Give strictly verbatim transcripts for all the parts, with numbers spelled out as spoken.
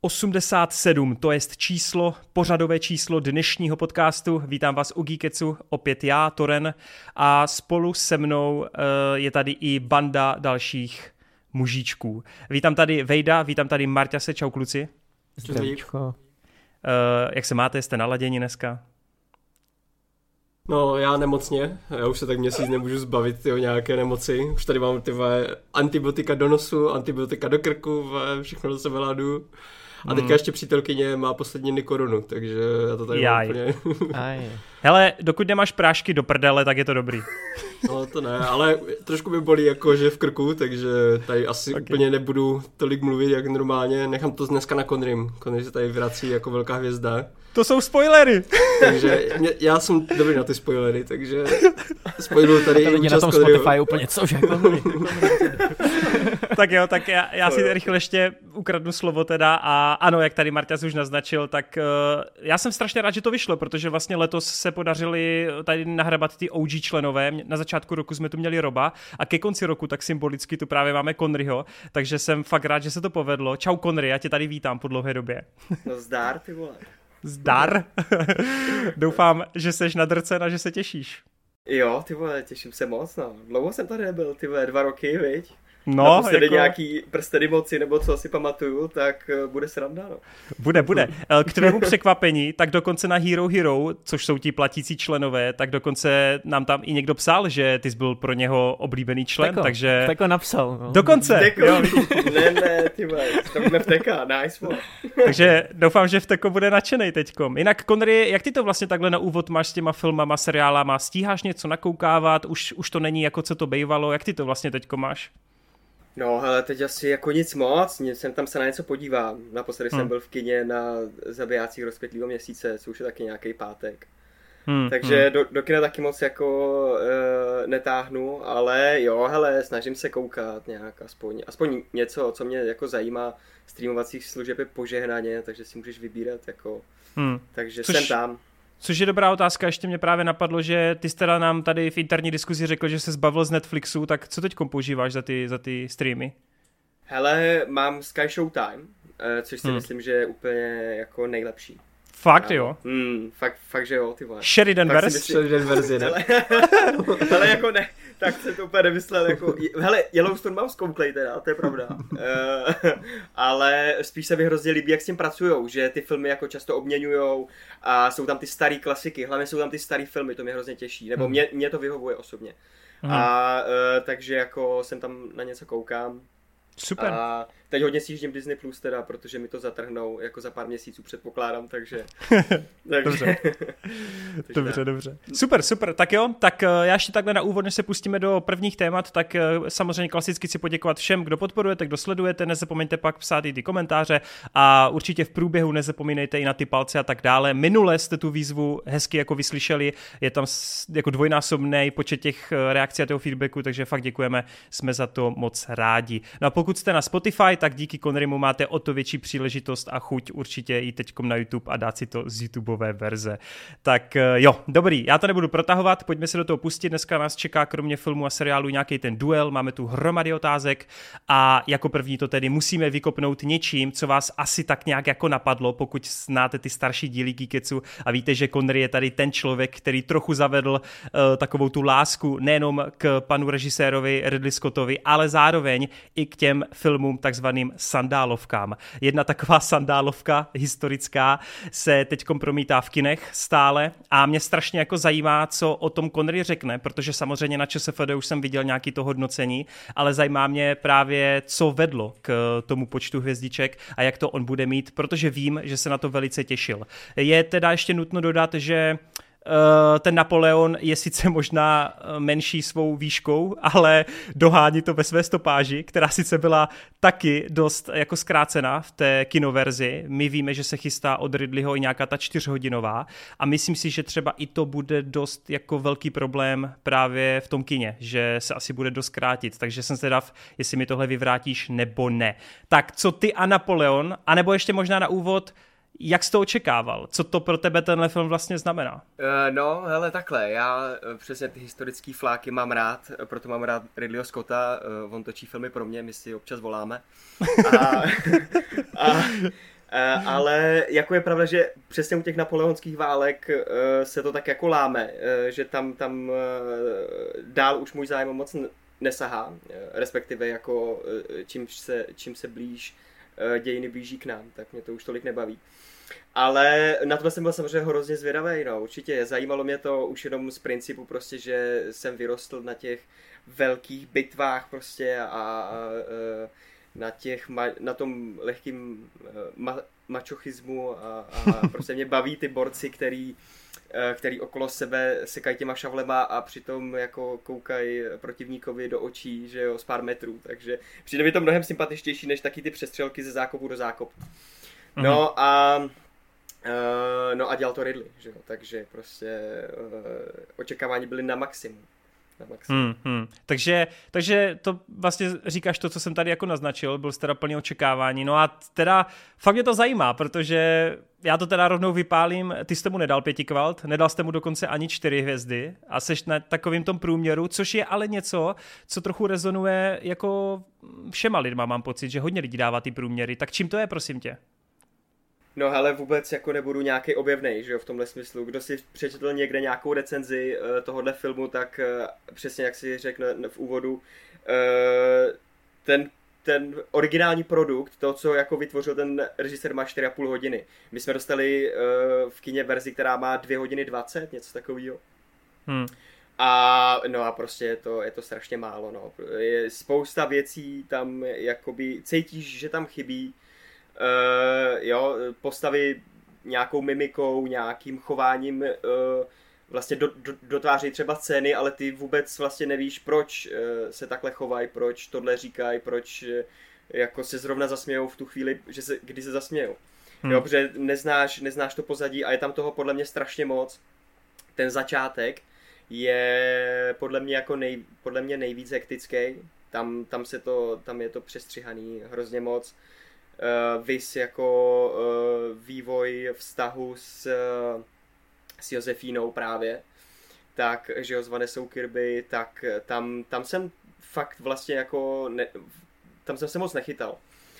osmdesát sedm, to jest číslo, pořadové číslo dnešního podcastu. Vítám vás u Gíkecu, opět já, Toren, a spolu se mnou je tady i banda dalších mužíčků. Vítám tady Vejda, vítám tady Marťa se, čau kluci. Zdravíčko. Jak se máte, jste naladěni dneska? No, já nemocně, já už se tak měsíc nemůžu zbavit tyho nějaké nemoci, už tady mám ty antibiotika do nosu, antibiotika do krku, všechno do sebe ládu. A teďka ještě přítelkyně má poslední koronu, takže já to tady mám úplně... Hele, dokud nemáš prášky do prdele, tak je to dobrý. No to ne, ale trošku mi bolí jakože v krku, takže tady asi okay. Úplně nebudu tolik mluvit jak normálně, nechám to dneska na Conrym. Conry se tady vrací jako velká hvězda. To jsou spoilery! Takže mě, já jsem dobrý na ty spoilery, takže spoiluju tady i účast na tom Conryho. Spotify úplně, cože? Tak jo, tak já, já si rychle ještě ukradnu slovo teda a ano, jak tady Marťas už naznačil, tak uh, já jsem strašně rád, že to vyšlo, protože vlastně letos se podařili tady nahrabat ty O G členové, na začátku roku jsme tu měli Roba a ke konci roku tak symbolicky tu právě máme Conryho, takže jsem fakt rád, že se to povedlo. Čau Conry, já tě tady vítám po dlouhé době. No zdar, ty vole. Zdar. Doufám, že seš nadrcen a že se těšíš. Jo, ty vole, těším se moc, no. Dlouho jsem tady nebyl, ty vole, dva roky, viď? No, jako... nějaký prsteny moci, nebo co asi pamatuju, tak bude sranda, no. Bude, bude. K tvému překvapení, tak dokonce na Hero Hero, což jsou ti platící členové, tak dokonce nám tam i někdo psal, že ty jsi byl pro něho oblíbený člen, tako, takže... Tak ho napsal. No. Dokonce. Jo. Ne, ne, ty vole, tam jsme vteká, nice one. Takže doufám, že vteko bude nadšenej teďkom. Jinak, Conry, jak ty to vlastně takhle na úvod máš s těma filmama, seriálama? Stíháš něco nakoukávat? Už, už to není jako co to bejvalo? Jak ty to vlastně teďko máš? No hele, teď asi jako nic moc, jsem tam se na něco podívám. Naposledy hmm. jsem byl v kině na Zabijácích rozkvětlýho měsíce, co už je taky nějaký pátek. Hmm. Takže hmm. Do, do kina taky moc jako e, netáhnu, ale jo hele, snažím se koukat nějak aspoň, aspoň něco, co mě jako zajímá. Streamovacích služeb je požehnaně, takže si můžeš vybírat jako, hmm. takže Což... jsem tam. Což je dobrá otázka, ještě mě právě napadlo, že ty jsi teda nám tady v interní diskuzi řekl, že se zbavil z Netflixu, tak co teď používáš za ty, za ty streamy? Hele, mám Sky Showtime, což si hmm. myslím, že je úplně jako nejlepší. Fakt, no. Jo? Mm, fakt, fakt, že jo, ty vole. Sheridan verze? Sheridan verze, ne? Hele, jako ne, tak jsem to úplně nemyslel, jako, hele, Yellowstone mám zkouklej teda, to je pravda. Uh, ale spíš se mi hrozně líbí, jak s tím pracujou, že ty filmy jako často obměňujou a jsou tam ty starý klasiky, hlavně jsou tam ty starý filmy, to mě hrozně těší, nebo mě, mě to vyhovuje osobně. Hmm. A uh, takže jako jsem tam na něco koukám. Super. A teď hodně sjíždím Disney Plus teda, protože mi to zatrhnou jako za pár měsíců, předpokládám, takže... takže... Dobře, takže dobře, dobře. Super, super, tak jo, tak já ještě takhle na úvod, než se pustíme do prvních témat, tak samozřejmě klasicky chci poděkovat všem, kdo podporujete, kdo sledujete, nezapomeňte pak psát i ty komentáře a určitě v průběhu nezapomínejte i na ty palce a tak dále. Minule jste tu výzvu hezky jako vyslyšeli, je tam jako dvojnásobný počet těch reakcí a toho feedbacku, takže fakt děkujeme, jsme za to moc rádi. No a pokud jste na Spotify, tak díky Conrymu máte o to větší příležitost a chuť určitě i teďkom na YouTube a dát si to z YouTubeové verze. Tak jo, dobrý, já to nebudu protahovat, pojďme se do toho pustit. Dneska nás čeká kromě filmu a seriálu nějaký ten duel, máme tu hromady otázek a jako první to tedy musíme vykopnout něčím, co vás asi tak nějak jako napadlo, pokud znáte ty starší díly Gíkecu a víte, že Conry je tady ten člověk, který trochu zavedl uh, takovou tu lásku nejenom k panu režisérovi Ridley Scottovi, ale zároveň i k těm filmům takzvaných sandálovkám. Jedna taková sandálovka historická se teďkom promítá v kinech stále a mě strašně jako zajímá, co o tom Conry řekne, protože samozřejmě na ČSFD už jsem viděl nějaký to hodnocení, ale zajímá mě právě, co vedlo k tomu počtu hvězdiček a jak to on bude mít, protože vím, že se na to velice těšil. Je teda ještě nutno dodat, že ten Napoleon je sice možná menší svou výškou, ale dohání to ve své stopáži, která sice byla taky dost jako zkrácená v té kinoverzi. My víme, že se chystá od Ridleyho i nějaká ta čtyřhodinová a myslím si, že třeba i to bude dost jako velký problém právě v tom kině, že se asi bude dost krátit, takže jsem zvědav, jestli mi tohle vyvrátíš nebo ne. Tak co ty a Napoleon, anebo ještě možná na úvod, jak jsi to očekával? Co to pro tebe tenhle film vlastně znamená? Uh, no, hele, takhle. Já přesně ty historické fláky mám rád, proto mám rád Ridleyho Scotta. Uh, on točí filmy pro mě, my si občas voláme. A, a, Uh, ale jako je pravda, že přesně u těch napoleonských válek uh, se to tak jako láme, uh, že tam, tam uh, dál už můj zájem moc nesahá, uh, respektive jako uh, čím se, čím se blíž uh, dějiny blíží k nám, tak mě to už tolik nebaví. Ale na tohle jsem byl samozřejmě hrozně zvědavý, no, určitě. Zajímalo mě to už jenom z principu prostě, že jsem vyrostl na těch velkých bitvách prostě a, a uh, na těch ma, na tom lehkým ma, mačochismu a, a prostě mě baví ty borci, který, který okolo sebe sekají těma šavlema a přitom jako koukají protivníkovi do očí, že jo, z pár metrů, takže přijde mi to mnohem sympatičtější než taky ty přestřelky ze zákopu do zákopu. No, mhm. a no a dělal to Ridley, že jo, takže prostě očekávání byly na maximum. Hmm, hmm. Takže, takže to vlastně říkáš to, co jsem tady jako naznačil, byl jsi teda plný očekávání, no a teda fakt mě to zajímá, protože já to teda rovnou vypálím, ty jste mu nedal pěti kvalt, nedal jste mu dokonce ani čtyři hvězdy a seš na takovým tom průměru, což je ale něco, co trochu rezonuje jako všema lidma, mám pocit, že hodně lidí dává ty průměry, tak čím to je, prosím tě? No hele, vůbec jako nebudu nějaký objevnej, že jo, v tomhle smyslu. Kdo si přečetl někde nějakou recenzi uh, tohohle filmu, tak uh, přesně jak si řekl v úvodu, uh, ten, ten originální produkt, to, co jako vytvořil ten režisér, má čtyři a půl hodiny. My jsme dostali uh, v kině verzi, která má dvě hodiny dvacet, něco takového. Hmm. A no a prostě je to, je to strašně málo, no. Je spousta věcí tam jakoby, cítíš, že tam chybí. Uh, jo, postavy nějakou mimikou, nějakým chováním uh, vlastně do, do, dotváří třeba scény, ale ty vůbec vlastně nevíš, proč uh, se takhle chovají, proč tohle říkají, proč uh, jako se zrovna zasmějou v tu chvíli, že se, kdy se zasmějou. Hmm. Jo, protože neznáš, neznáš to pozadí a je tam toho podle mě strašně moc. Ten začátek je podle mě jako nej, podle mě nejvíc hektický. Tam, tam, se to, tam je to přestřihaný hrozně moc. Uh, vys jako uh, vývoj vztahu s, uh, s Josefínou právě, tak, že jo, s Vanessou Kirby, tak tam, tam jsem fakt vlastně jako, ne, tam jsem se moc nechytal.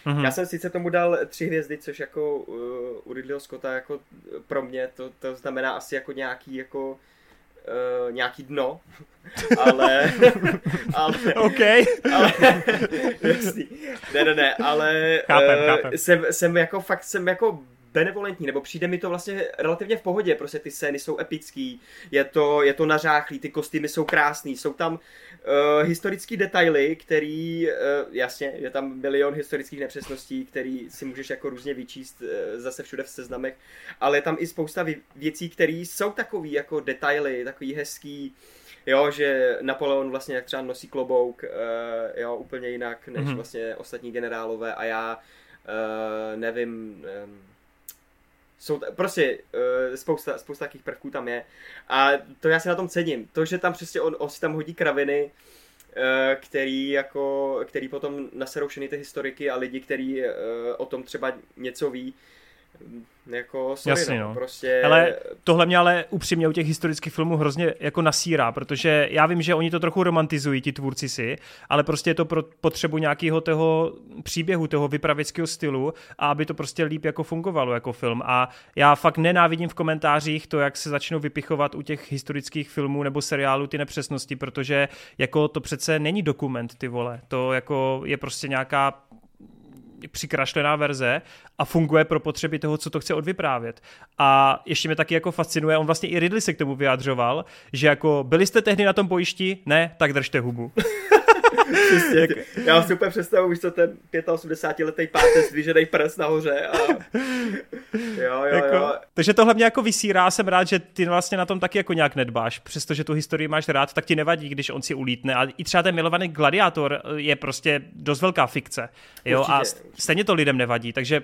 Mm-hmm. Já jsem sice tomu dal tři hvězdy, což jako uh, u Ridleyho Scotta jako pro mě to, to znamená asi jako nějaký jako Uh, nějaký dno, ale... ale OK. Ale, ne, ne, ne, ale chápem, uh, chápem. Jsem, jsem jako fakt, jsem jako benevolentní, nebo přijde mi to vlastně relativně v pohodě, prostě ty scény jsou epický, je to, je to nařáchlý, ty kostýmy jsou krásný, jsou tam uh, historický detaily, který, uh, jasně, je tam milion historických nepřesností, který si můžeš jako různě vyčíst uh, zase všude v seznamech, ale je tam i spousta věcí, které jsou takový jako detaily, takový hezký, jo, že Napoleon vlastně jak třeba nosí klobouk, uh, jo, úplně jinak než mm-hmm. vlastně ostatní generálové a já uh, nevím... Um, Jsou t- prostě uh, spousta, spousta takých prvků tam je a to já si na tom cením. To, že tam přesně on, on si tam hodí kraviny, uh, který, jako, který potom naserou všechny ty historiky a lidi, který uh, o tom třeba něco ví, jako sorry, jasně, no, no. Prostě... Hele, tohle mě ale upřímně u těch historických filmů hrozně jako nasírá, protože já vím, že oni to trochu romantizují, ti tvůrci si, ale prostě je to pro potřebu nějakého toho příběhu, toho vypravěckého stylu a aby to prostě líp jako fungovalo jako film a já fakt nenávidím v komentářích to, jak se začnou vypichovat u těch historických filmů nebo seriálů ty nepřesnosti, protože jako to přece není dokument, ty vole, to jako je prostě nějaká přikrašlená verze a funguje pro potřeby toho, co to chce odvyprávět. A ještě mě taky jako fascinuje, on vlastně i Ridley se k tomu vyjadřoval, že jako byli jste tehdy na tom bojišti? Ne? Tak držte hubu. Přesně, já si úplně představuji, co ten osmdesátiletý páté zdvižený prst nahoře. A... Jo, jo, jako, jo. Takže tohle mě jako vysírá, jsem rád, že ty vlastně na tom taky jako nějak nedbáš, přestože tu historii máš rád, tak ti nevadí, když on si ulítne. A i třeba ten milovaný Gladiátor je prostě dost velká fikce. Jo? Určitě, a stejně to lidem nevadí, takže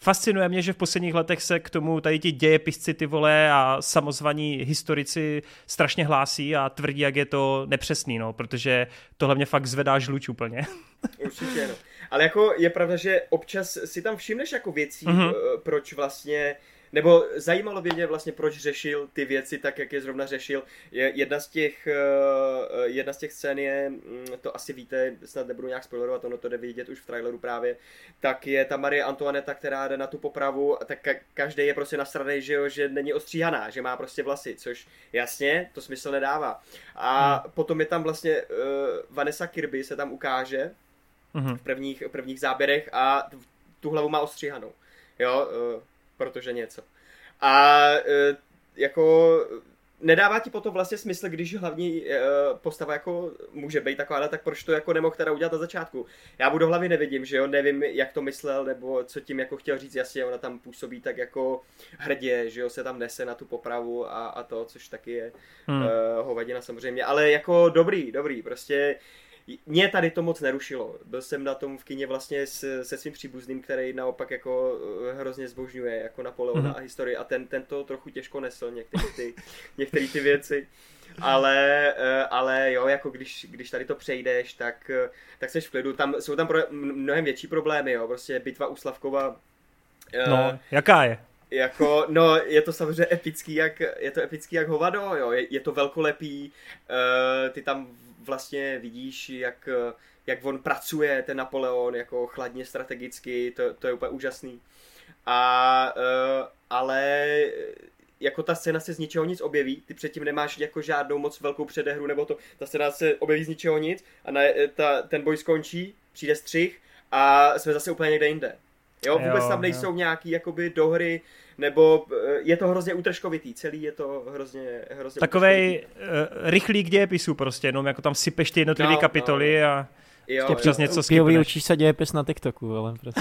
fascinuje mě, že v posledních letech se k tomu tady ti dějepisci, ty vole, a samozvaní historici strašně hlásí a tvrdí, jak je to nepřesný, no, protože tohle mě fakt zvedá žluč úplně. Určitě, no. Ale jako je pravda, že občas si tam všimneš jako věcí, mm-hmm. proč vlastně Nebo zajímalo by mě vlastně, proč řešil ty věci tak, jak je zrovna řešil. Jedna z těch, jedna z těch scén je, to asi víte, snad nebudu nějak spoilerovat, ono to jde vidět už v traileru právě, tak je ta Marie Antoinetta, která jde na tu popravu, tak ka- každý je prostě nasranej, že jo, že není ostříhaná, že má prostě vlasy, což jasně, to smysl nedává. A hmm. potom je tam vlastně uh, Vanessa Kirby se tam ukáže hmm. v prvních, prvních záběrech a tu hlavu má ostříhanou, jo, uh, protože něco. A uh, jako nedává ti potom vlastně smysl, když hlavní uh, postava jako může být taková, tak proč to jako nemohl teda udělat na začátku. Já mu do hlavy nevidím, že jo, nevím, jak to myslel, nebo co tím jako chtěl říct, jasně, ona tam působí tak jako hrdě, že jo, se tam nese na tu popravu a, a to, což taky je hmm. uh, hovadina samozřejmě, ale jako dobrý, dobrý, prostě mě tady to moc nerušilo. Byl jsem na tom v kině vlastně s, se svým příbuzným, který naopak jako hrozně zbožňuje jako Napoleona mm-hmm. a historii a ten, ten to trochu těžko nesl některé ty, některé ty věci. Ale, ale jo, jako když, když tady to přejdeš, tak, tak seš v klidu. Tam, jsou tam pro, mnohem větší problémy, jo. Prostě bitva u Slavkova. No, uh, jaká je? Jako, no, je to samozřejmě epický, jak, je to epický jak hovado, jo. Je, je to velkolepý, uh, ty tam vlastně vidíš, jak, jak on pracuje, ten Napoleon, jako chladně strategicky, to, to je úplně úžasný. A, uh, ale jako ta scéna se z ničeho nic objeví, ty předtím nemáš jako žádnou moc velkou předehru, nebo to, ta scéna se objeví z ničeho nic a na, ta, ten boj skončí, přijde střih a jsme zase úplně někde jinde. Jo, vůbec jo, tam nejsou jo. nějaký jakoby dohry, nebo je to hrozně útržkovitý, celý je to hrozně, hrozně takovej uh, rychlík dějepisu prostě, jenom jako tam sypeš ty jednotlivé no, kapitoly no. a jo, občas jo. něco skipneš. Učíš se dějepis na TikToku, ale prostě.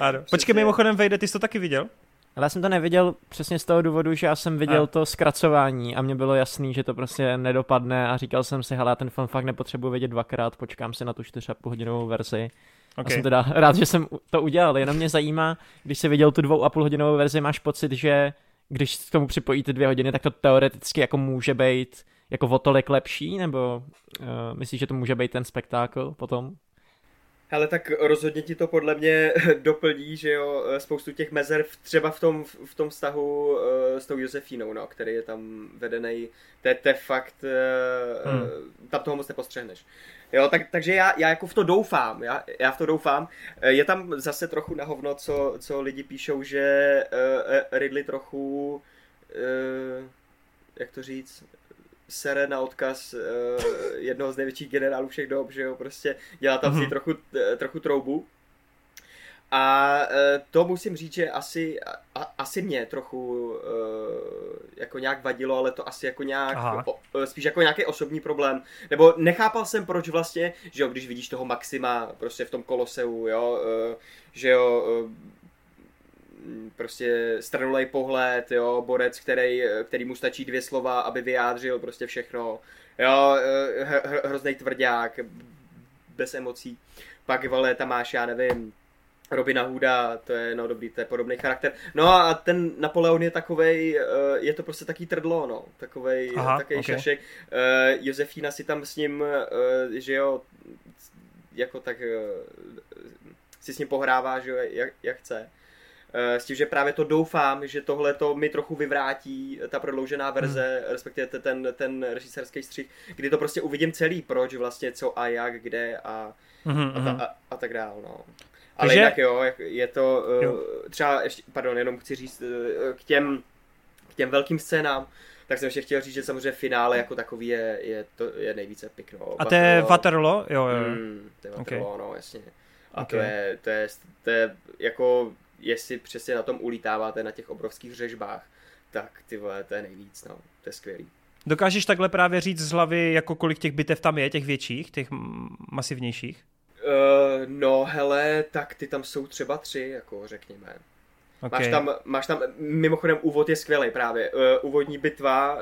Ano. Počkej, mimochodem Vejde, ty jsi to taky viděl? Ale já jsem to neviděl přesně z toho důvodu, že já jsem viděl a. to zkracování a mně bylo jasný, že to prostě nedopadne a říkal jsem si, hele, já ten film fakt nepotřebuji vidět dvakrát, počkám si na tu čtyři a půl hodinovou verzi. Okay. Já jsem teda rád, že jsem to udělal, jenom mě zajímá, když jsi viděl tu dvou a půl hodinovou verzi, máš pocit, že když k tomu připojíte dvě hodiny, tak to teoreticky jako může být jako o tolik lepší, nebo uh, myslíš, že to může být ten spektákl potom? Ale tak rozhodně ti to podle mě doplní, že jo, spoustu těch mezer v, třeba v tom, v tom vztahu uh, s tou Josefínou, no, který je tam vedenej, to je fakt, uh, hmm. tam toho moc nepostřehneš. Jo, tak, takže já, já jako v to doufám, já, já v to doufám. Je tam zase trochu na hovno, co, co lidi píšou, že uh, Ridley trochu, uh, jak to říct... sere na odkaz uh, jednoho z největších generálů všech dob, že jo, prostě dělá tam mm-hmm. si trochu, trochu troubu. A uh, to musím říct, že asi, a, asi mě trochu uh, jako nějak vadilo, ale to asi jako nějak, o, spíš jako nějaký osobní problém. Nebo nechápal jsem, proč vlastně, že jo, když vidíš toho Maxima prostě v tom Koloseu, jo, uh, že jo, uh, prostě strnulej pohled, jo, borec, který, který mu stačí dvě slova, aby vyjádřil prostě všechno, jo, hroznej tvrdák, bez emocí. Pak, vole, tam máš, já nevím, Robina Hooda, to je, no dobrý, to je podobný charakter. No a ten Napoleon je takovej, je to prostě taký trdlo, no, takovej, Aha, takovej okay. šašek. Josefína si tam s ním, že jo, jako tak si s ním pohrává, že jo, jak, jak chce. S tím, že právě to doufám, že tohle to mi trochu vyvrátí ta prodloužená verze, hmm. respektive ten, ten režisérský střih, kdy to prostě uvidím celý, proč vlastně, co a jak, kde a, hmm, a, ta, a, a tak dál, no. Ale že... jinak jo, je to jo. třeba, ještě, pardon, jenom chci říct k těm, k těm velkým scénám, tak jsem ještě chtěl říct, že samozřejmě finále jako takový je, je, to, je nejvíce pěknou. A Waterloo. To je Waterloo? Jo, jo. Hmm, to je Waterloo, okay. no, jasně. A okay. to, je, to, je, to je jako... Jestli přesně na tom ulítáváte na těch obrovských řežbách, tak ty vole, to je nejvíc, no, to je skvělý. Dokážeš takhle právě říct z hlavy, jako kolik těch bitev tam je, těch větších, těch masivnějších? Uh, no hele, tak ty tam jsou třeba tři, jako řekněme. Okay. Máš tam, máš tam, mimochodem úvod je skvělý právě, uh, úvodní bitva, uh,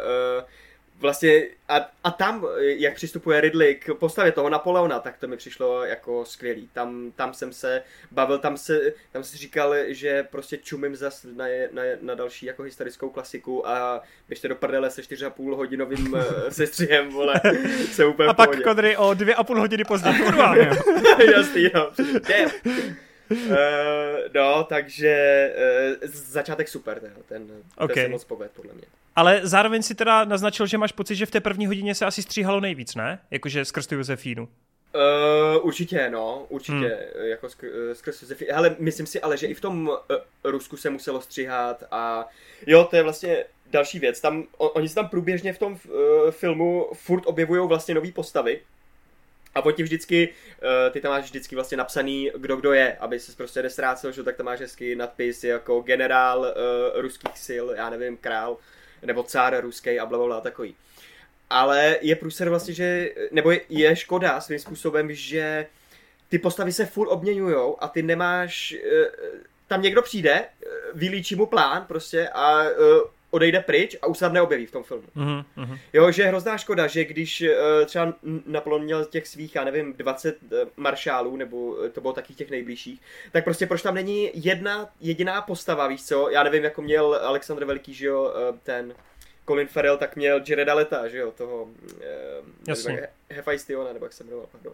vlastně a, a tam, jak přistupuje Ridley k postavě toho Napoleona, tak to mi přišlo jako skvělý. Tam, tam jsem se bavil, tam se, tam si říkal, že prostě čumím zas na, na, na další jako historickou klasiku a běžte do prdele se čtyři a půl hodinovým sestřihem, vole, se úplně A pohodě. Pak Conry o dvě a půl hodiny později. Jasný, jo. Uh, no, takže uh, začátek super, ten, ten, okay. ten se moc povedl, podle mě. Ale zároveň si teda naznačil, že máš pocit, že v té první hodině se asi stříhalo nejvíc, ne? Jakože skrz tu Josefínu. Uh, určitě, no, určitě, hmm. jako skr- skrz Josefínu. Hele, myslím si ale, že i v tom uh, Rusku se muselo stříhat a jo, to je vlastně další věc. Tam, on, oni se tam průběžně v tom uh, filmu furt objevují vlastně nový postavy. A potom vždycky, ty tam máš vždycky vlastně napsaný, kdo kdo je, aby ses prostě neztrácel, že tak tam máš hezký nadpis jako generál uh, ruských sil, já nevím, král, nebo cár ruský a blablabla takový. Ale je průser vlastně, že, nebo je, je škoda svým způsobem, že ty postavy se furt obměňujou a ty nemáš, uh, tam někdo přijde, vylíčí mu plán prostě a... Uh, odejde pryč a už se tam neobjeví v tom filmu. Uhum, uhum. Jo, že je hrozná škoda, že když uh, třeba Napoleon měl těch svých, já nevím, dvacet uh, maršálů, nebo to bylo taky těch nejbližších, tak prostě proč tam není jedna jediná postava, víš co? Já nevím, jako měl Alexandr Veliký, že jo, uh, ten Colin Farrell, tak měl Jareda Leta, že jo, toho uh, nevím, Hefajstiona, nebo jak se jmenoval, pardon.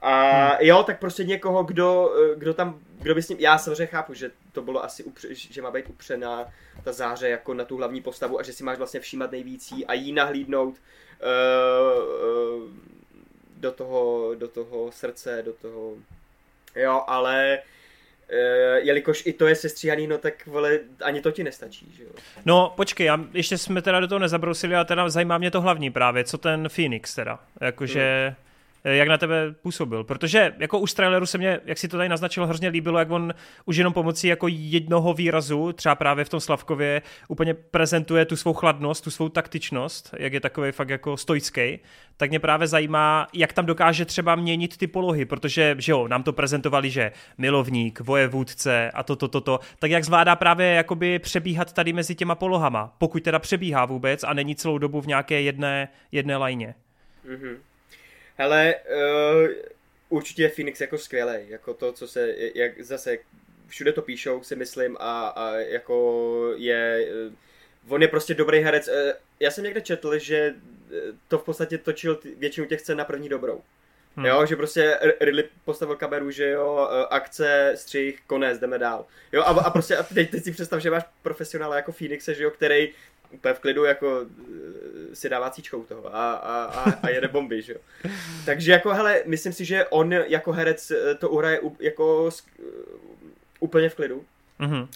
A hmm. jo, tak prostě někoho, kdo, kdo tam, kdo by s ním, já samozřejmě chápu, že to bylo asi, upře, že má být upřená ta záře jako na tu hlavní postavu a že si máš vlastně všímat nejvící a jí nahlídnout uh, uh, do toho, do toho srdce, do toho, jo, ale... jelikož i to je sestříhaný, no tak vole, ani to ti nestačí, že jo. No počkej, já, ještě jsme teda do toho nezabrusili, ale teda zajímá mě to hlavní právě, co ten Phoenix teda, jakože... Hmm. Jak na tebe působil, protože jako už z traileru se mě, jak si to tady naznačil, hrozně líbilo, jak on už jenom pomocí jako jednoho výrazu, třeba právě v tom Slavkově, úplně prezentuje tu svou chladnost, tu svou taktičnost, jak je takový fakt jako stoický, tak mě právě zajímá, jak tam dokáže třeba měnit ty polohy, protože že jo, nám to prezentovali, že milovník, vojevůdce a toto, to, to, to, tak jak zvládá právě jakoby přebíhat tady mezi těma polohama, pokud teda přebíhá vůbec a není celou dobu v nějaké jedné, jedné lajně. Mm-hmm. Hele, uh, určitě je Phoenix jako skvělej, jako to, co se, jak zase všude to píšou, si myslím, a, a jako je, uh, on je prostě dobrý herec. Uh, já jsem někde četl, že to v podstatě točil t- většinu těch scén na první dobrou. Hmm. Jo, že prostě Ridley postavil kameru, že jo, akce, střih, konec, jdeme dál. Jo, a, a prostě a teď, teď si představ, že máš profesionála jako Phoenixe, že jo, který úplně v klidu jako si dává cíčkou toho a, a, a, a jede bomby, že jo. Takže jako hele, myslím si, že on jako herec to uhraje jako úplně v klidu. Mm-hmm.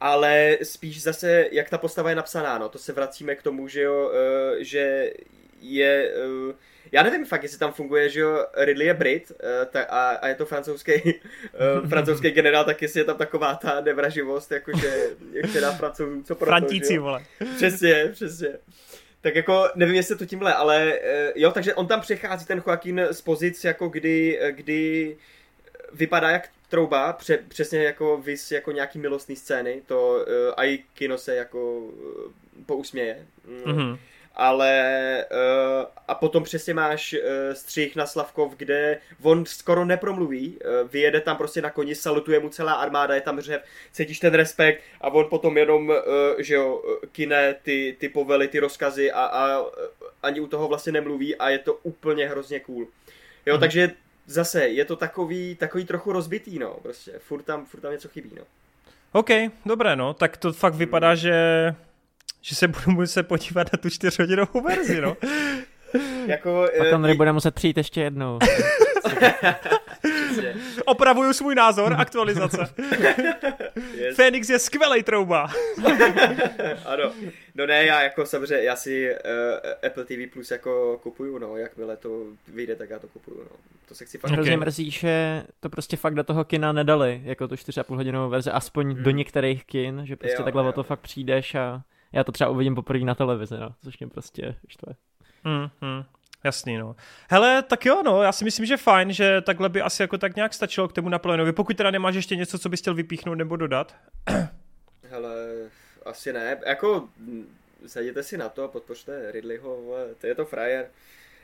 Ale spíš zase, jak ta postava je napsaná, no, to se vracíme k tomu, že jo, že je... Já nevím fakt, jestli tam funguje, že jo, Ridley je Brit ta, a, a je to francouzský, francouzský generál, tak jestli je tam taková ta nevraživost, jakože, jak se dá Francouzům, co proto, Frantíci, jo? Vole. Přesně, přesně. Tak jako, nevím, jestli to tímhle, ale jo, takže on tam přechází ten Joaquin z pozic, jako kdy, kdy vypadá jak trouba, pře, přesně jako vys, jako nějaký milostný scény, to a i kino se jako pousměje. Mm-hmm. Ale uh, a potom přesně máš uh, střih na Slavkov, kde on skoro nepromluví, uh, vyjede tam prostě na koni, salutuje mu celá armáda, je tam řev, cítíš ten respekt a on potom jenom, uh, že jo, kine ty, ty povely, ty rozkazy a, a ani u toho vlastně nemluví a je to úplně hrozně cool. Jo, hmm. takže zase je to takový, takový trochu rozbitý, no, prostě, furt tam, furt tam něco chybí, no. OK, dobré, no, tak to fakt vypadá, hmm. že... že se budu muset podívat na tu čtyřhodinovou verzi, no. Jako, pak Conry bude muset přijít ještě jednou. Opravuju svůj názor, aktualizace. Yes. Phoenix je skvělej trouba. Ano. No ne, já jako samozřejmě, já si uh, Apple T V Plus jako kupuju, no, jakmile to vyjde, tak já to kupuju, no. To se chci fakt... Hrozně okay. mrzí, že to prostě fakt do toho kina nedali, jako tu čtyři a půl hodinovou verzi, aspoň hmm. do některých kin, že prostě jo, takhle jo. o to fakt přijdeš a... Já to třeba uvidím poprvé na televizi, no, což mě prostě štve. Mm, mm, jasný, no. Hele, tak jo, no, já si myslím, že fajn, že takhle by asi jako tak nějak stačilo k tomu Napoleonovi, pokud teda nemáš ještě něco, co bys chtěl vypíchnout nebo dodat. Hele, asi ne, jako zajděte si na to a podpořte Ridleyho, to je to frajer,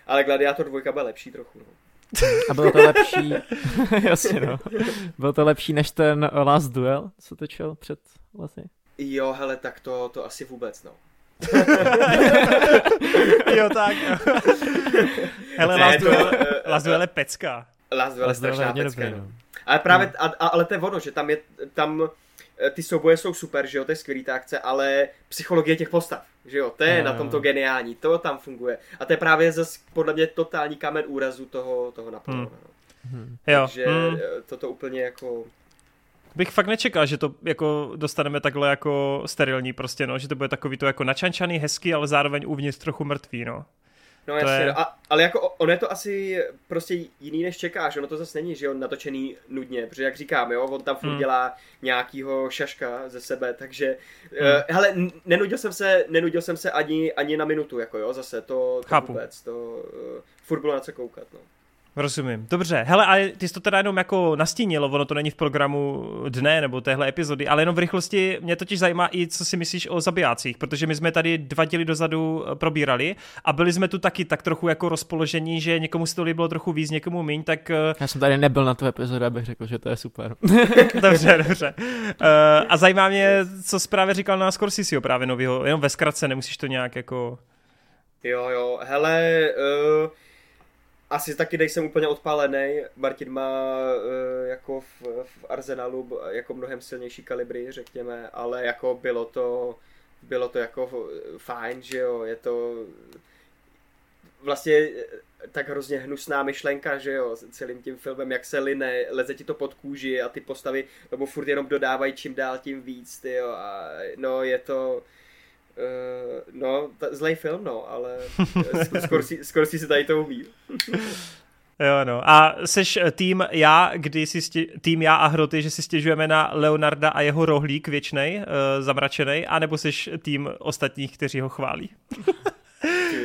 ale Gladiátor dvojka byla lepší trochu, no. A bylo to lepší, jasně, no, bylo to lepší než ten Last Duel, co točil před vlastně. Jo, hele, tak to, to asi vůbec, no. jo, tak. hele, Last Duel je pecka. Last Duel je strašná pecka, no. Ale právě, hmm. a, a, ale to je ono, že tam je, tam ty souboje jsou super, že jo, to je skvělý ta akce, ale psychologie těch postav, že jo, to je hmm. na tomto geniální, to tam funguje. A to je právě zase podle mě totální kámen úrazu toho, toho Napoleona. Hmm. Hmm. Takže hmm. toto úplně jako... Bych fakt nečekal, že to jako dostaneme takhle jako sterilní prostě, no, že to bude takový to jako načančaný, hezký, ale zároveň uvnitř trochu mrtvý, no. No jasně, je... no. A, ale jako on je to asi prostě jiný než čekáš, ono to zase není, že on natočený nudně, protože jak říkám, jo, on tam furt mm. dělá nějakýho šaška ze sebe, takže, mm. uh, hele, nenudil jsem se, nenudil jsem se ani, ani na minutu, jako jo, zase, to, to vůbec, to uh, furt bylo na co koukat, no. Rozumím. Dobře. Hele, a ty jsi to teda jenom jako nastínilo, ono to není v programu dne nebo téhle epizody, ale jenom v rychlosti mě totiž zajímá i, co si myslíš o zabijácích, protože my jsme tady dva díly dozadu probírali a byli jsme tu taky tak trochu jako rozpoložení, že někomu se to líbilo trochu víc, někomu míň, tak... Já jsem tady nebyl na tu epizodu, abych řekl, že to je super. Dobře, dobře. A zajímá mě, co jsi právě říkal na Scorseseho právě novýho, jenom ve zkratce, nemusíš to nějak jako... Jo, jo, hele... Uh... Asi taky nejsem úplně odpálený. Martin má uh, jako v, v arzenálu jako mnohem silnější kalibry, řekněme, ale jako bylo to, bylo to jako fajn, že jo, je to vlastně tak hrozně hnusná myšlenka, že jo, celým tím filmem, jak se line, leze ti to pod kůži a ty postavy, nebo furt jenom dodávají čím dál tím víc, ty jo, a no je to... Uh, no, ta, zlej film, no, ale skoro si, skoro si tady to umí. Jo, no. A seš tým já, kdy si stě, tým já a hroty, že si stěžujeme na Leonarda a jeho rohlík věčnej, uh, zamračenej, anebo seš tým ostatních, kteří ho chválí?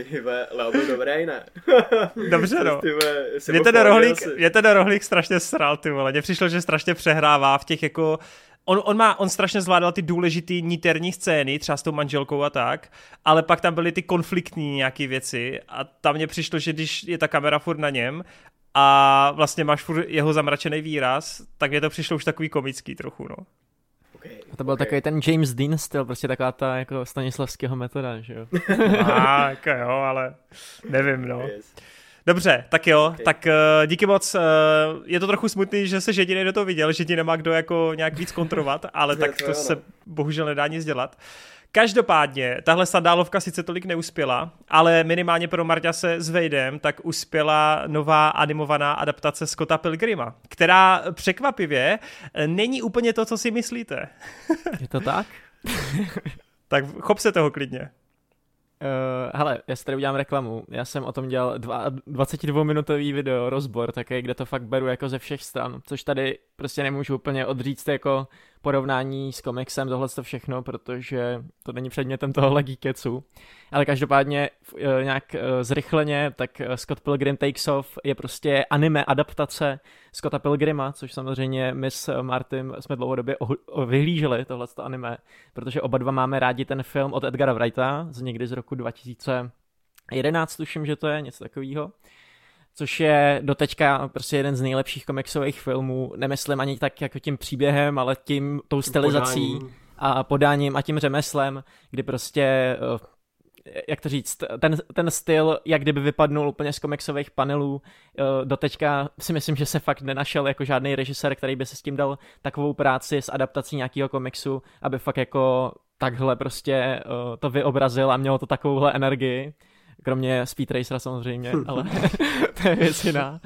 Tyve, Leo byl dobrý, ne? Dobře, no. Mě ten, rohlík, mě ten rohlík strašně sral, ty vole. Mně přišlo, že strašně přehrává v těch jako... On, on, má, on strašně zvládal ty důležitý niterní scény, třeba s tou manželkou a tak, ale pak tam byly ty konfliktní nějaké věci a tam mě přišlo, že když je ta kamera furt na něm a vlastně máš furt jeho zamračený výraz, tak mě to přišlo už takový komický trochu, no. Okay, a to byl okay. Takový ten James Dean styl, prostě taková ta jako Stanislavského metoda, že jo? Tak jo, ale nevím, no. Yes. Dobře, tak jo, okay. tak uh, díky moc, uh, je to trochu smutný, že se jedinej do toho viděl, že ti nemá kdo jako nějak víc kontrovat, ale tak to se bohužel nedá nic dělat. Každopádně, tahle sandálovka sice tolik neuspěla, ale minimálně pro Marťa se s Vejdem tak uspěla nová animovaná adaptace Scotta Pilgrima, která překvapivě není úplně to, co si myslíte. Je to tak? Tak chop se toho klidně. Uh, hele, já si tady udělám reklamu, já jsem o tom dělal dvacetidvouminutový video, rozbor také, kde to fakt beru jako ze všech stran, což tady prostě nemůžu úplně odříct jako porovnání s komiksem, tohle to všechno, protože to není předmětem tohohle Gíkecu, ale každopádně uh, nějak uh, zrychleně, tak Scott Pilgrim Takes Off je prostě anime adaptace Scotta Pilgrima, což samozřejmě my s Martym jsme dlouhodobě oh- oh vyhlíželi tohleto anime, protože oba dva máme rádi ten film od Edgara Wrighta z někdy z roku dva tisíce jedenáct, tuším, že to je něco takového, což je doteďka prostě jeden z nejlepších komiksových filmů, nemyslím ani tak jako tím příběhem, ale tím tou stylizací podáním. A podáním a tím řemeslem, kdy prostě, jak to říct, ten, ten styl, jak kdyby vypadnul úplně z komiksových panelů, doteďka si myslím, že se fakt nenašel jako žádný režisér, který by se s tím dal takovou práci s adaptací nějakého komiksu, aby fakt jako takhle prostě to vyobrazil a mělo to takovouhle energii. Kromě Speed Racera samozřejmě, ale to je věc jiná.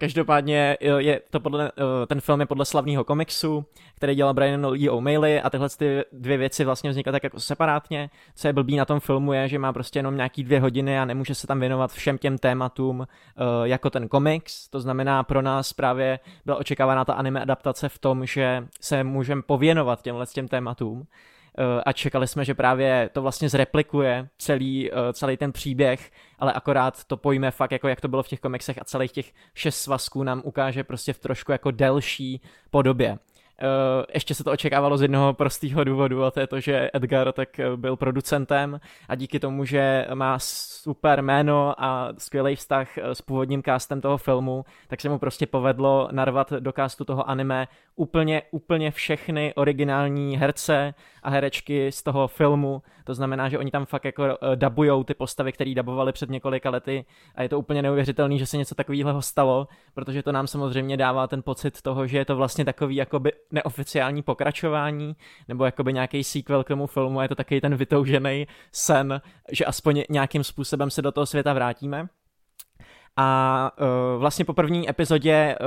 Každopádně je to podle, ten film je podle slavného komiksu, který dělal Brian Lee O'Malley a tyhle ty dvě věci vlastně vznikaly tak jako separátně. Co je blbý na tom filmu je, že má prostě jenom nějaký dvě hodiny a nemůže se tam věnovat všem těm tématům jako ten komiks. To znamená pro nás právě byla očekávaná ta anime adaptace v tom, že se můžeme pověnovat těmhle těm tématům. A čekali jsme, že právě to vlastně zreplikuje celý, celý ten příběh, ale akorát to pojme fakt jako jak to bylo v těch komiksech a celých těch šest svazků nám ukáže prostě v trošku jako delší podobě. Uh, ještě se to očekávalo z jednoho prostého důvodu, a to je to, že Edgar tak byl producentem a díky tomu, že má super jméno a skvělý vztah s původním castem toho filmu, tak se mu prostě povedlo narvat do castu toho anime úplně, úplně všechny originální herce a herečky z toho filmu. To znamená, že oni tam fakt jako dabujou ty postavy, které dabovali před několika lety, a je to úplně neuvěřitelný, že se něco takového stalo, protože to nám samozřejmě dává ten pocit toho, že je to vlastně takový jakoby neoficiální pokračování, nebo jakoby nějaký sequel k tomu filmu, je to takový ten vytoužený sen, že aspoň nějakým způsobem se do toho světa vrátíme. A uh, vlastně po první epizodě uh,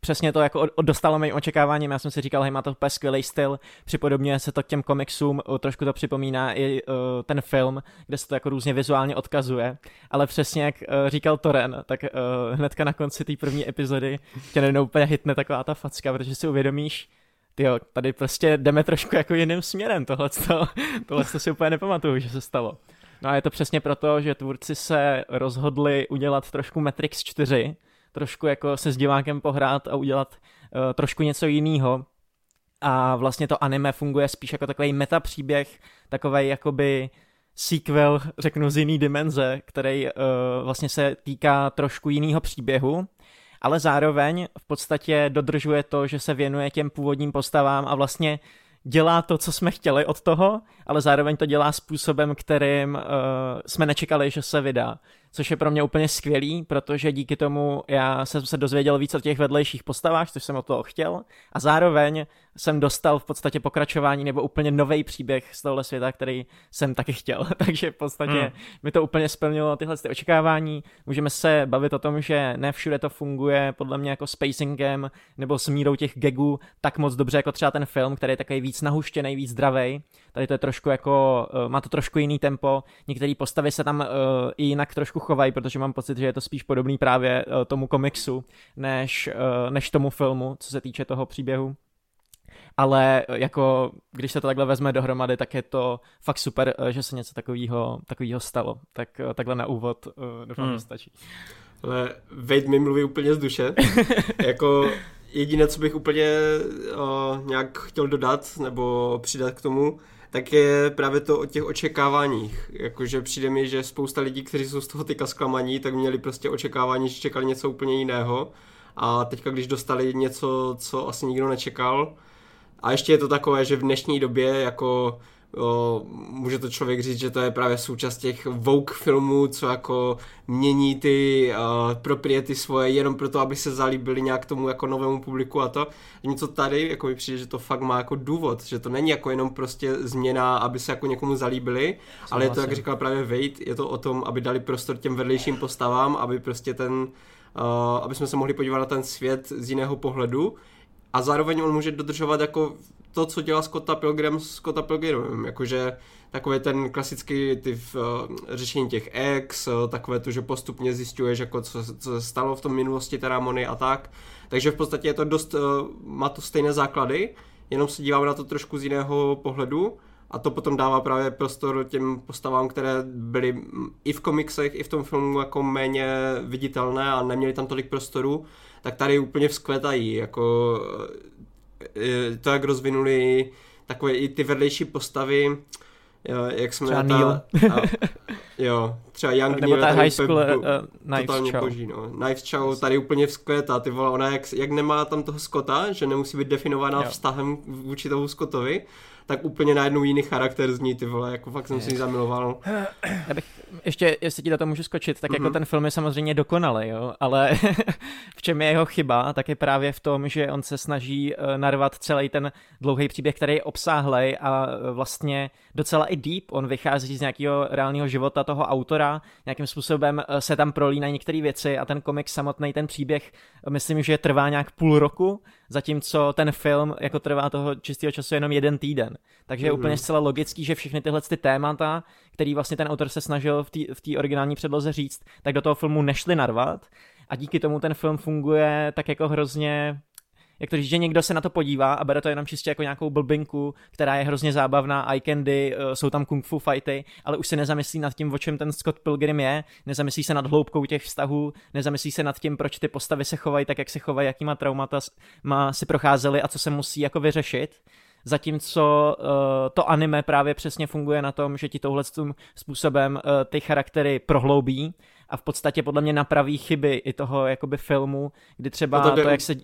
přesně to jako od, od dostalo mým očekáváním. Já jsem si říkal, hej, má to úplně skvělej styl, připodobňuje se to k těm komiksům, uh, trošku to připomíná i uh, ten film, kde se to jako různě vizuálně odkazuje, ale přesně jak uh, říkal Toren, tak uh, hnedka na konci té první epizody tě najednou úplně hitne taková ta facka, protože si uvědomíš, tyjo, tady prostě jdeme trošku jako jiným směrem, tohleto, tohleto si úplně nepamatuju, že se stalo. No a je to přesně proto, že tvůrci se rozhodli udělat trošku Matrix čtyři, trošku jako se s divákem pohrát a udělat uh, trošku něco jiného. A vlastně to anime funguje spíš jako takový metapříběh, takovej jakoby sequel, řeknu, z jiný dimenze, který uh, vlastně se týká trošku jiného příběhu, ale zároveň v podstatě dodržuje to, že se věnuje těm původním postavám a vlastně dělá to, co jsme chtěli od toho, ale zároveň to dělá způsobem, kterým uh, jsme nečekali, že se vydá. Což je pro mě úplně skvělý, protože díky tomu já jsem se dozvěděl víc o těch vedlejších postavách, což jsem od toho chtěl, a zároveň jsem dostal v podstatě pokračování nebo úplně nový příběh z tohohle světa, který jsem taky chtěl. Takže v podstatě hmm. mi to úplně splnilo tyhle ty očekávání. Můžeme se bavit o tom, že ne všude to funguje podle mě jako spacingem nebo s mírou těch gagů tak moc dobře jako třeba ten film, který je takový víc nahuštěný, víc zdravej. Tady to je trošku jako, má to trošku jiný tempo. Některé postavy se tam uh, i jinak trošku chovají, protože mám pocit, že je to spíš podobný právě uh, tomu komiksu, než, uh, než tomu filmu, co se týče toho příběhu. Ale uh, jako, když se to takhle vezme dohromady, tak je to fakt super, uh, že se něco takového takového stalo. Tak uh, takhle na úvod uh, doufám, hmm. že stačí. Ale Vejda mi mluví úplně z duše. Jako jediné, co bych úplně uh, nějak chtěl dodat nebo přidat k tomu, tak je právě to o těch očekáváních. Jakože přijde mi, že spousta lidí, kteří jsou z toho teďka zklamaní, tak měli prostě očekávání, že čekali něco úplně jiného. A teďka, když dostali něco, co asi nikdo nečekal. A ještě je to takové, že v dnešní době jako o, může to člověk říct, že to je právě součást těch woke filmů, co jako mění ty uh, propriety svoje jenom proto, aby se zalíbili nějak tomu jako novému publiku a to. Něco tady jako mi přijde, že to fakt má jako důvod, že to není jako jenom prostě změna, aby se jako někomu zalíbili, co ale je to, jak říkal právě Vejda, je to o tom, aby dali prostor těm vedlejším postavám, aby prostě ten, uh, aby jsme se mohli podívat na ten svět z jiného pohledu. A zároveň on může dodržovat jako to, co dělá Scotta Pilgrim s Scotta Pilgrimem, jakože takové ten klasický typ uh, řešení těch ex, uh, takové to, že postupně zjišťuješ, jako co, co se stalo v tom minulosti té Ramony a tak. Takže v podstatě je to dost, uh, má to stejné základy, jenom se díváme na to trošku z jiného pohledu a to potom dává právě prostor těm postavám, které byly i v komiksech, i v tom filmu jako méně viditelné a neměly tam tolik prostoru, tak tady úplně vzkvětají, jako to, jak rozvinuli takové i ty vedlejší postavy, jak jsme třeba ta, a, jo, třeba Young Neil, ta high school, uh, Knives Chow. No. Knives Chow tady úplně vzkvětá, ty vole, ona jak, jak nemá tam toho Scotta, že nemusí být definovaná jo. vztahem vůči tomu Scottovi, tak úplně najednou jiný charakter z ní, ty vole, jako fakt jsem si ji zamiloval. Já bych, ještě, jestli ti do toho můžu skočit, tak mm-hmm. jako ten film je samozřejmě dokonalý, jo, ale v čem je jeho chyba, tak je právě v tom, že on se snaží narvat celý ten dlouhý příběh, který je obsáhlej a vlastně docela i deep, on vychází z nějakého reálného života toho autora, nějakým způsobem se tam prolínají některé věci a ten komik samotný, ten příběh, myslím, že trvá nějak půl roku, zatímco ten film jako trvá toho čistého času jenom jeden týden. Takže je mm-hmm. úplně zcela logický, že všechny tyhle ty témata, který vlastně ten autor se snažil v té originální předloze říct, tak do toho filmu nešli narvat a díky tomu ten film funguje tak jako hrozně, jak to říct, že někdo se na to podívá a bere to jenom čistě jako nějakou blbinku, která je hrozně zábavná, eye candy, jsou tam kung fu fighty, ale už se nezamyslí nad tím, o čem ten Scott Pilgrim je, nezamyslí se nad hloubkou těch vztahů, nezamyslí se nad tím, proč ty postavy se chovají tak, jak se chovají, jakýma traumata má si procházeli a co se musí jako vyřešit. Zatímco uh, to anime právě přesně funguje na tom, že ti touhletým způsobem uh, ty charaktery prohloubí a v podstatě podle mě napraví chyby i toho jakoby filmu, kdy třeba to, to jak se...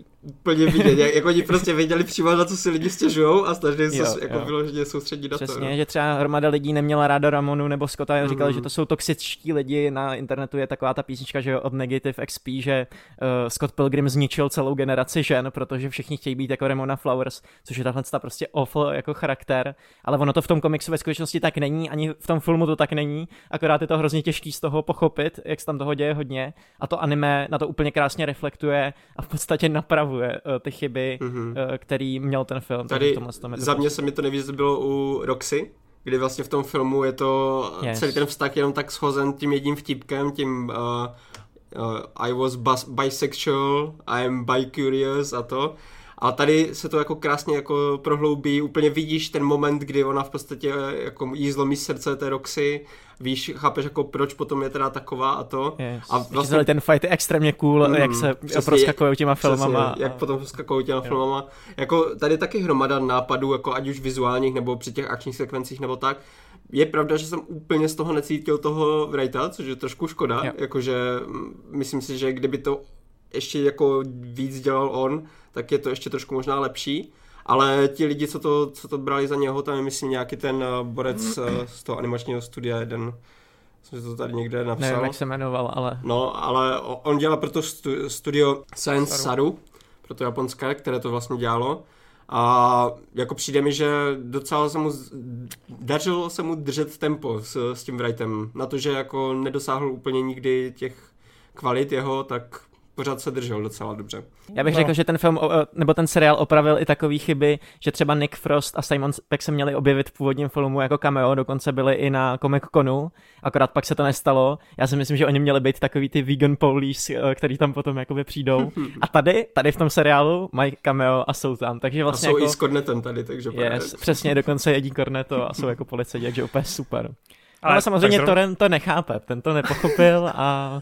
Plně vidět, jak, jak oni prostě věděli přímo, na co si lidi stěžujou a snažili se jo, jako jo. vyloženě soustředit na přesně, to. Přesně, že třeba hromada lidí neměla ráda Ramonu nebo Scotta, jen říkali, mm. že to jsou toxičtí lidi, na internetu je taková ta písnička, že od Negative X P, že uh, Scott Pilgrim zničil celou generaci žen, protože všichni chtějí být jako Ramona Flowers, což je tahle prostě awful jako charakter, ale ono to v tom komiksu ve skutečnosti tak není, ani v tom filmu to tak není, akorát je to hrozně těžký z toho pochopit, jak se tam toho děje hodně a to anime na to úplně krásně reflektuje a v podstatě napravuje uh, ty chyby, mm-hmm. uh, který měl ten film. Tady za mě se mi to nejvíc bylo u Roxy, kdy vlastně v tom filmu je to yes. celý ten vztah jenom tak shozen tím jedním vtipkem, tím uh, uh, I was bas- bisexual, I am bi-curious a to. A tady se to jako krásně jako prohloubí, úplně vidíš ten moment, kdy ona v podstatě jako jí zlomí srdce té Roxy, víš, chápeš jako proč potom je teda taková a to. Yes. A vlastně ten fight je extrémně cool, mm, jak se proskakují těma filmama. Přesně, a... jak potom proskakují těma jo. filmama. Jako tady taky hromada nápadů, jako ať už vizuálních nebo při těch akčních sekvencích nebo tak. Je pravda, že jsem úplně z toho necítil toho Wrighta, což je trošku škoda, jo. jakože myslím si, že kdyby to ještě jako víc dělal on, tak je to ještě trošku možná lepší, ale ti lidi, co to, co to brali za něho, tam je myslím nějaký ten borec z toho animačního studia, jeden, jsem si to tady někde napsal. Nevím, jak se jmenoval, ale... No, ale on dělal proto stu, studio Science Saru, proto japonské, které to vlastně dělalo. A jako přijde mi, že docela se mu dařilo se mu držet tempo s, s tím Wrightem, na to, že jako nedosáhl úplně nikdy těch kvalit jeho, tak... pořád se držel docela dobře. Já bych no. řekl, že ten film, nebo ten seriál opravil i takové chyby, že třeba Nick Frost a Simon Pegg se měli objevit v původním filmu jako cameo, dokonce byli i na Comic-Conu, akorát pak se to nestalo. Já si myslím, že oni měli být takový ty vegan police, který tam potom jakoby přijdou. A tady, tady v tom seriálu mají cameo a jsou tam, takže vlastně a jsou jako... i s Cornetem tady, takže... Yes, přesně, dokonce jedí Cornetto a jsou jako policajti, takže úplně super. Ale, ale samozřejmě zrovna... Toren to nechápe, ten to nepochopil a...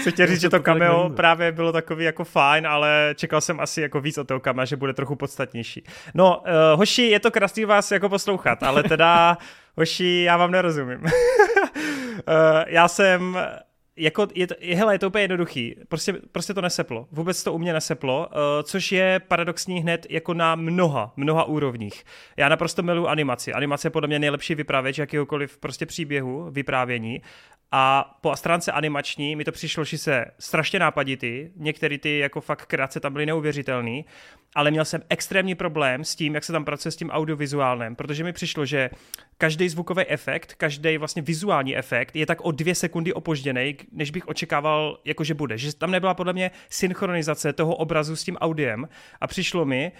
Chci tě říct, že to cameo právě bylo takový jako fajn, ale čekal jsem asi jako víc od toho kamea, že bude trochu podstatnější. No, uh, hoši, je to krásný vás jako poslouchat, ale teda, hoši, já vám nerozumím. uh, já jsem... Jako, je to, hele, je to úplně jednoduchý, prostě, prostě to neseplo, vůbec to u mě neseplo, uh, což je paradoxní hned jako na mnoha, mnoha úrovních. Já naprosto miluji animaci, animace je podle mě nejlepší vyprávěč jakýhokoliv prostě příběhu, vyprávění a po stránce animační mi to přišlo, že se strašně nápaditý, některé ty jako fakt krátce tam byly neuvěřitelný, ale měl jsem extrémní problém s tím, jak se tam pracuje s tím audiovizuálním, protože mi přišlo, že každý zvukový efekt, každý vlastně vizuální efekt je tak o dvě sekundy opožděnej, než bych očekával, jako že bude. Že tam nebyla podle mě synchronizace toho obrazu s tím audiem a přišlo mi,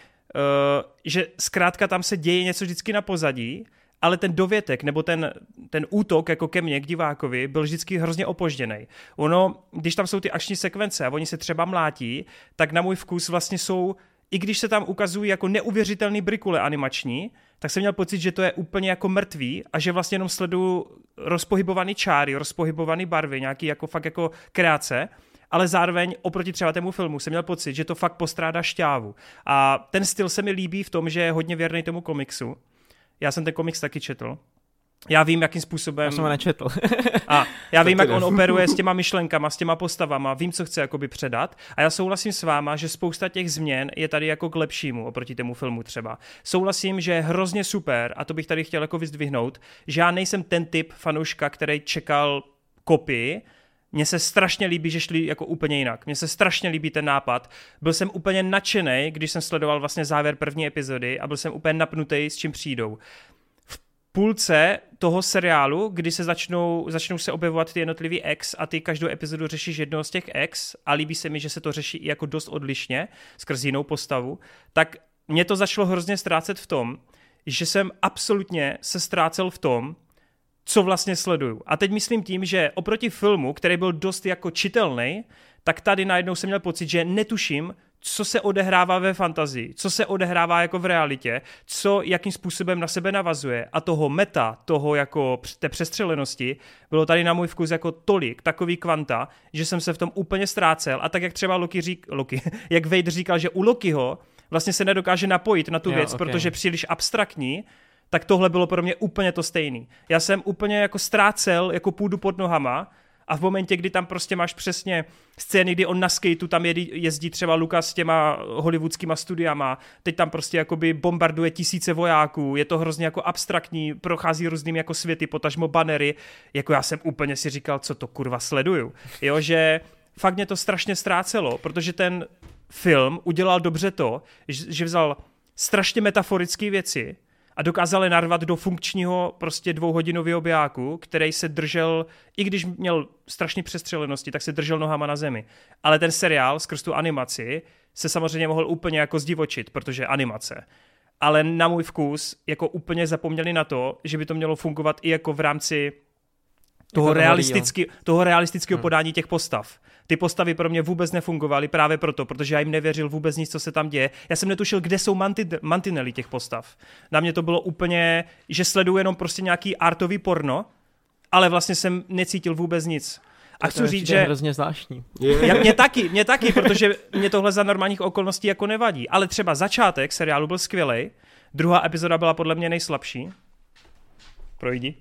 uh, že zkrátka tam se děje něco vždycky na pozadí, ale ten dovětek nebo ten, ten útok jako ke mně, k divákovi, byl vždycky hrozně opožděnej. Ono, když tam jsou ty akční sekvence a oni se třeba mlátí, tak na můj vkus vlastně jsou, i když se tam ukazují jako neuvěřitelný brikule animační, tak jsem měl pocit, že to je úplně jako mrtvý a že vlastně jenom sleduju rozpohybovaný čáry, rozpohybovaný barvy, nějaký jako fakt jako kreace, ale zároveň oproti třeba tému filmu jsem měl pocit, že to fakt postrádá šťávu. A ten styl se mi líbí v tom, že je hodně věrný tomu komiksu. Já jsem ten komiks taky četl. Já vím, jakým způsobem... Já jsem ho nečetl. A já vím, jak on operuje s těma myšlenkama, s těma postavama, vím, co chce jakoby předat. A já souhlasím s váma, že spousta těch změn je tady jako k lepšímu oproti tomu filmu třeba. Souhlasím, že je hrozně super, a to bych tady chtěl jako vyzdvihnout, že já nejsem ten typ fanouška, který čekal kopii. Mně se strašně líbí, že šli jako úplně jinak. Mně se strašně líbí ten nápad. Byl jsem úplně nadšenej, když jsem sledoval vlastně závěr první epizody a byl jsem úplně napnutý, s čím přijdou. Půlce toho seriálu, kdy se začnou, začnou se objevovat ty jednotlivý ex a ty každou epizodu řešíš jednoho z těch ex a líbí se mi, že se to řeší i jako dost odlišně skrz jinou postavu, tak mě to začalo hrozně ztrácet v tom, že jsem absolutně se ztrácel v tom, co vlastně sleduju. A teď myslím tím, že oproti filmu, který byl dost jako čitelný, tak tady najednou jsem měl pocit, že netuším, co se odehrává ve fantazii, co se odehrává jako v realitě, co jakým způsobem na sebe navazuje a toho meta, toho jako té přestřelenosti bylo tady na můj vkus jako tolik, takový kvanta, že jsem se v tom úplně ztrácel a tak jak třeba Loki řík, Loki, jak Vejda říkal, že u Lokiho vlastně se nedokáže napojit na tu jo, věc, okay. protože příliš abstraktní, tak tohle bylo pro mě úplně to stejný. Já jsem úplně jako ztrácel jako půdu pod nohama a v momentě, kdy tam prostě máš přesně scény, kdy on na skateu tam jezdí třeba Luka s těma hollywoodskýma studiama, teď tam prostě jakoby bombarduje tisíce vojáků, je to hrozně jako abstraktní, prochází různými jako světy, potažmo banery, jako já jsem úplně si říkal, co to kurva sleduju. Jo, že fakt mě to strašně ztrácelo, protože ten film udělal dobře to, že vzal strašně metaforické věci a dokázali narvat do funkčního prostě dvouhodinového bijáku, který se držel, i když měl strašné přestřelenosti, tak se držel nohama na zemi. Ale ten seriál skrz tu animaci se samozřejmě mohl úplně jako zdivočit, protože animace. Ale na můj vkus jako úplně zapomněli na to, že by to mělo fungovat i jako v rámci toho realistického, toho realistického hmm. podání těch postav. Ty postavy pro mě vůbec nefungovaly právě proto, protože já jim nevěřil vůbec nic, co se tam děje. Já jsem netušil, kde jsou mantin- mantinely těch postav. Na mě to bylo úplně, že sleduju jenom prostě nějaký artový porno, ale vlastně jsem necítil vůbec nic. A chci říct, že... hrozně zvláštní. Já, mě taky, mě taky, protože mě tohle za normálních okolností jako nevadí. Ale třeba začátek seriálu byl skvělej, druhá epizoda byla podle mě nejslabší. Projdi.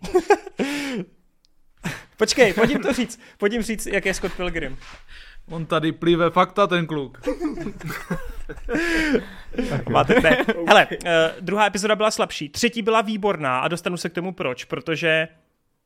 Počkej, pojď jim to říct, pojď jim říct, jak je Scott Pilgrim. On tady plive fakta, ten kluk. Máte, ne. Hele, uh, druhá epizoda byla slabší, třetí byla výborná a dostanu se k tomu proč, protože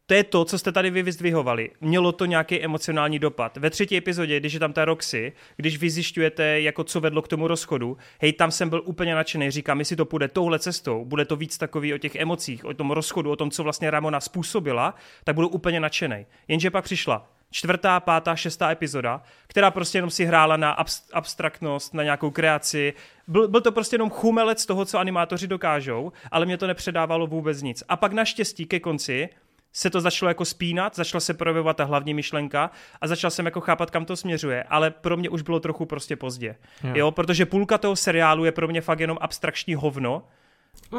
to je to, co jste tady vy vyzdvihovali. Mělo to nějaký emocionální dopad. Ve třetí epizodě, když je tam ta Roxy, když vy zjišťujete, jako co vedlo k tomu rozchodu, hej, tam jsem byl úplně nadšený, říkám, jestli to půjde touhle cestou, bude to víc takový o těch emocích, o tom rozchodu, o tom, co vlastně Ramona způsobila, tak budu úplně nadšený. Jenže pak přišla čtvrtá, pátá, šestá epizoda, která prostě jenom si hrála na abstraktnost, na nějakou kreaci. Byl, byl to prostě jenom chumelec toho, co animátoři dokážou, ale mě to nepředávalo vůbec nic. A pak naštěstí ke konci se to začalo jako spínat, začala se projevovat ta hlavní myšlenka a začal jsem jako chápat, kam to směřuje, ale pro mě už bylo trochu prostě pozdě, jo, jo? Protože půlka toho seriálu je pro mě fakt jenom abstraktní hovno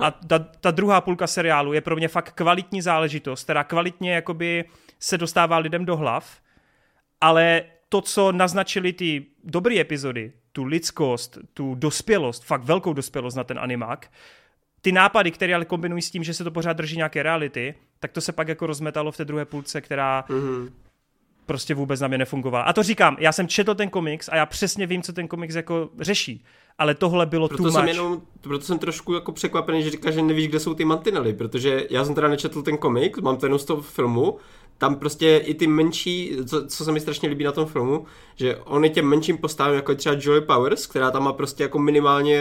a ta, ta druhá půlka seriálu je pro mě fakt kvalitní záležitost, která kvalitně jakoby se dostává lidem do hlav, ale to, co naznačili ty dobré epizody, tu lidskost, tu dospělost, fakt velkou dospělost na ten animák, ty nápady, které ale kombinují s tím, že se to pořád drží nějaké reality, tak to se pak jako rozmetalo v té druhé půlce, která mm-hmm. prostě vůbec na mě nefungovala. A to říkám, já jsem četl ten komiks a já přesně vím, co ten komiks jako řeší, ale tohle bylo proto too jsem much. Jenom, proto jsem trošku jako překvapený, že říkáš, že nevíš, kde jsou ty mantinely, protože já jsem teda nečetl ten komik, mám to jenom z toho filmu, tam prostě i ty menší, co, co se mi strašně líbí na tom filmu, že on je těm menším postavám, jako je třeba Joy Powers, která tam má prostě jako minimálně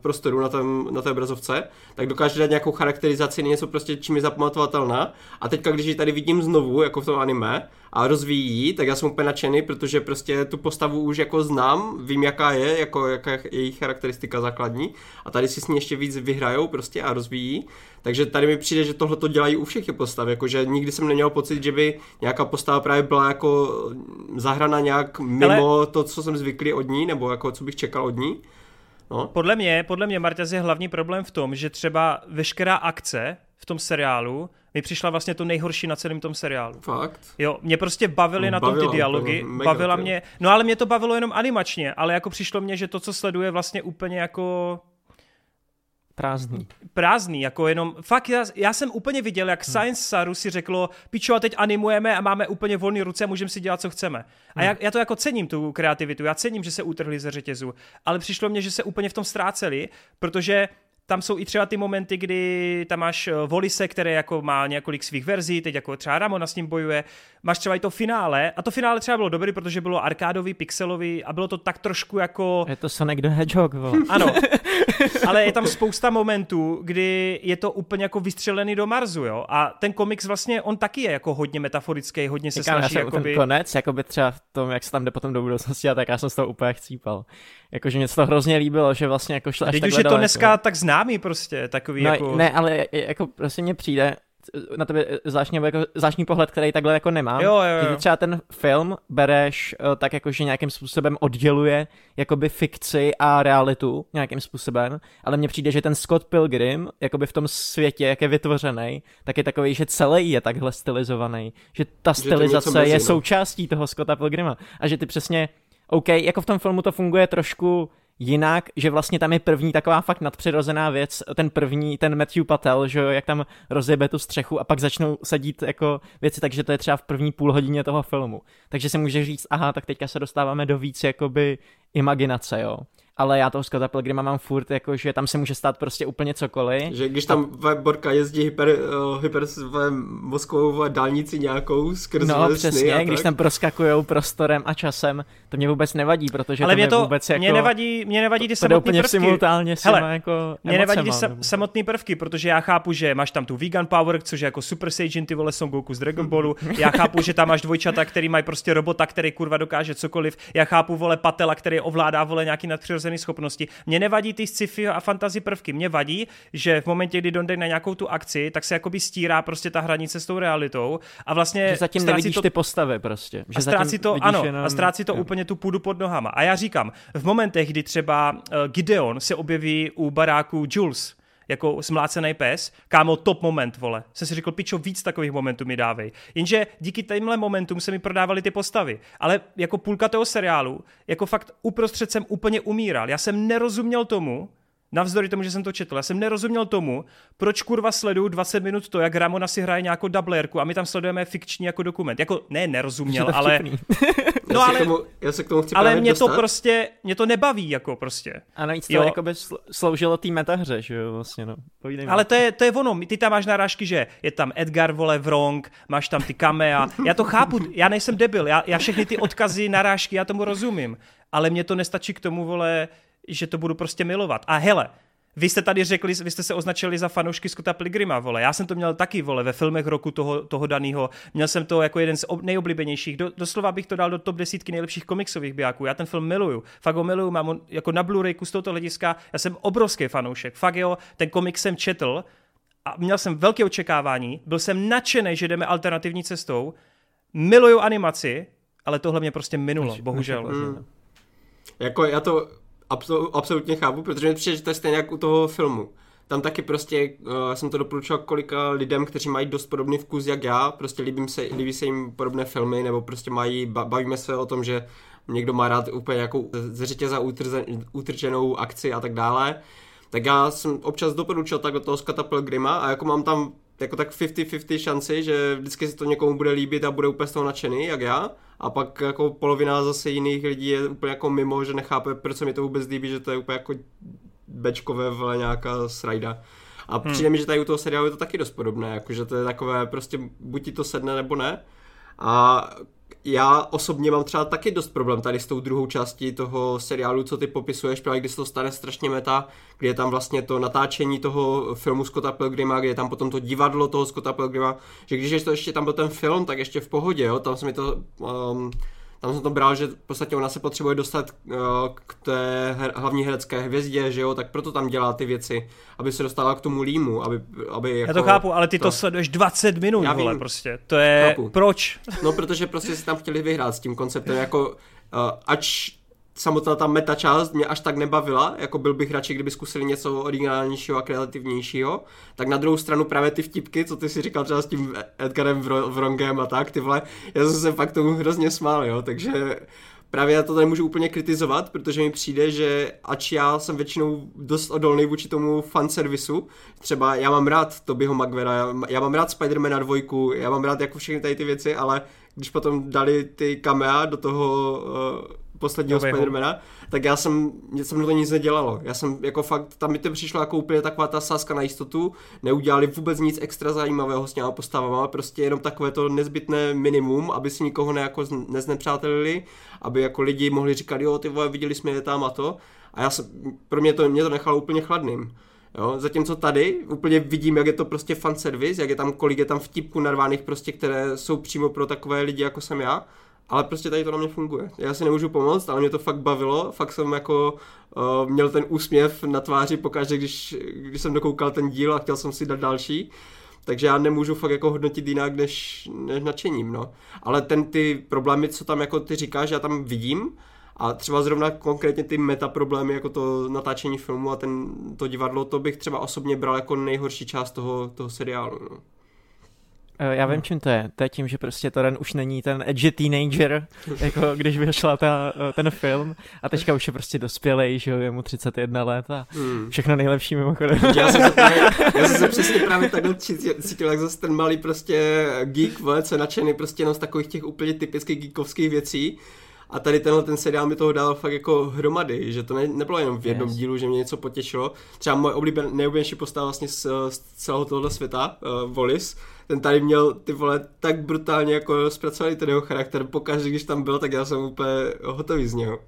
prostoru na, tom, na té obrazovce, tak dokáže dát nějakou charakterizaci, něco prostě, čím je zapamatovatelná. A teďka, když ji tady vidím znovu, jako v tom anime, a rozvíjí, tak já jsem úplně nadšený, protože prostě tu postavu už jako znám, vím, jaká je, jako jaká je její charakteristika základní. A tady si s ní ještě víc vyhrajou prostě a rozvíjí. Takže tady mi přijde, že tohle to dělají u všech postav, jakože nikdy jsem neměl pocit, že by nějaká postava právě byla jako zahraná nějak mimo ale... to, co jsem zvyklý od ní, nebo jako co bych čekal od ní. No. Podle mě, podle mě Marťa, je hlavní problém v tom, že třeba veškerá akce v tom seriálu mi přišla vlastně to nejhorší na celém tom seriálu. Fakt? Jo, mě prostě bavily na tom ty dialogy, mega, bavila mě, no ale mě to bavilo jenom animačně, ale jako přišlo mě, že to, co sleduje vlastně úplně jako... Prázdný. Prázdný, jako jenom, fakt já, já jsem úplně viděl, jak hmm. Science Saru si řeklo, pičo, a teď animujeme a máme úplně volné ruce a můžeme si dělat, co chceme. A hmm. já, já to jako cením, tu kreativitu, já cením, že se utrhli ze řetězu, ale přišlo mě, že se úplně v tom ztráceli, protože tam jsou i třeba ty momenty, kdy tam máš Volise, který jako má několik svých verzí, teď jako třeba Ramona s ním bojuje, máš třeba i to finále, a to finále třeba bylo dobrý, protože bylo arkádový, pixelový a bylo to tak trošku jako... Je to Sonic the Hedgehog, bo. Ano, ale je tam spousta momentů, kdy je to úplně jako vystřelený do Marsu, jo, a ten komiks vlastně, on taky je jako hodně metaforický, hodně se snaží jakoby... Ten konec, jakoby třeba v tom, jak se tam jde potom do budoucnosti, a tak já jsem z toho úplně chcípal. Jakože mě to hrozně líbilo, že vlastně jako šla až takhle daleko. Teď už je to dneska tak známý prostě, takový no, jako... Ne, ale jako prostě mně přijde, na tebe zvláštní, jako zvláštní pohled, který takhle jako nemám. Jo, jo, jo. Třeba ten film bereš tak jako, že nějakým způsobem odděluje jakoby fikci a realitu nějakým způsobem, ale mně přijde, že ten Scott Pilgrim jakoby v tom světě, jak je vytvořený, tak je takový, že celý je takhle stylizovaný, že ta že stylizace je součástí toho Scotta Pilgrima a že ty přesně, OK, jako v tom filmu to funguje trošku jinak, že vlastně tam je první taková fakt nadpřirozená věc, ten první, ten Matthew Patel, že jo, jak tam rozjebe tu střechu a pak začnou sadit jako věci, takže to je třeba v první půl hodině toho filmu. Takže si můžeš říct, aha, tak teďka se dostáváme do víc jakoby imaginace, jo. Ale já toho Scotta Pilgrima mám furt, jakože tam se může stát prostě úplně cokoliv. Že když tam a... Borka jezdí hyper, uh, hyper mozkovou dálnici nějakou skrz no, lesny. No přesně, když tam proskakujou prostorem a časem, to mě vůbec nevadí, protože ale to mě to, vůbec jako... Mě nevadí, mě nevadí ty samotný prvky. Simultánně Hele, má jako mě nevadí ty sam, samotný prvky, protože já chápu, že máš tam tu vegan power, což je jako Super Saiyan, ty vole Son Goku z Dragon Ballu. Já chápu, že tam máš dvojčata, který mají prostě robota, který kurva dokáže cokoliv. Já chápu, vole, Patela, který ovládá, vole, nějaký nadpřirozený schopnosti. Mně nevadí ty sci-fi a fantasy prvky. Mně vadí, že v momentě, kdy dojde na nějakou tu akci, tak se jakoby stírá prostě ta hranice s tou realitou a vlastně že zatím nevidíš to, ty postavy prostě. Že a ztrácí to, ano, jenom, a ztrácí to jo. Úplně tu půdu pod nohama. A já říkám, v momentech, kdy třeba Gideon se objeví u baráku Jules, jako smlácený pes, kámo, top moment, vole. Jsem si řekl, pičo, víc takových momentů mi dávej. Jenže díky těmhle momentům se mi prodávaly ty postavy. Ale jako půlka toho seriálu, jako fakt uprostřed jsem úplně umíral. Já jsem nerozuměl tomu, navzdory tomu, že jsem to četl, já jsem nerozuměl tomu, proč kurva sleduju dvacet minut to, jak Ramona si hraje nějakou dublérku a my tam sledujeme fikční jako dokument. Jako, ne, nerozuměl, ale... No, ale, já se k tomu, já se k tomu chci ale mě dostat. To prostě, mě to nebaví, jako prostě. A navíc to jako by sloužilo té metahře, že jo, vlastně, no. Povídej ale to je, to je ono, ty tam máš narážky, že je tam Edgar, vole, Wrong, máš tam ty kamea, já to chápu, já nejsem debil, já, já všechny ty odkazy, narážky, já tomu rozumím, ale mě to nestačí k tomu, vole, že to budu prostě milovat. A hele, vy jste tady řekli, vy jste se označili za fanoušky Scotta Pilgrima, vole. Já jsem to měl taky, vole, ve filmech roku toho, toho daného. Měl jsem to jako jeden z nejoblíbenějších. Do, doslova bych to dal do top desítky nejlepších komiksových bijáků. Já ten film miluju. Fakt ho miluju, mám ho jako na Blu-rayku z tohoto hlediska. Já jsem obrovský fanoušek. Fakt jo, ten komik jsem četl a měl jsem velké očekávání. Byl jsem nadšený, že jdeme alternativní cestou. Miluju animaci, ale tohle mě prostě minulo, bohužel. Hmm. Jako já to... Absol, absolutně chápu, protože mi přijde, že to je stejně jak u toho filmu. Tam taky prostě, já uh, jsem to doporučoval kolika lidem, kteří mají dost podobný vkus jak já, prostě líbím se, líbí se jim podobné filmy, nebo prostě mají, bavíme se o tom, že někdo má rád úplně jako ze řetěza utrženou akci a tak dále. Tak já jsem občas doporučil tak do toho Scotta Pilgrima a jako mám tam jako tak fifty fifty šanci, že vždycky se to někomu bude líbit a bude úplně z toho nadšený, jak já. A pak jako polovina zase jiných lidí je úplně jako mimo, že nechápe, proč se mi to vůbec líbí, že to je úplně jako bečkové vle nějaká srajda. A hmm. přijde mi, že tady u toho seriálu je to taky dost podobné, jakože to je takové prostě buď ti to sedne nebo ne. A já osobně mám třeba taky dost problém tady s tou druhou částí toho seriálu, co ty popisuješ, právě když se to stane strašně meta, kde je tam vlastně to natáčení toho filmu Scotta Pilgrima, kde je tam potom to divadlo toho Scotta Pilgrima, že když to ještě tam byl ten film, tak ještě v pohodě, jo, tam se mi to... Um, tam jsem to bral, že v podstatě ona se potřebuje dostat uh, k té her, hlavní herecké hvězdě, že jo, tak proto tam dělá ty věci, aby se dostala k tomu límu, aby, aby jako... Já to chápu, ale ty to, to sleduješ dvacet minut, já vole, vím. Prostě, to je... Chápu. Proč? No, protože prostě si tam chtěli vyhrát s tím konceptem, jako, uh, ač samotná ta meta část mě až tak nebavila, jako byl bych radši, kdyby zkusili něco originálnějšího a kreativnějšího, tak na druhou stranu právě ty vtipky, co ty si říkal třeba s tím Edgarem Vrongem a tak, ty vole, já jsem se fakt tomu hrozně smál, jo, takže právě já to tady můžu úplně kritizovat, protože mi přijde, že ač já jsem většinou dost odolný vůči tomu fanservisu, třeba já mám rád Tobyho Maguira, já mám rád Spidermana dvojku, já mám rád jako všechny tady ty věci, ale když potom dali ty kamea do toho... Uh, posledního Spidermana, tak já jsem, jsem to nic nedělalo. Já jsem jako fakt, tam mi to přišlo jako úplně taková ta sázka na jistotu, neudělali vůbec nic extra zajímavého s těma postavama, prostě jenom takové to nezbytné minimum, aby si nikoho ne, jako neznepřátelili, aby jako lidi mohli říkat, jo, ty vole, viděli jsme je tam a to. A já jsem, pro mě to, mě to nechalo úplně chladným. Jo, zatímco tady úplně vidím, jak je to prostě fanservice, jak je tam, kolik je tam vtipků narvaných prostě, které jsou přímo pro takové lidi, jako jsem já. Ale prostě tady to na mě funguje. Já si nemůžu pomoct, ale mě to fakt bavilo. Fakt jsem jako uh, měl ten úsměv na tváři pokaždé, když, když jsem dokoukal ten díl a chtěl jsem si dát další. takže já nemůžu fakt jako hodnotit jinak než, než nadšením, no. Ale ten, ty problémy, co tam jako ty říkáš, já tam vidím a třeba zrovna konkrétně ty metaproblémy, jako to natáčení filmu a ten, to divadlo, to bych třeba osobně bral jako nejhorší část toho, toho seriálu, no. Já vím, čím to je. To je tím, že prostě Toren už není ten edgy teenager, jako když vyšla ta, ten film a teďka už je prostě dospělej, že jo, je mu třicet jedna let a všechno nejlepší mimochodem. Já jsem se, právě, já jsem se přesně právě takhle cítil, jak zase ten malý prostě geek, vole, co je nadšený prostě jenom z takových těch úplně typických geekovských věcí. A tady tenhle ten seriál mi toho dal fakt jako hromady, že to ne, nebylo jenom v jednom yes. dílu, že mě něco potěšilo. Třeba moje oblíben, nejoblíbenější postava vlastně z, z celého tohoto světa, uh, Wallis, ten tady měl, ty vole, tak brutálně jako zpracovaný ten jeho charakter, pokaždé, když tam byl, tak já jsem úplně hotový z něho.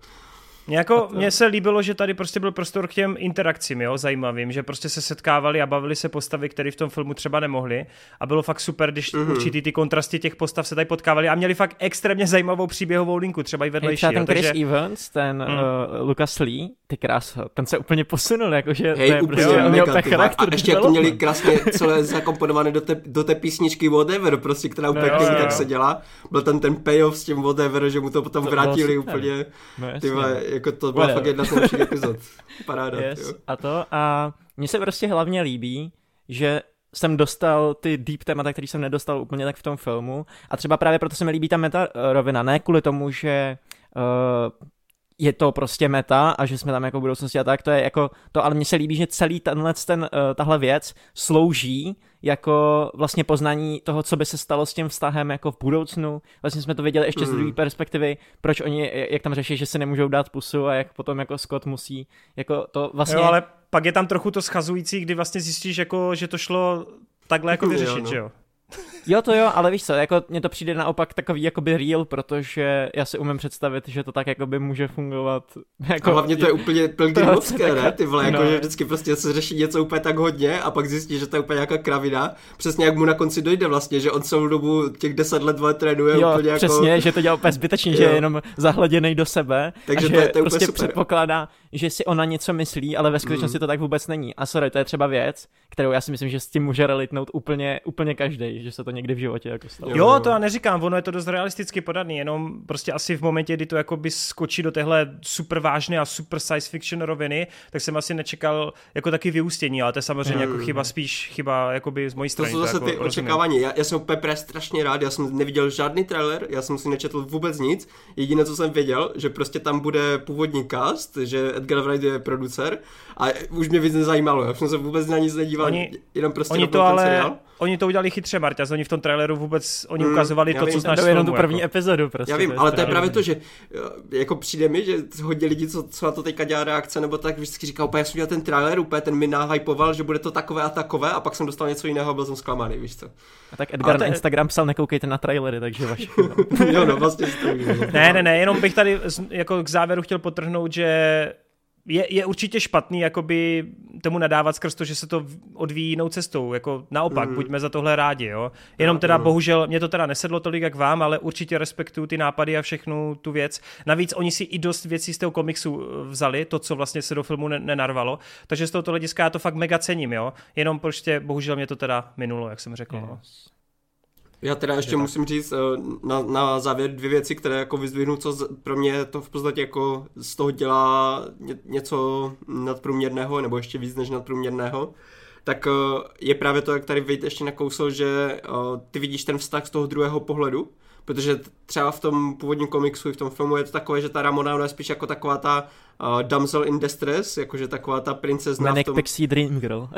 Jako, mně se líbilo, že tady prostě byl prostor k těm interakcím, jo, zajímavým, že prostě se setkávali a bavili se postavy, které v tom filmu třeba nemohly a bylo fakt super, když mm-hmm. určitý ty kontrasty těch postav se tady potkávaly a měli fakt extrémně zajímavou příběhovou linku, třeba i vedlejší. Hey, třeba jo, ten Chris takže... Evans, ten mm. uh, Lucas Lee, ty krása, ten se úplně posunul, jakože hey, to je úplně prostě, měl tak charakter. A ještě jak to měli krásně celé zakomponované do té, do té písničky Whatever, prostě, která úplně no, tak se dělá. Byl tam ten payoff s tím Whatever, že mu to potom to vrátili úplně, jako to byla fakt jedna z nejlepších epizod. Paráda. Yes, a to a mně se prostě hlavně líbí, že jsem dostal ty deep témata, který jsem nedostal úplně tak v tom filmu a třeba právě proto se mi líbí ta meta rovina, ne kvůli tomu, že uh, je to prostě meta a že jsme tam jako v budoucnosti a tak, to je jako to, ale mně se líbí, že celý tenhle, ten, uh, tahle věc slouží jako vlastně poznání toho, co by se stalo s tím vztahem jako v budoucnu. Vlastně jsme to viděli ještě mm. z druhé perspektivy, proč oni, jak tam řeší, že si nemůžou dát pusu a jak potom jako Scott musí, jako to vlastně... Jo, ale pak je tam trochu to schazující, kdy vlastně zjistíš, jako, že to šlo takhle jako vyřešit, že jo? Jo to jo, ale víš co, jako mně to přijde naopak takový jakoby real, protože já si umím představit, že to tak jakoby může fungovat. Jako, a hlavně to je úplně pilgrimovské, ne? Ty vole, no. Jako, že vždycky prostě se řeší něco úplně tak hodně a pak zjistí, že to je úplně nějaká kravina. Přesně jak mu na konci dojde vlastně, že on celou dobu těch deset let vole trénuje jo, úplně přesně, jako... že to dělá úplně zbytečně, že je jenom zahleděnej do sebe. Takže a že to je, to je prostě super, předpokládá, že si ona něco myslí, ale ve skutečnosti mm. to tak vůbec není. A sorry, to je třeba věc, kterou já si myslím, že s tím může relitnout úplně, úplně každý, že se to někdy v životě jako stalo. Jo, to já neříkám, ono je to dost realisticky podaný, jenom prostě asi v momentě, kdy to jakoby skočí do téhle super vážné a super science fiction roviny, tak jsem asi nečekal jako taky vyústění, ale to je samozřejmě mm. jako chyba spíš, chyba jakoby z mojí strany. To jsou zase jako, ty rozumím. Očekávání, já, já jsem úplně strašně rád, já jsem neviděl žádný trailer, já jsem si nečetl vůbec nic, jediné, co jsem věděl, že prostě tam bude původní cast, že Edgar Wright je producer a už mě víc nezajímalo, já jsem se vůbec na nic nedíval, oni, jenom prostě oni to ale, seriál. Oni to udělali chytře, Marťa, oni v tom traileru vůbec oni mm, ukazovali to, vím, co znáš z filmu. Tu první jako. Epizodu prostě. Já vím, ale to je právě to, že jako přijde mi, že hodně lidí, co, co na to teďka dělá reakce, nebo tak vždycky říká, úplně já jsem udělal ten trailer, úplně ten mi nahypoval, že bude to takové a takové a pak jsem dostal něco jiného a byl jsem zklamaný, víš co. A tak Edgar na je... Instagram psal, nekoukejte na trailery, takže vaši. Jo, no vlastně. Ne, ne, ne, jenom bych tady jako k závěru chtěl podtrhnout, že Je, je určitě špatný jakoby tomu nadávat skrz to, že se to odvíjí jinou cestou, jako naopak, mm. buďme za tohle rádi, jo. Jenom teda mm. bohužel mě to teda nesedlo tolik jak vám, ale určitě respektuju ty nápady a všechnu tu věc. Navíc oni si i dost věcí z toho komiksu vzali, to, co vlastně se do filmu ne- nenarvalo, takže z tohoto hlediska já to fakt mega cením, jo. Jenom prostě bohužel mě to teda minulo, jak jsem řekl, yes. no. Já teda ještě tak. musím říct na, na závěr dvě věci, které jako vyzdvihnu, co z, pro mě to v podstatě jako z toho dělá ně, něco nadprůměrného, nebo ještě víc než nadprůměrného. Tak je právě to, jak tady Vejda ještě nakousl, že ty vidíš ten vztah z toho druhého pohledu, protože třeba v tom původním komiksu i v tom filmu je to takové, že ta Ramona ona je spíš jako taková ta uh, damsel in distress, jakože taková ta princezna v tom... Pixie Dream Girl.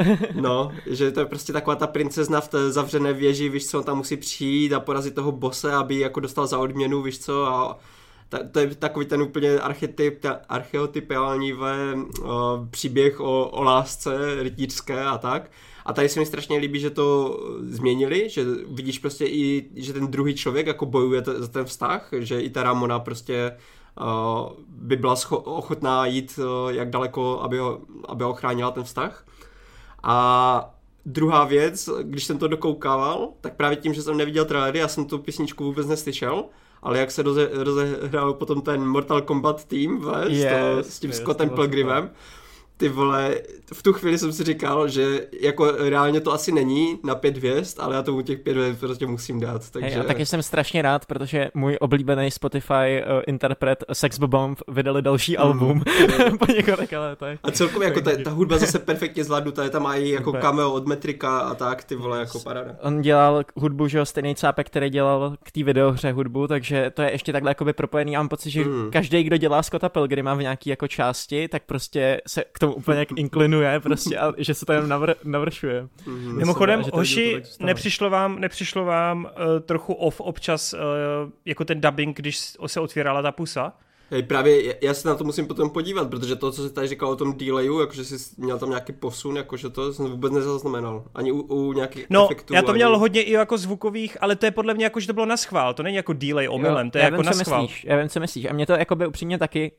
No, že to je prostě taková ta princezna v té zavřené věži, víš co, on tam musí přijít a porazit toho bose, aby jako dostal za odměnu, víš co, a ta, to je takový ten úplně archetyp, ta archetypální uh, příběh o, o lásce rytířské a tak. A tady se mi strašně líbí, že to změnili, že vidíš prostě i, že ten druhý člověk jako bojuje t- za ten vztah, že i ta Ramona prostě uh, by byla scho- ochotná jít uh, jak daleko, aby ho, aby ho ochránila ten vztah. A druhá věc, když jsem to dokoukával, tak právě tím, že jsem neviděl trailery, já jsem tu písničku vůbec neslyšel, ale jak se roze- rozehrál potom ten Mortal Kombat tým, ve, yes, s, to, s tím yes, Scottem Pilgrimem, Ty vole, v tu chvíli jsem si říkal, že jako reálně to asi není na pět hvězd, ale já tomu těch pět hvězd prostě musím dát. Takže... Hey, a taky jsem strašně rád, protože můj oblíbený Spotify uh, interpret Sex Bomb vydali další mm. album po několika letech. A celkově jako ta, ta hudba zase perfektně zvládnutá, ta má i jako cameo od Metrika a tak, ty vole, jako paráda. On dělal hudbu, že jo, stejný cápek, který dělal k té videohře hudbu, takže to je ještě takhle jakoby propojený. Já mám pocit, že mm. každý, kdo dělá Scotta Pilgrima v nějaký jako části, tak prostě se k tomu úplně inklinuje prostě a že se to jenom navr- navršuje. Mm, Mimochodem, hoši, nepřišlo vám, nepřišlo vám uh, trochu off občas uh, jako ten dubbing, když se otvírala ta pusa? Hej, právě já se na to musím potom podívat, protože to, co jsi tady říkal o tom delayu, jakože jsi měl tam nějaký posun, jakože to jsem vůbec nezaznamenal. Ani u, u nějakých no, efektů. No, já to měl ani... hodně i jako zvukových, ale to je podle mě jako, že to bylo naschvál, to není jako delay omylem, to je já jako naschvál. Já vím, co myslíš, a mě to jako by upřímně taky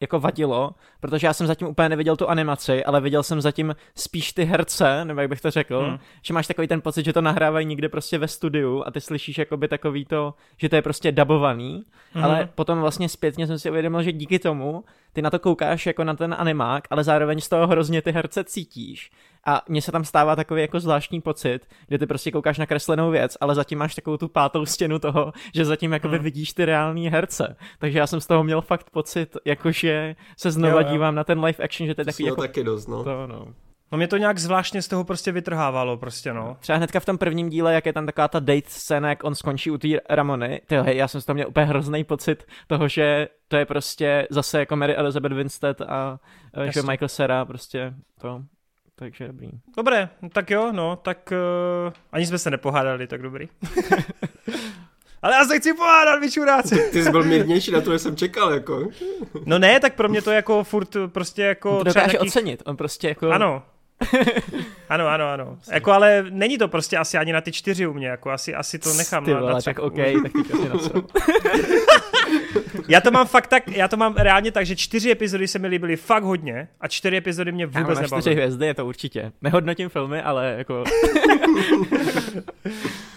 jako vadilo, protože já jsem zatím úplně neviděl tu animaci, ale viděl jsem zatím spíš ty herce, nebo jak bych to řekl, hmm. že máš takový ten pocit, že to nahrávají někde prostě ve studiu a ty slyšíš jakoby takový to, že to je prostě dabovaný, hmm. ale potom vlastně zpětně jsem si uvědomil, že díky tomu ty na to koukáš jako na ten animák, ale zároveň z toho hrozně ty herce cítíš. A mně se tam stává takový jako zvláštní pocit, kde ty prostě koukáš na kreslenou věc, ale zatím máš takovou tu pátou stěnu toho, že zatím jakoby hmm. vidíš ty reální herce. Takže já jsem z toho měl fakt pocit, jakože se znova jo, jo. dívám na ten live action, že to je takový to jako... taky dost, no. To, no. No mě to nějak zvláštně z toho prostě vytrhávalo, prostě no. Třeba hnedka v tom prvním díle, jak je tam taková ta date scéna, jak on skončí u té Ramony, tyjo, hej, já jsem z toho měl úplně hrozný pocit toho, že to je prostě zase jako Mary Elizabeth Winstead a že Michael Cera, prostě to... Takže dobrý. Dobré, tak jo, no, tak uh, ani jsme se nepohádali, tak dobrý. Ale já se chci pohádat, vy čuráci. Ty, ty jsi byl mírnější na to, že jsem čekal, jako. No ne, tak pro mě to jako furt prostě jako... On to dokáže nějakých... ocenit, on prostě jako... Ano. Ano, ano, ano. Jako ale není to prostě asi ani na ty čtyři u mě, jako asi, asi to nechám. Ty vole, na tak ok, tak ty to asi na já to mám fakt tak, já to mám reálně tak, že čtyři epizody se mi líbily fakt hodně a čtyři epizody mě vůbec nebavily. Já mám čtyři hvězdy, je to určitě. Nehodnotím filmy, ale jako...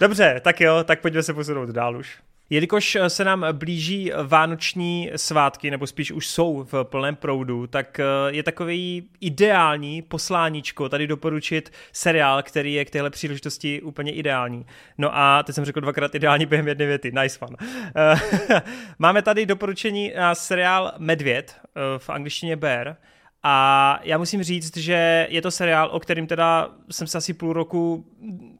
Dobře, tak jo, tak pojďme se posunout dál už. Jelikož se nám blíží vánoční svátky, nebo spíš už jsou v plném proudu, tak je takový ideální posláníčko tady doporučit seriál, který je k téhle příležitosti úplně ideální. No a teď jsem řekl dvakrát ideální během jedné věty, nice one. Máme tady doporučení na seriál Medvěd, v angličtině Bear. A já musím říct, že je to seriál, o kterým teda jsem se asi půl roku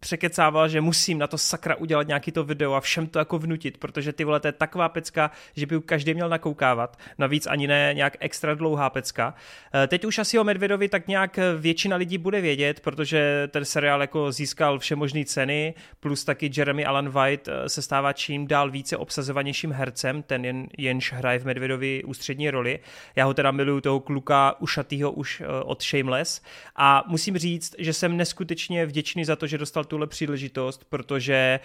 překecával, že musím na to sakra udělat nějaký to video a všem to jako vnutit, protože ty vole, to je taková pecka, že by každý měl nakoukávat, navíc ani ne nějak extra dlouhá pecka. Teď už asi o Medvědovi tak nějak většina lidí bude vědět, protože ten seriál jako získal všemožné ceny, plus taky Jeremy Allen White se stává čím dál více obsazovanějším hercem, ten jen, jenž hraje v Medvědovi ústřední roli. Já ho teda miluju, toho kluka už šatýho už od Shameless a musím říct, že jsem neskutečně vděčný za to, že dostal tuhle příležitost, protože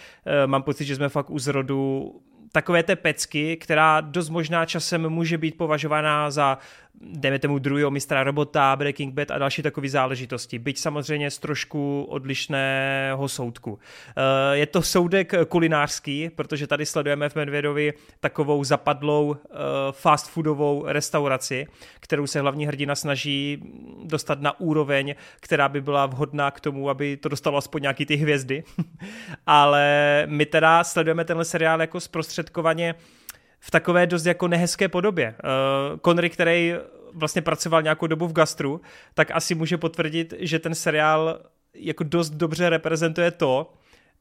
mám pocit, že jsme fakt u zrodu takové té pecky, která dost možná časem může být považovaná za, dejme tomu, druhého mistra robota, Breaking Bad a další takové záležitosti. Byť samozřejmě z trošku odlišného soudku. Je to soudek kulinářský, protože tady sledujeme v Medvědovi takovou zapadlou fast foodovou restauraci, kterou se hlavní hrdina snaží dostat na úroveň, která by byla vhodná k tomu, aby to dostalo aspoň nějaký ty hvězdy. Ale my teda sledujeme tenhle seriál jako zprostředkovaně v takové dost jako nehezké podobě. Conry, který vlastně pracoval nějakou dobu v gastru, tak asi může potvrdit, že ten seriál jako dost dobře reprezentuje to,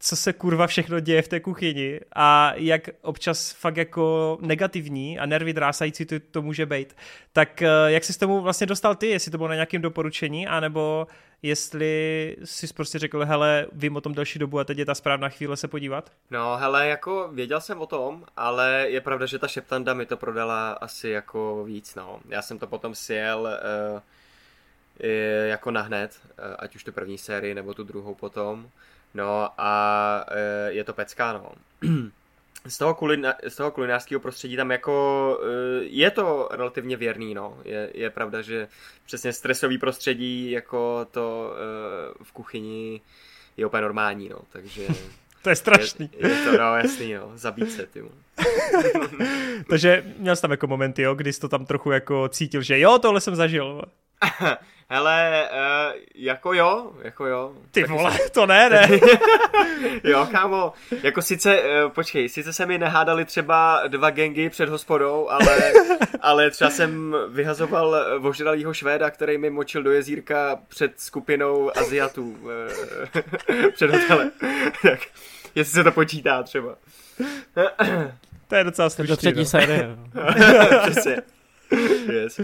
co se kurva všechno děje v té kuchyni a jak občas fakt jako negativní a nervy drásající to, to může být. Tak jak jsi s tomu vlastně dostal ty, jestli to bylo na nějakém doporučení, anebo jestli jsi prostě řekl, hele, vím o tom další dobu a teď je ta správná chvíle se podívat? No, hele, jako věděl jsem o tom, ale je pravda, že ta šeptanda mi to prodala asi jako víc, no. Já jsem to potom sjel uh, jako nahned, ať už tu první sérii, nebo tu druhou potom. No a e, je to pecká, no. Z toho, kulina, z toho kulinářského prostředí tam jako e, je to relativně věrný, no. Je, je pravda, že přesně stresový prostředí jako to e, v kuchyni je úplně normální, no. Takže... To je strašný. Je, je to, no, jasný, no. Zabít se, ty. Takže měl jsi tam jako momenty, jo, kdy jsi to tam trochu jako cítil, že jo, tohle jsem zažil. Hele, uh, jako jo, jako jo. Ty vole, si... to ne, ne. Jo, kámo, jako sice, uh, počkej, sice se mi nehádali třeba dva gengy před hospodou, ale, ale třeba jsem vyhazoval vožralýho Švéda, který mi močil do jezírka před skupinou Aziatů. Uh, před hotelem. Tak, jestli se to počítá třeba. To je docela slušný. To třetí sajde. Přesně. Yes.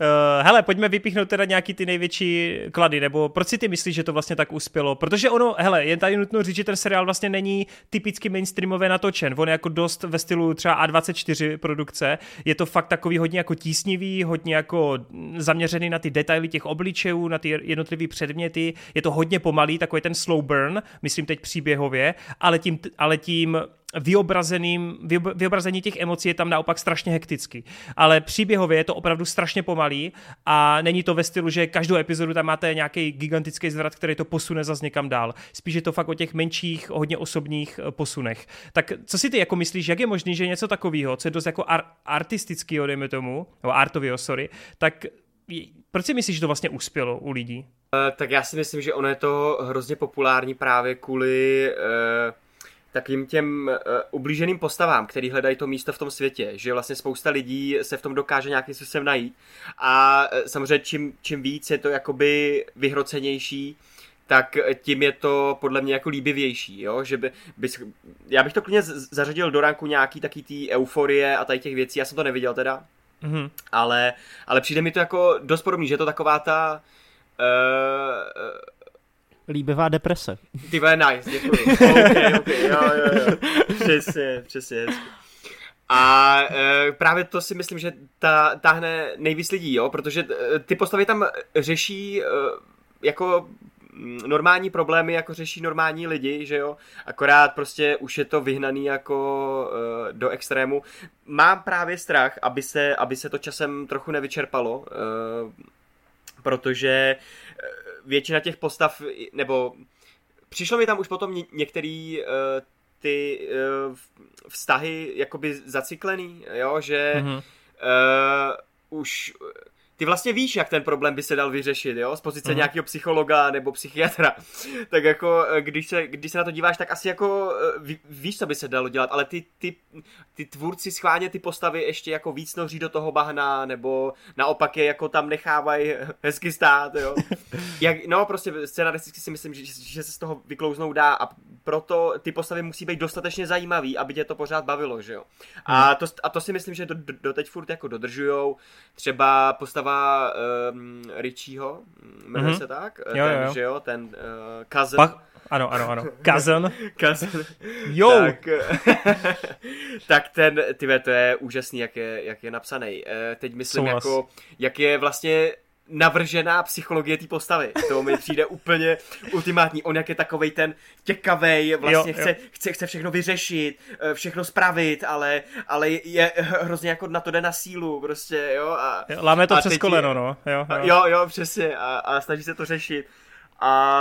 Uh, hele, pojďme vypíchnout teda nějaký ty největší klady, nebo proč si ty myslíš, že to vlastně tak uspělo? Protože ono, hele, jen tady nutno říct, že ten seriál vlastně není typicky mainstreamově natočen, on je jako dost ve stylu třeba á dvacet čtyři produkce, je to fakt takový hodně jako tísnivý, hodně jako zaměřený na ty detaily těch obličejů, na ty jednotlivé předměty, je to hodně pomalý, takový ten slow burn, myslím teď příběhově, ale tím, ale tím vyobrazeným, vyobrazení těch emocí je tam naopak strašně hektický. Ale příběhově je to opravdu strašně pomalý a není to ve stylu, že každou epizodu tam máte nějaký gigantický zvrat, který to posune zase někam dál. Spíš je to fakt o těch menších, hodně osobních posunech. Tak co si ty jako myslíš, jak je možný, že něco takového, co je dost jako ar- artistického, dejme tomu, nebo artového, sorry, tak proč si myslíš, že to vlastně uspělo u lidí? Uh, tak já si myslím, že ono je to hrozně populární právě kvůli... Uh... takým těm uh, ublíženým postavám, který hledají to místo v tom světě, že vlastně spousta lidí se v tom dokáže nějakým způsobem najít a uh, samozřejmě čím, čím víc je to jakoby vyhrocenější, tak tím je to podle mě jako líbivější, jo, že by, bys, já bych to klidně zařadil do ranku nějaký taky tý euforie a tady těch věcí, já jsem to neviděl teda, mm-hmm. ale, ale přijde mi to jako dost podobný, že je to taková ta... Uh, líbivá deprese. Ty vole, nice, děkuji. Okay, okay, jo, jo, jo. Přesně, přesně. A e, právě to si myslím, že ta, táhne nejvíc lidí, jo, protože ty postavy tam řeší e, jako normální problémy, jako řeší normální lidi, že jo, akorát prostě už je to vyhnaný jako e, do extrému. Mám právě strach, aby se, aby se to časem trochu nevyčerpalo, e, protože většina těch postav, nebo přišlo mi tam už potom ně, některý uh, ty uh, vztahy jakoby zacyklený, jo, že mm-hmm. uh, už ty vlastně víš, jak ten problém by se dal vyřešit, jo, z pozice mm-hmm. nějakého psychologa nebo psychiatra, tak jako když se, když se na to díváš, tak asi jako ví, víš, co by se dalo dělat, ale ty, ty, ty tvůrci schválně ty postavy ještě jako víc noří do toho bahna, nebo naopak je jako tam nechávají hezky stát, jo. Jak, no prostě scenaristicky si myslím, že, že se z toho vyklouznou dá a proto ty postavy musí být dostatečně zajímavý, aby tě to pořád bavilo, že jo. Mm-hmm. A, to, a to si myslím, že do, do teď furt jako dodržujou, třeba postav Um, Richieho, jmenuje mm-hmm. se tak, jo, ten, jo. že jo, ten uh, cousin. Pak, ano, ano, ano, cousin. cousin. Jo. Tak, tak ten, tyve, to je úžasný, jak je, jak je napsaný. Uh, teď myslím, Souhlas. jako, jak je vlastně navržená psychologie té postavy. To mi přijde úplně ultimátní. On jak je takovej ten těkavej, vlastně jo, chce, jo. Chce, chce všechno vyřešit, všechno spravit, ale, ale je hrozně jako na to jde na sílu, prostě, jo. A, láme to a přes koleno, je, no. Jo, jo, jo, jo přesně. A, a snaží se to řešit. A,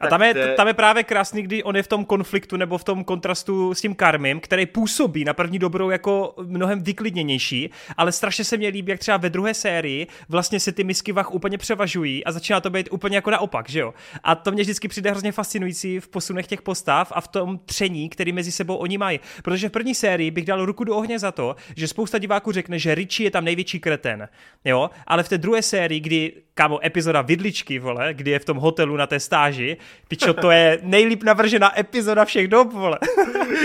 a tam, je, te... tam je právě krásný, kdy on je v tom konfliktu nebo v tom kontrastu s tím Carmym, který působí na první dobrou jako mnohem vyklidněnější, ale strašně se mně líbí, jak třeba ve druhé sérii vlastně se ty misky vah úplně převažují a začíná to být úplně jako naopak, že jo? A to mě vždycky přijde hrozně fascinující v posunech těch postav a v tom tření, který mezi sebou oni mají. Protože v první sérii bych dal ruku do ohně za to, že spousta diváků řekne, že Richie je tam největší kreten, jo? Ale v té druhé sérii, kdy kámo, epizoda Vidličky, vole, kdy je v tom hotelu na té stáži, pičo, to je nejlíp navržená epizoda všech dob, vole.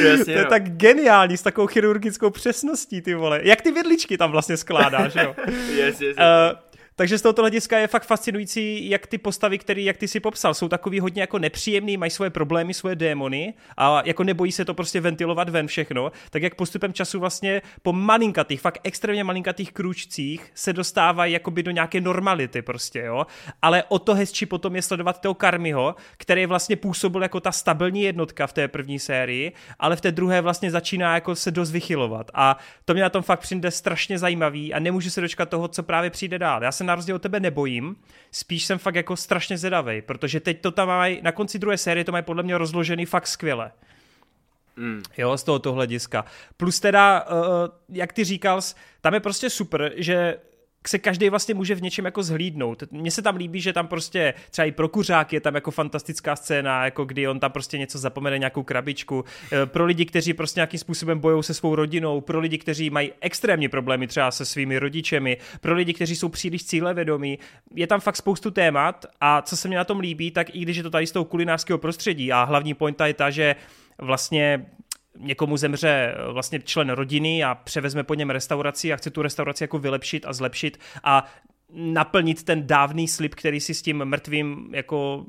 Yes, to je no. tak geniální, s takovou chirurgickou přesností, ty vole. Jak ty vidličky tam vlastně skládáš, jo? Yes, yes, yes. Uh, takže z tohoto hlediska je fakt fascinující, jak ty postavy, které, jak ty si popsal, jsou takový hodně jako nepříjemný, mají svoje problémy, svoje démony a jako nebojí se to prostě ventilovat ven všechno, tak jak postupem času vlastně po malinkatých, fakt extrémně malinkatých krůčcích se dostávají jakoby do nějaké normality prostě, jo. Ale o to hezčí potom je sledovat toho Carmyho, který vlastně působil jako ta stabilní jednotka v té první sérii, ale v té druhé vlastně začíná jako se dost vychylovat a to mě na tom fakt přijde strašně zajímavý a nemůžu se dočkat toho, co právě přijde dál. Já se na rozdíl od tebe nebojím, spíš jsem fakt jako strašně zvědavej, protože teď to tam mají, na konci druhé série to mají podle mě rozložený fakt skvěle. Mm. Jo, z tohoto hlediska. Plus teda, jak ty říkal, tam je prostě super, že se každý vlastně může v něčem jako zhlídnout. Mně se tam líbí, že tam prostě třeba i pro kuřák je tam jako fantastická scéna, jako kdy on tam prostě něco zapomene, nějakou krabičku. Pro lidi, kteří prostě nějakým způsobem bojují se svou rodinou, pro lidi, kteří mají extrémní problémy třeba se svými rodičemi, pro lidi, kteří jsou příliš cílevědomí. Je tam fakt spoustu témat a co se mi na tom líbí, tak i když je to tady z toho kulinářského prostředí a hlavní pointa je ta, že vlastně někomu zemře vlastně člen rodiny a převezme po něm restauraci a chce tu restauraci jako vylepšit a zlepšit a naplnit ten dávný slib, který si s tím mrtvým jako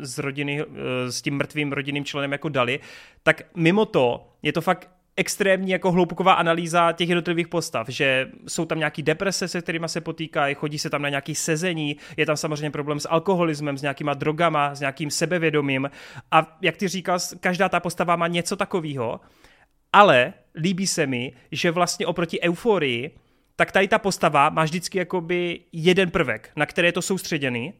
z rodiny, s tím mrtvým rodinným členem jako dali, tak mimo to je to fakt extrémní jako hloubková analýza těch jednotlivých postav, že jsou tam nějaký deprese, se kterýma se potýkají, chodí se tam na nějaký sezení, je tam samozřejmě problém s alkoholismem, s nějakýma drogama, s nějakým sebevědomím a jak ty říkal, každá ta postava má něco takového, ale líbí se mi, že vlastně oproti euforii, tak tady ta postava má vždycky jakoby jeden prvek, na který je to soustředěný.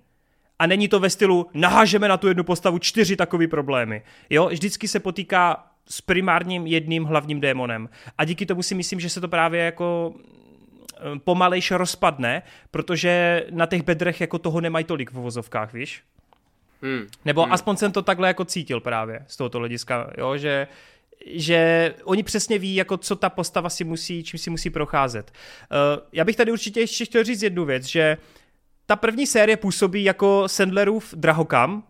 A není to ve stylu, nahážeme na tu jednu postavu čtyři takový problémy. Jo, vždycky se potýká s primárním jedním hlavním démonem. A díky tomu si myslím, že se to právě jako pomalejš rozpadne, protože na těch bedrech jako toho nemají tolik v uvozovkách, víš? Hmm. Nebo hmm. aspoň jsem to takhle jako cítil právě z tohoto hlediska, jo, že že oni přesně ví, jako co ta postava si musí, čím si musí procházet. Uh, já bych tady určitě ještě chtěl říct jednu věc, že ta první série působí jako Sandlerův Drahokam,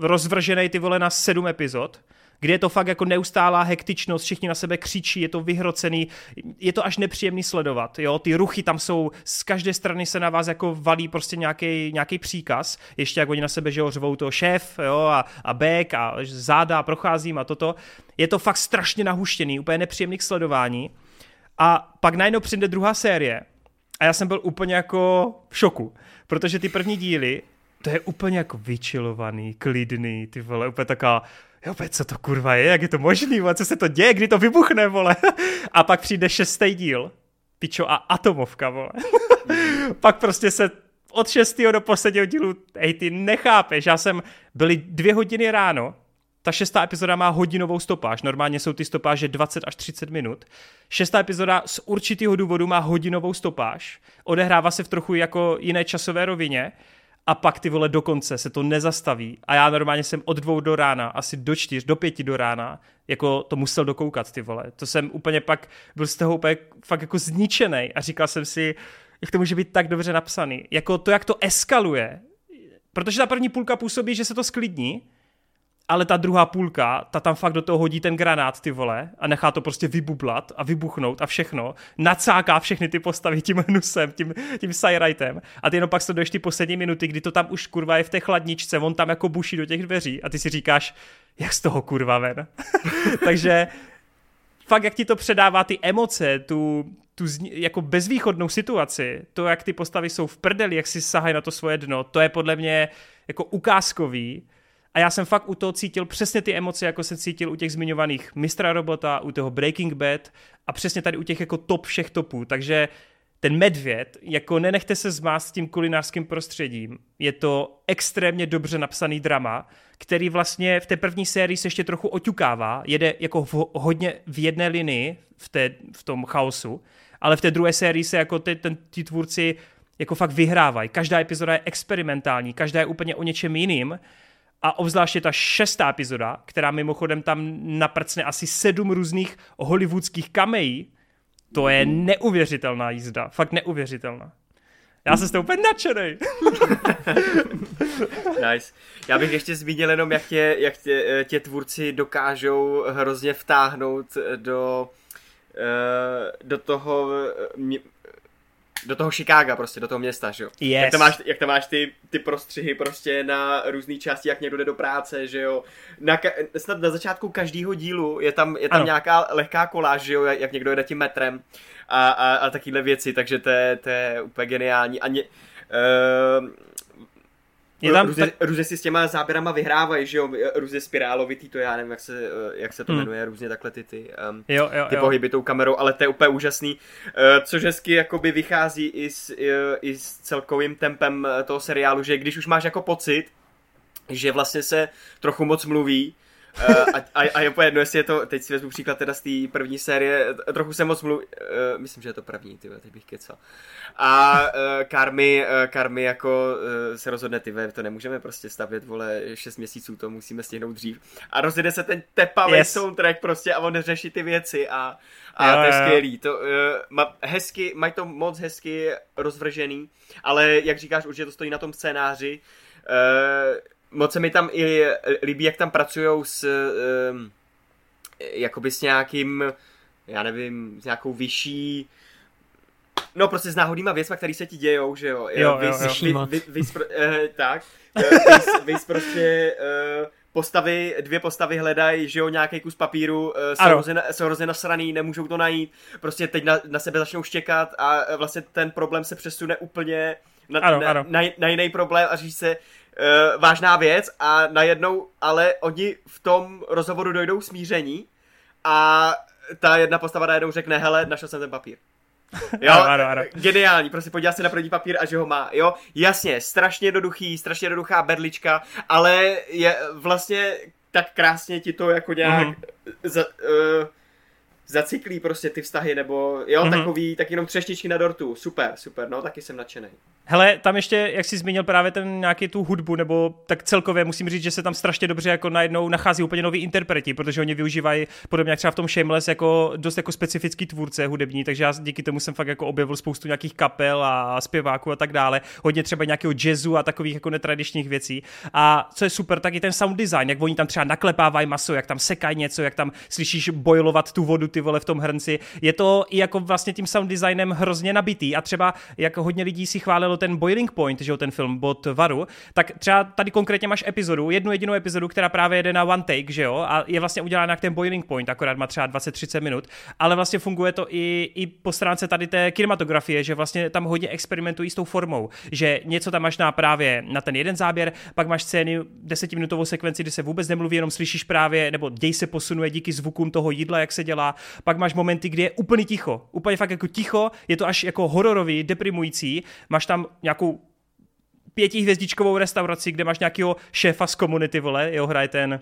rozvrženej ty vole na sedm epizod, kde je to fakt jako neustálá hektičnost, všichni na sebe křičí, je to vyhrocený, je to až nepříjemný sledovat, jo, ty ruchy tam jsou, z každé strany se na vás jako valí prostě nějaký, nějaký příkaz, ještě jak oni na sebe, že ho řvou toho šéf, jo, a, a bek a záda, procházím a toto, je to fakt strašně nahuštěný, úplně nepříjemný k sledování a pak najednou přijde druhá série a já jsem byl úplně jako v šoku, protože ty první díly, to je úplně jako vyčilovaný, klidný, ty vole, úplně taká jo, co to kurva je, jak je to možný, co se to děje, kdy to vybuchne, vole. A pak přijde šestý díl, pičo, a atomovka, vole. Pak prostě se od šestého do posledního dílu, hej, ty nechápeš, já jsem, byly dvě hodiny ráno, ta šestá epizoda má hodinovou stopáž, normálně jsou ty stopáže dvacet až třicet minut. Šestá epizoda z určitýho důvodu má hodinovou stopáž, odehrává se v trochu jako jiné časové rovině, a pak ty vole dokonce se to nezastaví. A já normálně jsem od dvou do rána, asi do čtyř, do pěti do rána, jako to musel dokoukat ty vole. To jsem úplně pak, byl z toho úplně fakt jako zničenej a říkal jsem si, jak to může být tak dobře napsaný. Jako to, jak to eskaluje. Protože ta první půlka působí, že se to sklidní, ale ta druhá půlka, ta tam fakt do toho hodí ten granát, ty vole, a nechá to prostě vybublat a vybuchnout a všechno, nacáká všechny ty postavy tím hnusem, tím, tím sajrajtem. A ty jenom pak sleduješ ty poslední minuty, kdy to tam už kurva je v té chladničce, on tam jako buší do těch dveří a ty si říkáš, jak z toho kurva ven. Takže fakt, jak ti to předává ty emoce, tu, tu jako bezvýchodnou situaci, to, jak ty postavy jsou v prdeli, jak si sahají na to svoje dno, to je podle mě jako ukázkový. A já jsem fakt u toho cítil přesně ty emoce, jako jsem cítil u těch zmiňovaných Mistra Robota, u toho Breaking Bad a přesně tady u těch jako top všech topů. Takže ten Medvěd, jako nenechte se zmást s tím kulinářským prostředím. Je to extrémně dobře napsaný drama, který vlastně v té první sérii se ještě trochu oťukává, jede jako v, hodně v jedné linii v, té, v tom chaosu, ale v té druhé sérii se jako ty, ten, ty tvůrci jako fakt vyhrávají. Každá epizoda je experimentální, každá je úplně o něčem jiným. A obzvláště ta šestá epizoda, která mimochodem tam naprcne asi sedm různých hollywoodských kamejí, to je neuvěřitelná jízda. Fakt neuvěřitelná. Já jsem s tou úplně nadšenej. Nice. Já bych ještě zmínil jenom, jak tě, jak tě, tě tvůrci dokážou hrozně vtáhnout do, do toho... do toho Chicaga prostě, do toho města, že jo. Yes. Jak tam máš, jak tam máš ty, ty prostřihy prostě na různý části, jak někdo jde do práce, že jo. Na ka- snad na začátku každého dílu je tam, je tam nějaká lehká koláž, že jo, jak někdo jede tím metrem a, a, a takovýhle věci, takže to je, to je úplně geniální. A ně, uh, je tam různě, tak... různě si s těma záběrama vyhrávají, že jo, různě spirálovitý, to já nevím, jak se, jak se to hmm. jmenuje, různě takhle ty, ty, um, jo, jo, ty jo. pohyby tou kamerou, ale to je úplně úžasný, uh, což hezky jakoby vychází i s, i s celkovým tempem toho seriálu, že když už máš jako pocit, že vlastně se trochu moc mluví, A, a, a je pojedno, jestli je to, teď si vezmu příklad teda z té první série, trochu se moc mluví, uh, myslím, že je to první, tyhle, teď bych kecal. A uh, Carmy, uh, Carmy jako uh, se rozhodne, ty ve, to nemůžeme prostě stavět, vole, šest měsíců, to musíme stihnout dřív. A rozjede se ten tepavý yes. soundtrack prostě a on řeší ty věci a, a jo, to je skvělý. To, uh, ma, hezky, mají to moc hezky rozvržený, ale jak říkáš, určitě to stojí na tom scénáři. Uh, Moc se mi tam i líbí, jak tam pracujou s um, jakoby s nějakým, já nevím, s nějakou vyšší, no prostě s náhodnýma věcma, které se ti dějou, že jo. Jo, jo, jo. Vy, vy, vy, vy, uh, tak, vy, vy prostě uh, postavy, dvě postavy hledají, že jo, nějaký kus papíru, uh, jsou hrozně nasraný, nemůžou to najít, prostě teď na, na sebe začnou štěkat a uh, vlastně ten problém se přesune úplně na, ano, na, ano. na, na jiný problém a říct se, Uh, vážná věc a najednou, ale oni v tom rozhovoru dojdou smíření a ta jedna postava najednou řekne, hele, našel jsem ten papír. Jo, ano, ano. Geniální, prostě podívá se na první papír a že ho má, jo, jasně, strašně jednoduchý, strašně jednoduchá berlička, ale je vlastně tak krásně ti to jako nějak mm-hmm. za, uh, zaciklí prostě ty vztahy, nebo jo, mm-hmm. takový, tak jenom třešničky na dortu, super, super, no, taky jsem nadšenej. Hele, tam ještě, jak jsi zmínil právě ten nějaký tu hudbu, nebo tak celkově musím říct, že se tam strašně dobře jako najednou nachází úplně noví interpreti, protože oni využívají podobně jak třeba v tom Shameless jako dost jako specifický tvůrce hudební, takže já díky tomu jsem fakt jako objevil spoustu nějakých kapel a zpěváků a tak dále, hodně třeba nějakého jazzu a takových jako netradičních věcí. A co je super, tak i ten sound design, jak oni tam třeba naklepávají maso, jak tam sekají něco, jak tam slyšíš bojlovat tu vodu, ty vole, v tom hrnci. Je to i jako vlastně tím sound designem hrozně nabitý a třeba jako hodně lidí si chválilo ten Boiling Point, že jo, ten film od Varu, tak třeba tady konkrétně máš epizodu, jednu jedinou epizodu, která právě jede na one take, že jo, a je vlastně udělána jak ten Boiling Point, akorát má třeba dvacet až třicet minut, ale vlastně funguje to i, i po stránce tady té kinematografie, že vlastně tam hodně experimentují s tou formou, že něco tam máš na právě na ten jeden záběr, pak máš scény desetiminutovou sekvenci, kdy se vůbec nemluví, jenom slyšíš právě, nebo děj se posunuje díky zvukům toho jídla, jak se dělá, pak máš momenty, kdy je úplně ticho, úplně fakt jako ticho, je to až jako hororový, deprimující, máš tam nějakou pětihvězdičkovou restauraci, kde máš nějakého šéfa z Community, vole, jo, hraje ten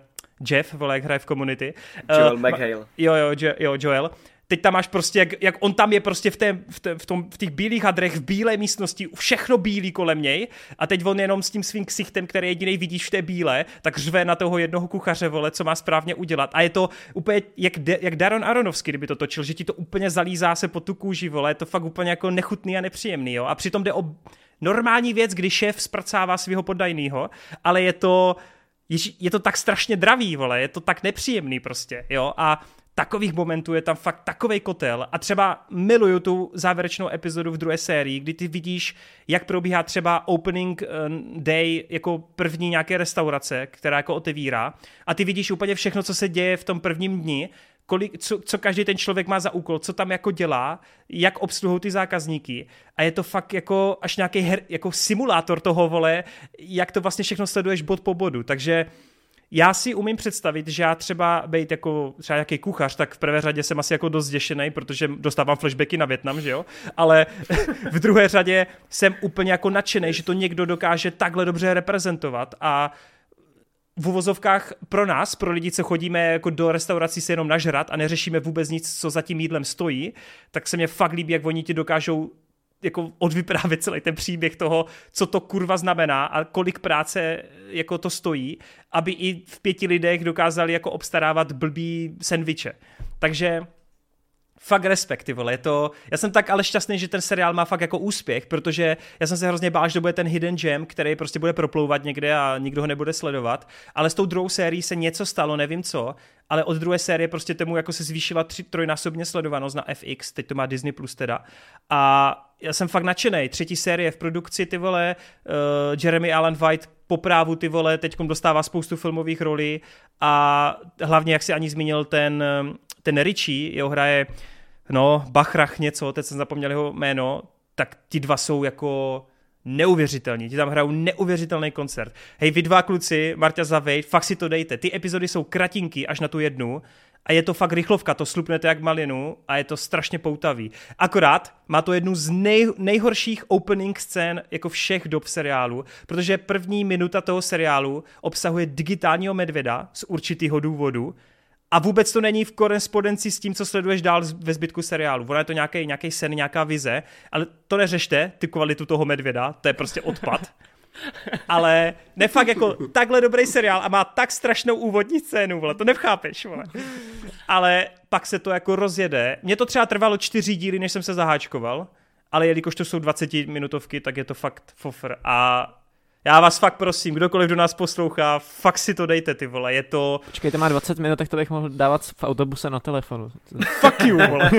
Jeff, vole, jak hraje v Community. Joel uh, McHale. Jo, jo, jo, jo, Joel. Teď tam máš prostě, jak, jak on tam je prostě v, té, v, té, v, tom, v těch bílých hadrech, v bílé místnosti, všechno bílý kolem něj a teď on jenom s tím svým ksichtem, který jedinej vidíš v té bílé, tak řve na toho jednoho kuchaře, vole, co má správně udělat. A je to úplně, jak, de, jak Darren Aronofsky, kdyby to točil, že ti to úplně zalízá se pod tu kůži, vole, je to fakt úplně jako nechutný a nepříjemný, jo. A přitom jde o normální věc, kdy šéf zpracává svého poddajného, ale je to, ježi, je to tak strašně dravý, vole, je to tak nepříjemný prostě, jo. A takových momentů je tam fakt takovej kotel a třeba miluju tu závěrečnou epizodu v druhé sérii, kdy ty vidíš, jak probíhá třeba opening day jako první nějaké restaurace, která jako otevírá a ty vidíš úplně všechno, co se děje v tom prvním dni, kolik, co, co každý ten člověk má za úkol, co tam jako dělá, jak obsluhují ty zákazníky a je to fakt jako až nějaký her, jako simulátor toho, vole, jak to vlastně všechno sleduješ bod po bodu, takže já si umím představit, že já třeba být jako třeba nějaký kuchař, tak v prvé řadě jsem asi jako dost zděšenej, protože dostávám flashbacky na Vietnam, že jo? Ale v druhé řadě jsem úplně jako nadšenej, že to někdo dokáže takhle dobře reprezentovat a v uvozovkách pro nás, pro lidi, co chodíme jako do restaurací se jenom nažrat a neřešíme vůbec nic, co za tím jídlem stojí, tak se mě fakt líbí, jak oni ti dokážou jako odvyprávět celý ten příběh toho, co to kurva znamená a kolik práce jako to stojí, aby i v pěti lidech dokázali jako obstarávat blbý sendviče. Takže fakt respekt, ty vole, je to, já jsem tak ale šťastný, že ten seriál má fakt jako úspěch, protože já jsem se hrozně bál, že to bude ten hidden gem, který prostě bude proplouvat někde a nikdo ho nebude sledovat, ale s tou druhou sérií se něco stalo, nevím co, ale od druhé série prostě tomu jako se zvýšila tři, trojnásobně sledovanost na F X, teď to má Disney Plus teda a já jsem fakt nadšenej, třetí série v produkci, ty vole, uh, Jeremy Allen White po právu, ty vole, teďkom dostává spoustu filmových rolí a hlavně, jak si ani zmínil, ten, ten Richie, jeho hraje, no, Bachrach něco, teď jsem zapomněl jeho jméno, tak ti dva jsou jako neuvěřitelní, ti tam hrajou neuvěřitelný koncert. Hej, vy dva kluci, Marťa za Vejda, fakt si to dejte, ty epizody jsou kratinky až na tu jednu a je to fakt rychlovka, to slupnete jak malinu a je to strašně poutavý. Akorát má to jednu z nej, nejhorších opening scén jako všech dob seriálu, protože první minuta toho seriálu obsahuje digitálního medvěda z určitýho důvodu a vůbec to není v korespondenci s tím, co sleduješ dál ve zbytku seriálu. Ono je to nějaký, nějaký sen, nějaká vize, ale to neřešte, ty kvalitu toho medvěda, to je prostě odpad. Ale ne fakt jako takhle dobrý seriál a má tak strašnou úvodní scénu, vole, to nechápeš, vole. Ale pak se to jako rozjede. Mně to třeba trvalo čtyři díly, než jsem se zaháčkoval, ale jelikož to jsou dvacetiminutovky, tak je to fakt fofr. A já vás fakt prosím, kdokoliv do nás poslouchá, fakt si to dejte, ty vole, je to... Počkej, to má dvacet minut, tak to bych mohl dávat v autobuse na telefonu. Fuck you, vole.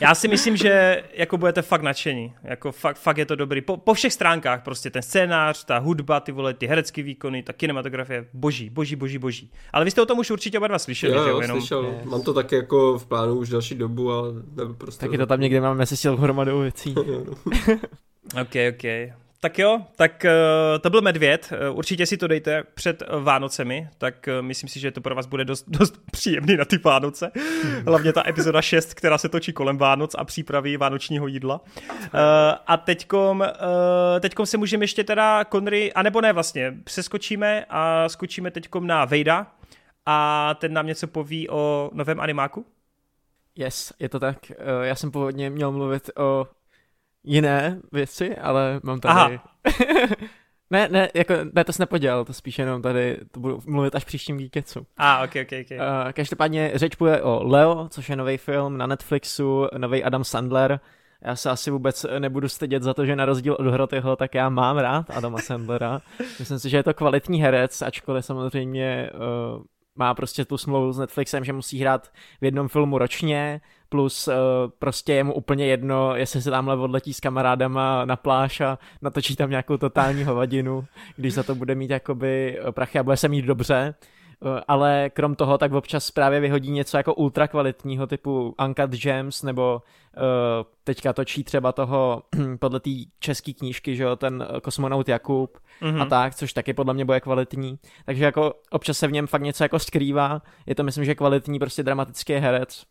Já si myslím, že jako budete fakt nadšení, jako fakt, fakt je to dobrý, po, po všech stránkách prostě, ten scénář, ta hudba, ty vole, ty herecký výkony, ta kinematografie, boží, boží, boží, boží. Ale vy jste o tom už určitě oba dva slyšeli, jo, že jo? Jenom... slyšel, yes. Mám to taky jako v plánu už další dobu a nebo prostě... Taky to tam někde máme se stěl hromadou věcí. OK, OK. Tak jo, tak uh, to byl Medvěd. Uh, určitě si to dejte před Vánocemi, tak uh, myslím si, že to pro vás bude dost, dost příjemný na ty Vánoce. Hmm. Hlavně ta epizoda šest, která se točí kolem Vánoc a přípravy vánočního jídla. Uh, a teďkom, uh, teďkom se můžeme ještě teda Conry, anebo ne vlastně, přeskočíme a skočíme teďkom na Vejda a ten nám něco poví o novém animáku. Yes, je to tak. Uh, já jsem původně měl mluvit o jiné věci, ale mám tady... ne, ne, jako, ne, to jsem nepodělal, to spíš jenom tady, to budu mluvit až příštím Gíkecu. Ah, okay, okay, okay. Uh, každopádně řeč půjde o Leo, což je nový film na Netflixu, nový Adam Sandler. Já se asi vůbec nebudu stydět za to, že na rozdíl od Hrotyho, tak já mám rád Adama Sandlera. Myslím si, že je to kvalitní herec, ačkoliv samozřejmě... Uh, má prostě tu smlouvu s Netflixem, že musí hrát v jednom filmu ročně, plus uh, prostě je mu úplně jedno, jestli se tamhle odletí s kamarádama na pláž a natočí tam nějakou totální hovadinu, když za to bude mít jakoby prachy a bude se mít dobře. Uh, ale krom toho tak občas právě vyhodí něco jako ultra kvalitního typu Uncut Gems, nebo uh, teďka točí třeba toho podle té české knížky, že jo, ten kosmonaut Jakub mm-hmm. a tak, což taky podle mě bude kvalitní. Takže jako občas se v něm fakt něco jako skrývá, je to myslím, že kvalitní prostě dramatický herec.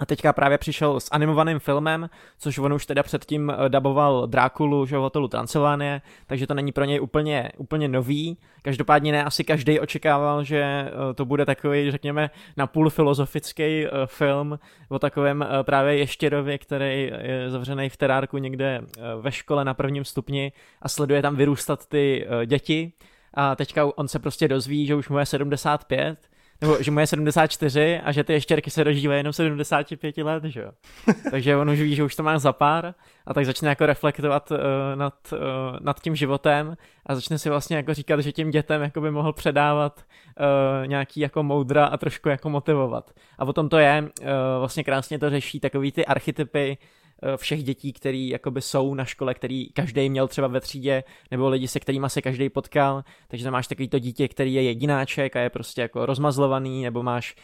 A teďka právě přišel s animovaným filmem, což on už teda předtím daboval Drákulu, že v Hotelu Transylvánie, takže to není pro něj úplně, úplně nový. Každopádně ne, asi každý očekával, že to bude takový, řekněme, napůl filozofický film o takovém právě ještěrovi, který je zavřený v terárku někde ve škole na prvním stupni a sleduje tam vyrůstat ty děti. A teďka on se prostě dozví, že už mu je sedmdesát pět, nebo že mu je sedmdesát čtyři a že ty ještěrky se dožívají jenom sedmdesát pět let, že jo. Takže on už ví, že už to má za pár a tak začne jako reflektovat uh, nad, uh, nad tím životem a začne si vlastně jako říkat, že těm dětem jako by mohl předávat uh, nějaký jako moudra a trošku jako motivovat. A potom to je, uh, vlastně krásně to řeší takový ty archetypy uh, všech dětí, který jakoby jsou na škole, který každý měl třeba ve třídě, nebo lidi, se kterýma se každý potkal, takže tam máš takový to dítě, který je jedináček a je prostě jako rozmazlovaný, nebo máš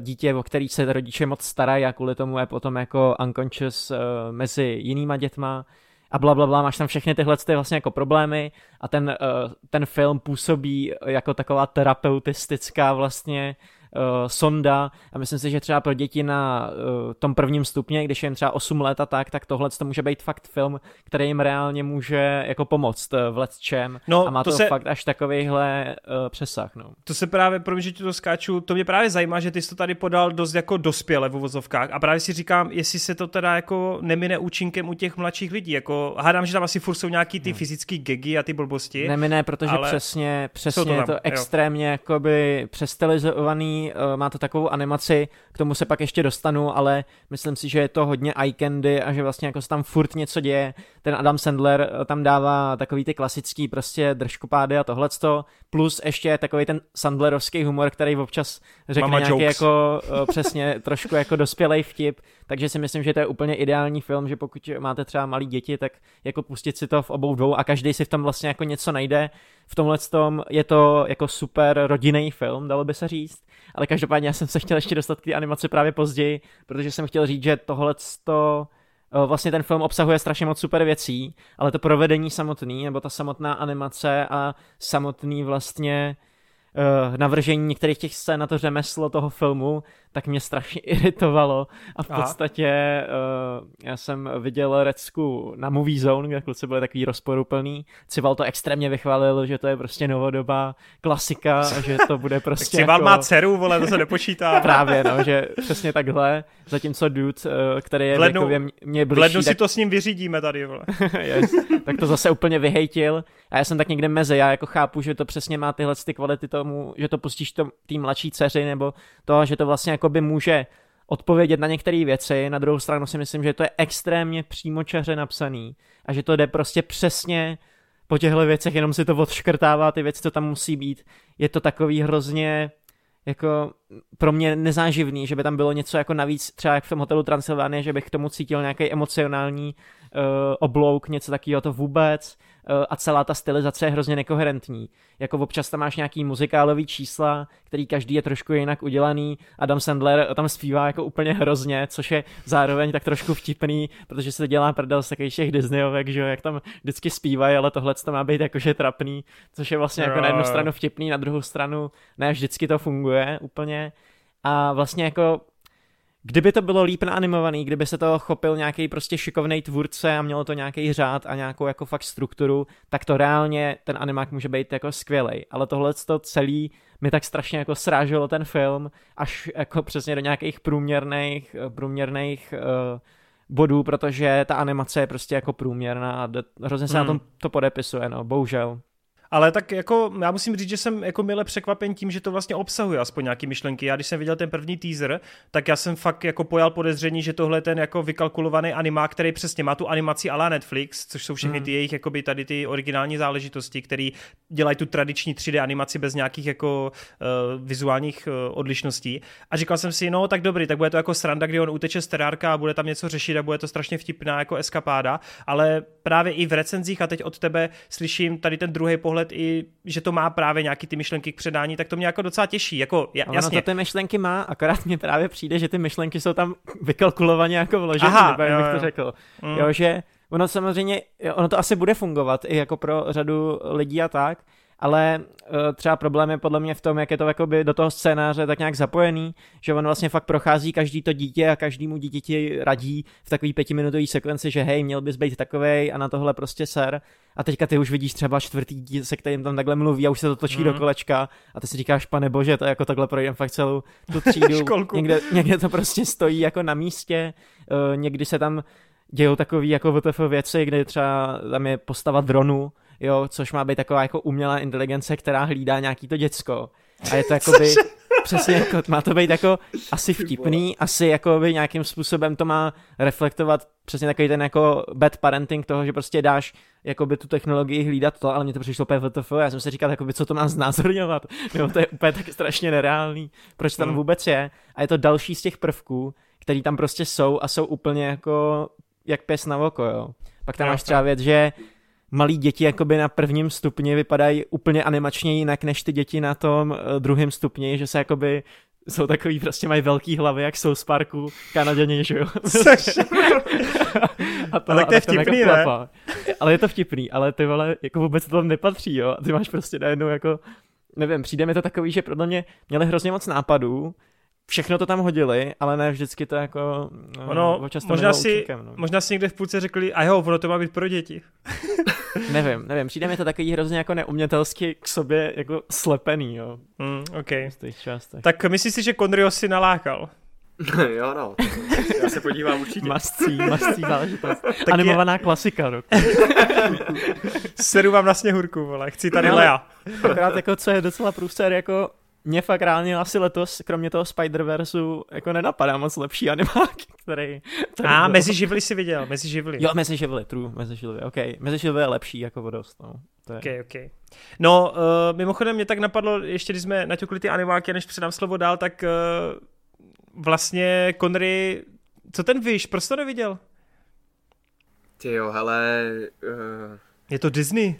dítě, o který se rodiče moc starají a kvůli tomu je potom jako unconscious uh, mezi jinýma dětma a blablabla, bla, bla. Máš tam všechny tyhle ty vlastně jako problémy a ten, uh, ten film působí jako taková terapeutistická vlastně uh, sonda a myslím si, že třeba pro děti na uh, tom prvním stupně, když je jim třeba osm let a tak, tak tohle to může být fakt film, který jim reálně může jako pomoct v letčem no, a má to, to se... fakt až takovejhle uh, přesah. No. To se právě, promiň, že ti to skáču, to mě právě zajímá, že ty jsi to tady podal dost jako dospěle v uvozovkách a právě si říkám, jestli se to teda jako nemine účinkem u těch mladších lidí, jako hádám, že tam asi furt jsou nějaký ty hmm. fyzický gegy a ty blbosti. Nemine, protože ale... přesně, přesně to tam, je to extrémně jakoby přestylizovaný. Má to takovou animaci, k tomu se pak ještě dostanu, ale myslím si, že je to hodně eye candy a že vlastně jako se tam furt něco děje. Ten Adam Sandler tam dává takový ty klasický prostě držkopády a tohleto, plus ještě takový ten sandlerovský humor, který občas řekne Mama nějaký jokes. Jako přesně trošku jako dospělej vtip, takže si myslím, že to je úplně ideální film, že pokud máte třeba malý děti, tak jako pustit si to v obou dvou a každý si v tom vlastně jako něco najde. V tomhle tom je to jako super rodinný film, dalo by se říct, ale každopádně já jsem se chtěl ještě dostat k té animaci právě později, protože jsem chtěl říct, že tohleto, vlastně ten film obsahuje strašně moc super věcí, ale to provedení samotný, nebo ta samotná animace a samotný vlastně uh, navržení některých těch scén a to řemeslo toho filmu, tak mě strašně iritovalo a v podstatě uh, já jsem viděl Recku na Movie Zone, kde kluci byli takový rozporuplný. Cival to extrémně vychválil, že to je prostě novodobá klasika a že to bude prostě Cival jako... má dceru, vole, to se nepočítá. Právě, no, že přesně takhle, zatímco dude, uh, který je Vlednu, věkově mě blížší. V lednu si tak... to s ním vyřídíme tady, vole. Yes. Tak to zase úplně vyhejtil a já jsem tak někde mezi, já jako chápu, že to přesně má tyhle ty kvality tomu, že to pustíš té mladší dceři nebo to, že to vlastně jakoby může odpovědět na některé věci, na druhou stranu si myslím, že to je extrémně přímočaře napsaný a že to jde prostě přesně po těchto věcech, jenom si to odškrtává, ty věci, co tam musí být. Je to takový hrozně jako pro mě nezáživný, že by tam bylo něco jako navíc, třeba jak v tom Hotelu Transylvánie, že bych k tomu cítil nějaký emocionální uh, oblouk, něco takového, to vůbec uh, a celá ta stylizace je hrozně nekoherentní. Jako občas tam máš nějaký muzikálový čísla, který každý je trošku jinak udělaný. Adam Sandler tam zpívá jako úplně hrozně, což je zároveň tak trošku vtipný, protože se dělá prdel z takových těch Disneyovek, že jo, jak tam vždycky zpívají, ale tohle to má být jakože trapný, což je vlastně jako na jednu stranu vtipný, na druhou stranu ne vždycky to funguje úplně. A vlastně jako, kdyby to bylo líp naanimovaný, kdyby se toho chopil nějaký prostě šikovnej tvůrce a mělo to nějaký řád a nějakou jako fakt strukturu, tak to reálně ten animák může být jako skvělej. Ale tohleto celý mi tak strašně jako sráželo ten film až jako přesně do nějakých průměrných, průměrných uh, bodů, protože ta animace je prostě jako průměrná a hrozně se hmm. na tom to podepisuje, no, bohužel. Ale tak jako já musím říct, že jsem jako mile překvapen tím, že to vlastně obsahuje aspoň nějaké myšlenky. Já když jsem viděl ten první teaser, tak já jsem fakt jako pojal podezření, že tohle je ten jako vykalkulovaný animák, který přesně má tu animaci à la Netflix, což jsou všechny ty jejich jakoby tady ty originální záležitosti, které dělají tu tradiční tři dé animaci bez nějakých jako uh, vizuálních uh, odlišností. A říkal jsem si, no tak dobrý, tak bude to jako sranda, kdy on uteče z terárka a bude tam něco řešit a bude to strašně vtipná jako eskapáda, ale právě i v recenzích a teď od tebe slyším tady ten druhý pohled i, že to má právě nějaký ty myšlenky k předání, tak to mě jako docela těší. Jako, j- jasně. Ono to ty myšlenky má, akorát mě právě přijde, že ty myšlenky jsou tam vykalkulovaně jako vložené, nebo jak bych to řekl. Mm. Jo, že ono samozřejmě, ono to asi bude fungovat i jako pro řadu lidí a tak, ale třeba problém je podle mě v tom, jak je to jakoby do toho scénáře tak nějak zapojený, že on vlastně fakt prochází každý to dítě a každému dítěti radí v takový pětiminutový sekvenci, že hej, měl bys být takovej a na tohle prostě ser. A teďka ty už vidíš třeba čtvrtý dítě, se kterým tam takhle mluví a už se to točí mm. do kolečka a ty si říkáš, pane bože, to jako takhle projdem fakt celou tu třídu. někde, někde to prostě stojí jako na místě, uh, někdy se tam dějou takový jako W T F věci, kdy třeba tam je postava dronu, jo, což má být taková jako umělá inteligence, která hlídá nějaký to děcko. A je to jakoby, přesně jako, má to být jako asi vtipný, asi jakoby nějakým způsobem to má reflektovat přesně takový ten jako bad parenting toho, že prostě dáš jakoby tu technologii hlídat to, ale mně to přišlo úplně W T F, já jsem si říkal, jakoby, co to má znázorňovat, jo, to je úplně tak strašně nereálný, proč tam vůbec je. A je to další z těch prvků, který tam prostě jsou a jsou úplně jako jak pes na oko, jo. Pak tam máš třeba věc, že malí děti jakoby na prvním stupni vypadají úplně animačně jinak než ty děti na tom druhém stupni, že se jakoby jsou takový, prostě mají velký hlavy, jak jsou z parku Kanaděni, že jo? A to, ale to je vtipný, jako ne? Ale je to vtipný, ale ty vole, jako vůbec to tam nepatří, jo? A ty máš prostě najednou jako, nevím, přijde mi to takový, že podle mě měli hrozně moc nápadů, všechno to tam hodili, ale ne vždycky to jako... Ono, no, to možná, si, účinkem, no. možná si někde v půlce řekli, a jo, ono to má být pro děti. nevím, nevím, přijde mi to takový hrozně jako neumětelsky k sobě jako slepený, jo. Mm, okay. Tak myslíš si, že Conryho si nalákal? jo, no. Já se podívám určitě. Mascí, mascí záležitost. Animovaná je... klasika, no. Seru vám na sněhurku, vole, chci tady no, Lea. Akorát jako, co je docela průser, jako... Mě fakt reálně asi letos, kromě toho Spider-Versu, jako nenapadá moc lepší animák, který... A, byl... Mezi živly jsi viděl, Mezi živly. Jo, Mezi živly, true, Mezi živly, ok. Mezi živly je lepší jako vodost, no. To je... Ok, ok. No, uh, mimochodem mě tak napadlo, ještě když jsme naťukli ty animáky, než předám slovo dál, tak uh, vlastně Conry, co ten víš, proč to neviděl? Ty jo, hele... Uh... Je to Disney.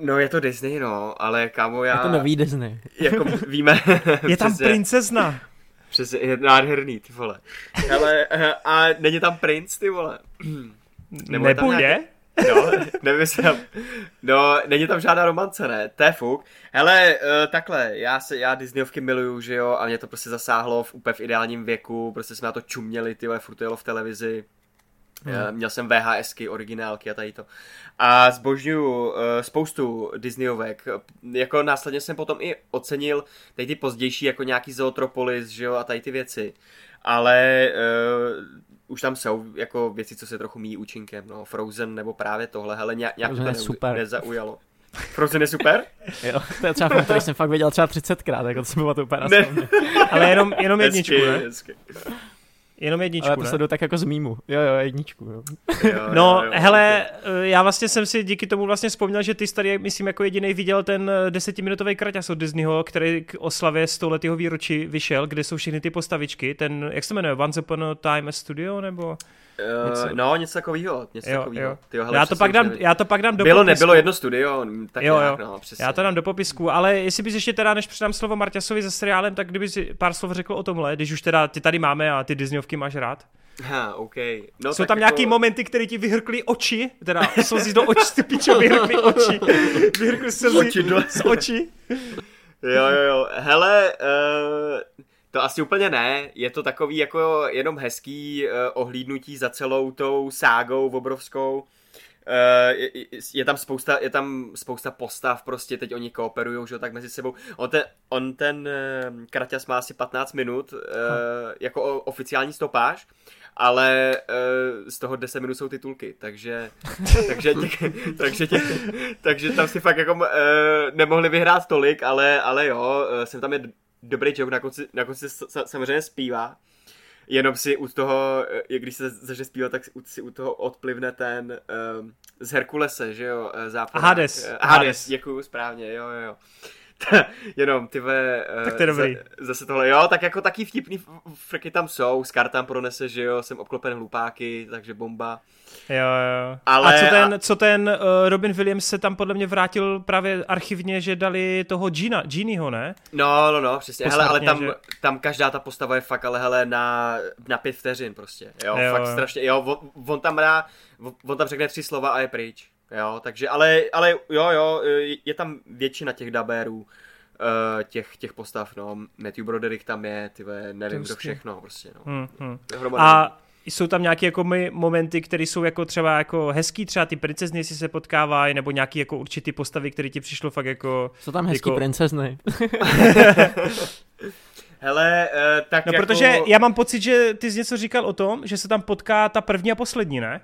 No, je to Disney, no, ale kámo, já... Je to nový Disney. Jako víme... je tam přesně, princezna. Přesně, je nádherný, ty vole. Ale, a není tam princ, ty vole. Nebo nebude? Tam nějaký, No, nemyslím. No, není tam žádná romance, ne? To je fuk. Hele, takhle, já, se, já Disneyovky miluju, že jo, a mě to prostě zasáhlo v úplně v ideálním věku, prostě jsme na to čuměli, tyhle, furt jelo v televizi. Hmm. Měl jsem VHSky, originálky a tady to. A zbožňuju uh, spoustu Disneyovek. Jako následně jsem potom i ocenil tady ty pozdější, jako nějaký Zootropolis, že jo, a tady ty věci. Ale uh, už tam jsou jako věci, co se trochu míjí účinkem, no, Frozen nebo právě tohle, hele, nějak to ne, nezaujalo. Frozen je super? Jo, to je třeba film, který jsem fakt věděl třeba třicetkrát, jako to jsem bylo to úplně nastavně. Ale jenom, jenom jedničku, ne? Hezky. Jenom jedničku, ale posledu tak jako z mýmu. Jo, jo, jedničku. Jo. Jo, jo, no, jo, jo, hele, okay. Já vlastně jsem si díky tomu vlastně vzpomněl, že ty jsi tady, myslím, jako jedinej viděl ten desetiminutový kraťas od Disneyho, který k oslavě stoletého výročí vyšel, kde jsou všechny ty postavičky. Ten, jak se jmenuje, Once Upon a Time Studio, nebo... Něco. No, něco takového, něco takového. Já to pak dám, já to pak dám do bylo, popisku. Bylo, nebylo jedno studio, tak jo, nějak, jo. No, přesně. Já to dám do popisku, ale jestli bys ještě teda, než předám slovo Marťasovi se seriálem, tak kdyby si pár slov řekl o tomhle, když už teda ty tady máme a ty Disneyovky máš rád. Ha, okay. No, jsou tam jako... nějaký momenty, které ti vyhrkly oči, teda jsou si do očí, ty pičo, vyhrkly oči, vyhrkly se z očí. Jo, jo, jo, hele... Uh... To asi úplně ne, je to takový jako jenom hezký ohlídnutí za celou tou ságou obrovskou. Je, je, tam spousta, je tam spousta postav, prostě teď oni kooperujou, že jo, tak mezi sebou. On ten, on ten kraťas má asi patnáct minut, hm. jako oficiální stopáž, ale z toho deset minut jsou titulky, takže takže, tě, takže, tě, takže tam si fakt jako nemohli vyhrát tolik, ale, ale jo, jsem tam je dobrý joke, na konci, na konci se samozřejmě zpívá, jenom si u toho, když se začne zpívat, tak si u toho odplivne ten um, z Herkulese, že jo, západ. Hades. Hades, děkuju, správně, jo, jo, jo. Jenom, tyve, tak to je dobrý. Za, zase tohle, jo, tak jako taky vtipný frky tam jsou, Scar tam pronese, že jo, jsem obklopen hlupáky, takže bomba. Jo, jo. Ale, a co ten, a... co ten uh, Robin Williams se tam podle mě vrátil právě archivně, že dali toho Gina, Genieho, ne? No, no, no, přesně, hele, ale tam, že... tam každá ta postava je fakt, ale hele, na, na pět vteřin prostě, jo, jo fakt jo. Strašně, jo, on, on tam dá, on tam řekne tři slova a je pryč. Jo, takže, ale, ale jo, jo, je tam většina těch dabérů, těch, těch postav, no, Matthew Broderick tam je, tyve, nevím, kdo všechno, prostě, no. Hmm, hmm. A jsou tam nějaké jako momenty, které jsou jako třeba jako hezký, třeba ty princezny, jestli se potkávají, nebo nějaký jako určitý postavy, které ti přišlo fakt jako... Jsou tam hezký jako... princezny. Hele, tak no, jako... protože já mám pocit, že ty jsi něco říkal o tom, že se tam potká ta první a poslední, ne?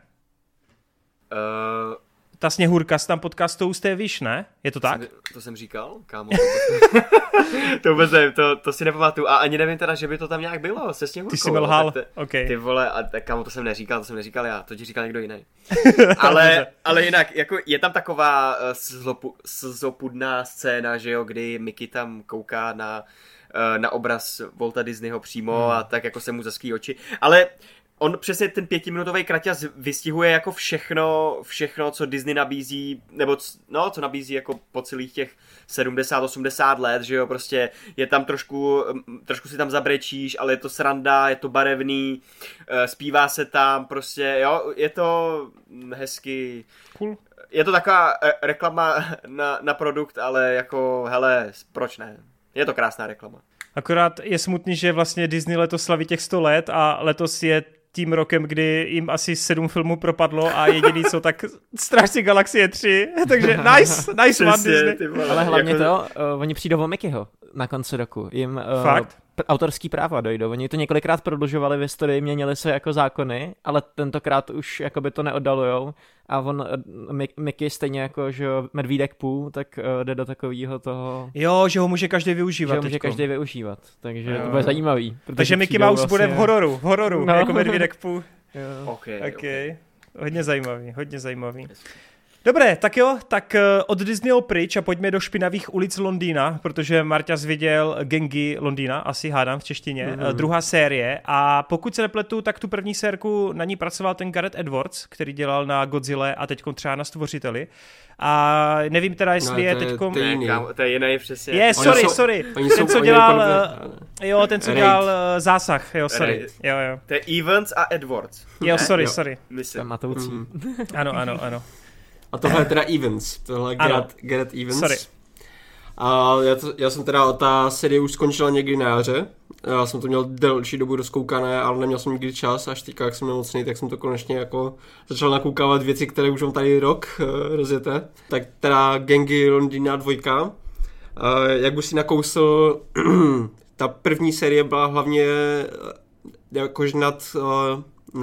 Uh... Ta Sněhurka se tam potká s tou z té výš, ne? Je to tak? To jsem říkal, kámo. To vůbec nevím, to, to si nepamatuju. A ani nevím teda, že by to tam nějak bylo se Sněhurkou. Ty jsi byl hal, okay. Ty vole, a, a kámo, to jsem neříkal, to jsem neříkal já, to ti říkal někdo jiný. Ale, ale jinak, jako je tam taková zlopu, zlopudná scéna, že jo, kdy Mickey tam kouká na, na obraz Walta Disneyho přímo hmm. a tak jako se mu zaský oči. Ale... On přesně ten pětiminutový kraťas vystihuje jako všechno, všechno, co Disney nabízí, nebo no, co nabízí jako po celých těch sedmdesát osmdesát let, že jo, prostě je tam trošku, trošku si tam zabrečíš, ale je to sranda, je to barevný, zpívá se tam, prostě, jo, je to hezky, cool. Je to taková reklama na, na produkt, ale jako, hele, proč ne, je to krásná reklama. Akorát je smutný, že vlastně Disney letos slaví těch sto let a letos je tím rokem, kdy jim asi sedm filmů propadlo a jediný co, tak Strážci galaxie tři, takže nice, nice one Disney. Ale hlavně jako... to, uh, oni přijdou o Mickeyho na konci roku, jim uh, Fakt? P- autorský práva dojdou, oni to několikrát prodlužovali v historii, měnili se jako zákony, ale tentokrát už jakoby to neoddalujou a on, Mickey stejně jako, že medvídek půl, tak uh, jde do takového toho... Jo, že ho může každý využívat. Že ho může teďko. každý využívat, takže jo. To bude zajímavý. Takže Mickey Mouse vlastně... bude v hororu, v hororu, no. Jako medvídek půl. Okay, okay. Okay. Hodně zajímavý, hodně zajímavý. Dobré, tak jo, tak od Disneyho pryč a pojďme do špinavých ulic Londýna, protože Marťas viděl Gangy Londýna, asi hádám v češtině, mm-hmm. druhá série a pokud se nepletu, tak tu první sérku na ní pracoval ten Gareth Edwards, který dělal na Godzille a teďkom třeba na Stvořiteli. A nevím teda, jestli no, je, je teďkom... To je jiný, to je jiný přesně. Je, sorry, jsou, sorry, ten, jsou, co dělal, podobně... jo, ten, co Raid. dělal zásah, jo, sorry. Raid. Jo, jo. To je Evans a Edwards. Jo, sorry, jo. sorry. Myslím. Matoucí. Mm. Ano, ano, ano. A tohle je teda Evans. Tohle je Garrett, Garrett Evans. Sorry. A já, to, já jsem teda, ta série už skončila někdy na jaře. Já jsem to měl delší dobu rozkoukané, ale neměl jsem nikdy čas. Až teďka, jak jsem nemocný, tak jsem to konečně jako začal nakoukávat věci, které už mám tady rok rozjete. Tak teda Gangy Londýna dvojka. Jak už si nakousl, ta první série byla hlavně jakož nad,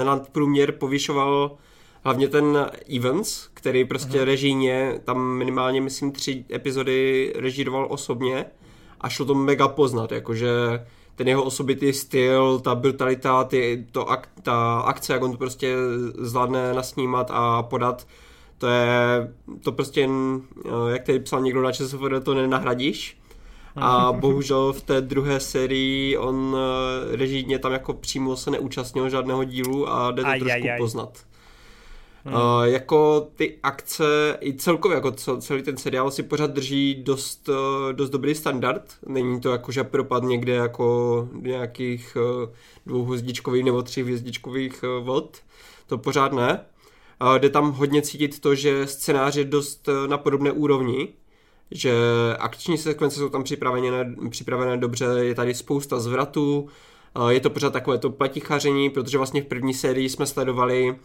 nad průměr povyšoval hlavně ten Evans, který prostě režijně, tam minimálně myslím tři epizody režíroval osobně a šlo to mega poznat, jakože ten jeho osobitý styl, ta brutalita, ty, to ak, ta akce, jak on to prostě zvládne nasnímat a podat, to je, to prostě jen, jak tady psal někdo na ČSFD, to nenahradíš. A bohužel v té druhé sérii on režijně tam jako přímo se neúčastnil žádného dílu a jde to aj, trošku aj, aj. poznat. Hmm. Uh, jako ty akce i celkově, jako celý ten seriál si pořád drží dost, dost dobrý standard. Není to jako, že propad někde jako nějakých dvouhvězdičkových nebo tříhvězdičkových vod. To pořád ne. Uh, jde tam hodně cítit to, že scénář je dost na podobné úrovni, že akční sekvence jsou tam připravené, připravené dobře, je tady spousta zvratů, uh, je to pořád takové to pletichaření, protože vlastně v první sérii jsme sledovali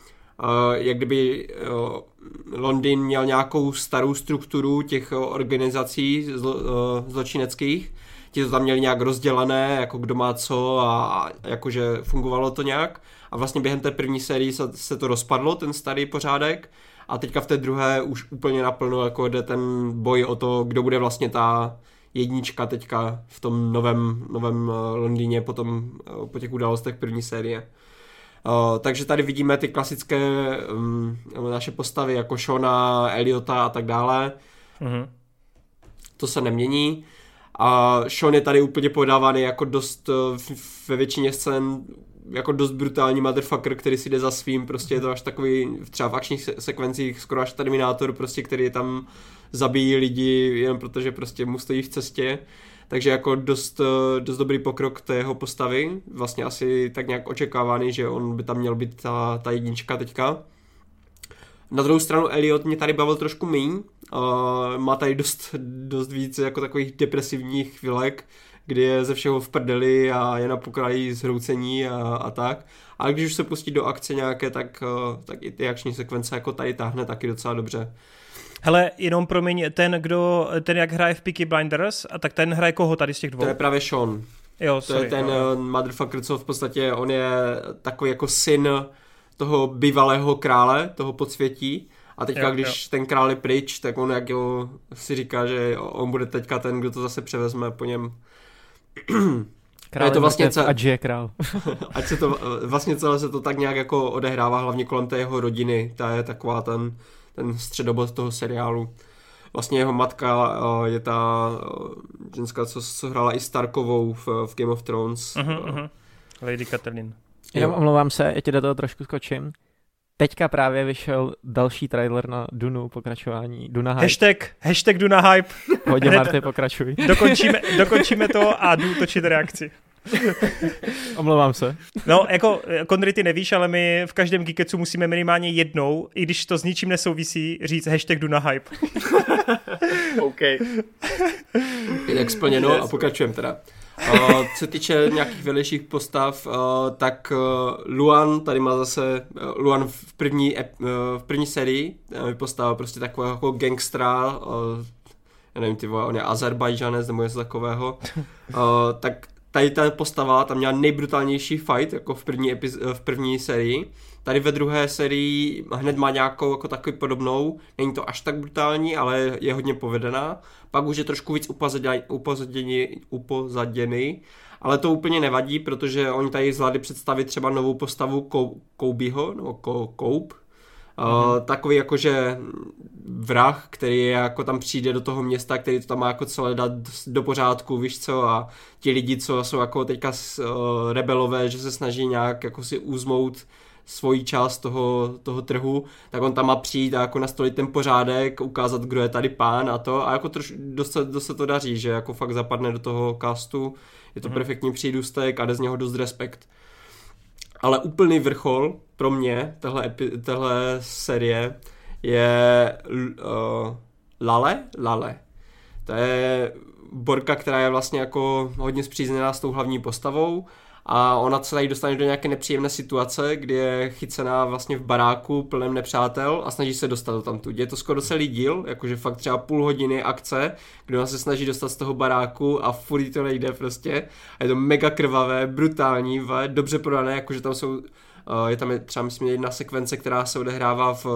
Uh, jak kdyby uh, Londýn měl nějakou starou strukturu těch uh, organizací zlo, uh, zločineckých, ti to tam měli nějak rozdělené, jako kdo má co a, a jakože fungovalo to nějak a vlastně během té první série se, se to rozpadlo, ten starý pořádek a teďka v té druhé už úplně naplno jako jde ten boj o to, kdo bude vlastně ta jednička teďka v tom novém, novém uh, Londýně potom, uh, po těch událostech první série. Uh, takže tady vidíme ty klasické um, naše postavy jako Shona, Eliota a tak dále. Mm-hmm. To se nemění. A Sean je tady úplně podávaný jako dost ve většině scén jako dost brutální motherfucker, který si jde za svým, prostě je to až takový třeba v akčních sekvencích skoro až Terminátor, prostě, který tam zabíjí lidi jen protože prostě mu stojí v cestě. Takže jako dost, dost dobrý pokrok té jeho postavy, vlastně asi tak nějak očekávaný, že on by tam měl být ta, ta jednička teďka. Na druhou stranu Elliot mě tady bavil trošku míň, má tady dost, dost víc jako takových depresivních chvílek, kdy je ze všeho v prdeli a je na pokraji zhroucení a, a tak. Ale když už se pustí do akce nějaké, tak, tak i ty akční sekvence jako tady táhne taky docela dobře. Hele, jenom promiň, ten, kdo, ten jak hraje v Peaky Blinders, a tak ten hraje koho tady z těch dvou? To je právě Sean. Jo, sorry, to je ten no. motherfucker, co v podstatě, on je takový jako syn toho bývalého krále, toho podsvětí. A teďka, jo, když jo. ten král je pryč, tak on jak jo, si říká, že on bude teďka ten, kdo to zase převezme po něm. Král je to vlastně cel... ať je král. Ať se to, vlastně celé se to tak nějak jako odehrává, hlavně kolem té jeho rodiny. Ta je taková ten... ten středobod toho seriálu. Vlastně jeho matka uh, je ta uh, ženská, co, co hrála i Starkovou v, v Game of Thrones. Uh-huh, uh-huh. Lady Catelyn. Jenom omlouvám se, já ti do toho trošku skočím. Teďka právě vyšel další trailer na Dunu, pokračování Duna Hype. Hashtag, hashtag Duna Hype. Hodně, Marty, pokračuj. Dokončíme, dokončíme to a jdu točit reakci. Omlouvám se. No, jako Conry, ty nevíš, ale my v každém Gíkecu musíme minimálně jednou, i když to s ničím nesouvisí, říct hashtag Duna Hype. OK. Tak splněno yes. A pokračujem teda. Uh, co týče nějakých vedlejších postav, uh, tak uh, Luan, tady má zase uh, Luan v první, ep, uh, v první sérii, uh, postava prostě takového jako gangstra, uh, já nevím, ty vole, on je Azerbajdžanec nebo něco takového, uh, tak tady ta postava tam měla nejbrutálnější fight, jako v první, epiz- v první sérii. Tady ve druhé sérii hned má nějakou jako takovou podobnou, není to až tak brutální, ale je hodně povedená. Pak už je trošku víc upozaděný, upozaděný, ale to úplně nevadí, protože oni tady zvládli představit třeba novou postavu Koubího, nebo Koub. Mm-hmm. Uh, takový jakože vrah, který jako tam přijde do toho města, který to tam má jako celé dát do pořádku, víš co, a ti lidi, co jsou jako teďka uh, rebelové, že se snaží nějak jako si uzmout svoji část toho, toho trhu, tak on tam má přijít a jako nastolit ten pořádek, ukázat, kdo je tady pán a to, a jako troš, dost, dost se to daří, že jako fakt zapadne do toho castu, je to mm-hmm. perfektní přírůstek a jde z něho dost respekt. Ale úplný vrchol pro mě, tahle, epi- tahle série, je uh, Lale, Lale. To je borka, která je vlastně jako hodně spřízněná s tou hlavní postavou a ona se tady dostane do nějaké nepříjemné situace, kdy je chycená vlastně v baráku plném nepřátel a snaží se dostat do tamtud. Je to skoro celý díl, jakože fakt třeba půl hodiny akce, kdy ona se snaží dostat z toho baráku a furt to nejde prostě. A je to mega krvavé, brutální, dobře prodané, jakože tam jsou, je tam třeba myslím jedna sekvence, která se odehrává v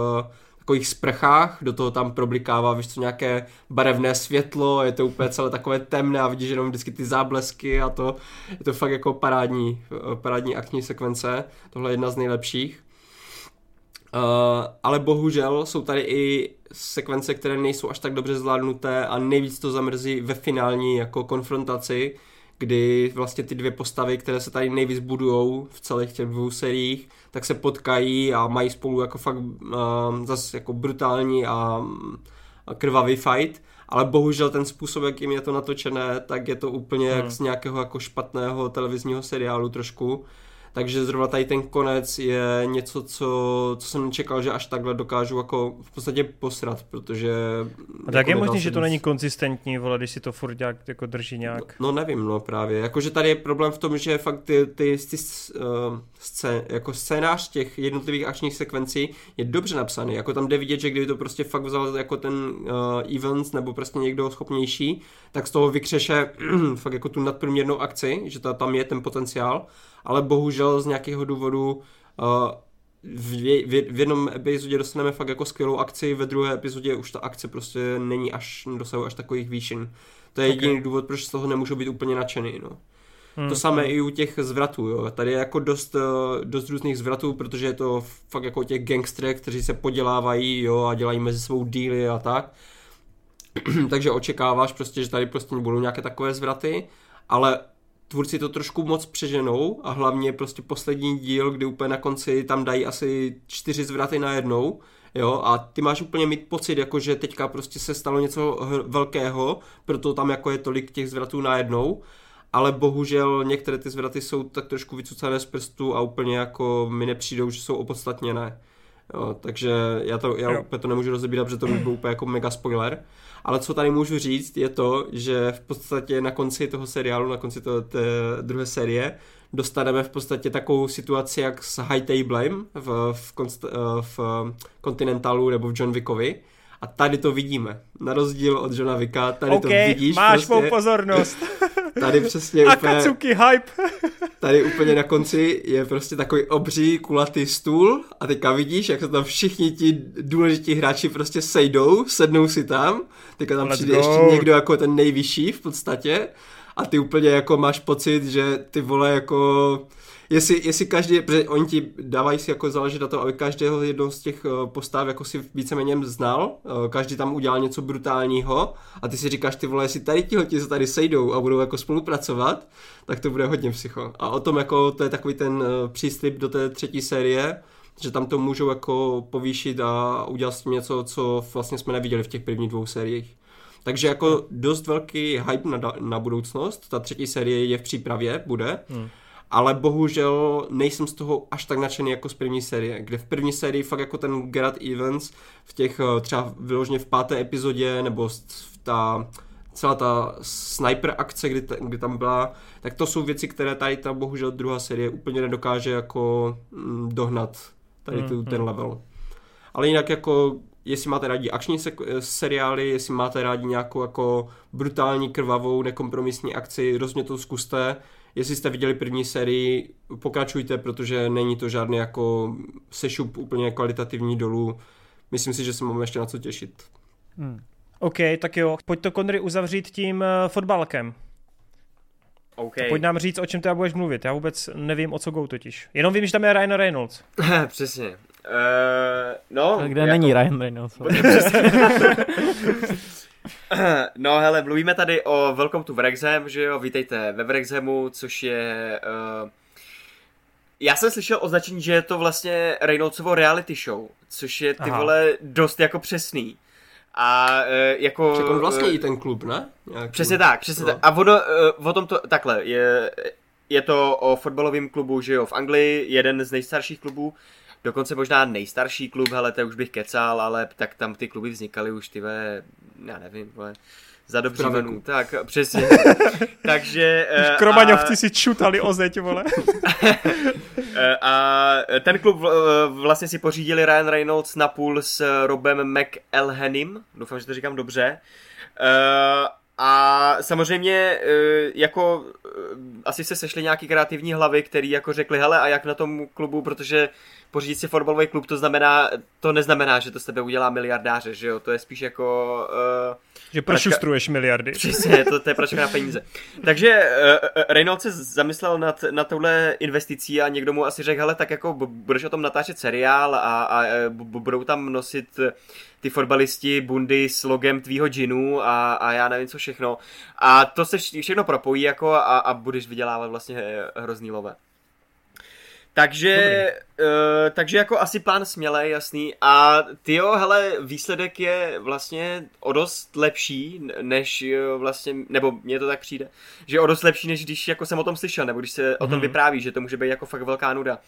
takových sprchách, do toho tam problikává, víš co, nějaké barevné světlo, je to úplně celé takové temné a vidíš jenom vždycky ty záblesky a to, je to fakt jako parádní, parádní akční sekvence, tohle je jedna z nejlepších. Uh, ale bohužel jsou tady i sekvence, které nejsou až tak dobře zvládnuté a nejvíc to zamrzí ve finální jako konfrontaci, kdy vlastně ty dvě postavy, které se tady nejvíc budujou v celých těch dvou seriích, tak se potkají a mají spolu jako fakt uh, zase jako brutální a, a krvavý fight, ale bohužel ten způsob, jak jim je to natočené, tak je to úplně hmm. jak z nějakého jako špatného televizního seriálu trošku, takže zrovna tady ten konec je něco, co, co jsem nečekal, že až takhle dokážu jako v podstatě posrat, protože... A tak jako je možný, že to není konzistentní, vole, když si to furt nějak jako drží nějak. No, no nevím, no právě, jakože tady je problém v tom, že fakt ty, ty, ty uh, scén, jako scénář těch jednotlivých akčních sekvencí je dobře napsaný, jako tam jde vidět, že kdyby to prostě fakt vzal jako ten uh, Evans nebo prostě někdo schopnější, tak z toho vykřeše fakt jako tu nadprůměrnou akci, že ta, tam je ten potenciál, ale bohužel z nějakého důvodu uh, v, v, v jednom epizodě dostaneme fakt jako skvělou akci, ve druhé epizodě už ta akce prostě není až, dosahuje až takových výšin. To je okay. Jediný důvod, proč z toho nemůžu být úplně nadšený, no. Hmm. To samé i u těch zvratů, jo. Tady je jako dost, dost různých zvratů, protože je to fakt jako těch gangsterek, kteří se podělávají, jo, a dělají mezi svou díly a tak. Takže očekáváš prostě, že tady prostě budou nějaké takové zvraty, ale tvůrci to trošku moc přeženou a hlavně prostě poslední díl, kdy úplně na konci tam dají asi čtyři zvraty najednou, jo, a ty máš úplně mít pocit, jako že teďka prostě se stalo něco velkého, proto tam jako je tolik těch zvratů najednou, ale bohužel některé ty zvraty jsou tak trošku vycucané z prstu a úplně jako mi nepřijdou, že jsou opodstatněné. Jo, takže já to, já úplně to nemůžu rozebírat, protože to by byl úplně jako mega spoiler, ale co tady můžu říct je to, že v podstatě na konci toho seriálu, na konci toho, té druhé série dostaneme v podstatě takovou situaci jak s High Tablem v, v, konst, v Continentalu nebo v John Wickovi a tady to vidíme, na rozdíl od Johna Wicka, tady okay, to vidíš máš prostě, mou pozornost. Tady přesně úplně, Akatsuki hype. Tady úplně na konci je prostě takový obří kulatý stůl a teďka vidíš, jak se tam všichni ti důležití hráči prostě sejdou, sednou si tam, teďka tam Let's přijde go. Ještě někdo jako ten nejvyšší v podstatě a ty úplně jako máš pocit, že ty vole jako... Jestli, jestli každý, protože oni ti dávají si jako záležit na to, aby každého jednou z těch postav jako si víceméně znal, každý tam udělal něco brutálního a ty si říkáš, ty vole, jestli tady tihleti se tady sejdou a budou jako spolupracovat, tak to bude hodně psycho. A o tom jako to je takový ten příslib do té třetí série, že tam to můžou jako povýšit a udělat s tím něco, co vlastně jsme neviděli v těch prvních dvou sériích. Takže jako dost velký hype na, na budoucnost, ta třetí série je v přípravě, bude. Hmm. Ale bohužel nejsem z toho až tak nadšený jako z první série, kde v první sérii fakt jako ten Gareth Evans v těch třeba vyloženě v páté epizodě nebo ta celá ta sniper akce, kdy, ta, kdy tam byla, tak to jsou věci, které tady ta bohužel druhá série úplně nedokáže jako dohnat tady tu, ten level. Ale jinak jako jestli máte rádi akční se- seriály, jestli máte rádi nějakou jako brutální, krvavou, nekompromisní akci, rozhodně to zkuste. Jestli jste viděli první sérii, pokračujte, protože není to žádný jako sešup úplně kvalitativní dolů. Myslím si, že se máme ještě na co těšit. Hmm. OK, tak jo. Pojď to, Conry, uzavřít tím uh, fotbalkem. Okay. Pojď nám říct, o čem teda budeš mluvit. Já vůbec nevím, o co go totiž. Jenom vím, že tam je Ryan Reynolds. Přesně. Uh, no, kde jako... není Ryan Reynolds? No hele, mluvíme tady o Welcome to Wrexham, že jo, vítejte ve Wrexhamu, což je, uh, já jsem slyšel označení, že je to vlastně Reynoldsovo reality show, což je ty Aha. vole dost jako přesný. A uh, jako... Čekám uh, vlastně i ten klub, ne? Nějaký... Přesně tak, přesně no. tak. A ono, uh, o tom to, takhle, je, je to o fotbalovém klubu, že jo, v Anglii, jeden z nejstarších klubů. dokonce možná nejstarší klub, hele, to už bych kecal, ale tak tam ty kluby vznikaly už tyve, já nevím, vole, za dobří vlnů, tak přesně. Takže... Uh, Kromaňovci a... si čutali o zeď, vole. A ten klub vlastně si pořídili Ryan Reynolds napůl s Robem McElhennym, doufám, že to říkám dobře. Uh, a samozřejmě jako asi se sešly nějaký kreativní hlavy, který jako řekli, hele, a jak na tom klubu, protože pořídit si fotbalový klub, to znamená, to neznamená, že to s tebe udělá miliardáře, že jo, to je spíš jako... Uh, že prošustruješ pračka... miliardy. Přesně, to, to je pračka na peníze. Takže uh, Reynolds se zamyslel nad, nad touhle investicí a někdo mu asi řekl, hele, tak jako budeš o tom natáčet seriál a, a budou tam nosit ty fotbalisti bundy s logem tvýho džinu a, a já nevím co všechno. A to se všechno propojí jako a, a budeš vydělávat vlastně hrozný love. Takže, uh, takže jako asi plán smělej, jasný. A tyjo, hele, výsledek je vlastně o dost lepší, než vlastně, nebo mně to tak přijde, že o dost lepší, než když jako jsem o tom slyšel, nebo když se mm-hmm. o tom vypráví, že to může být jako fakt velká nuda.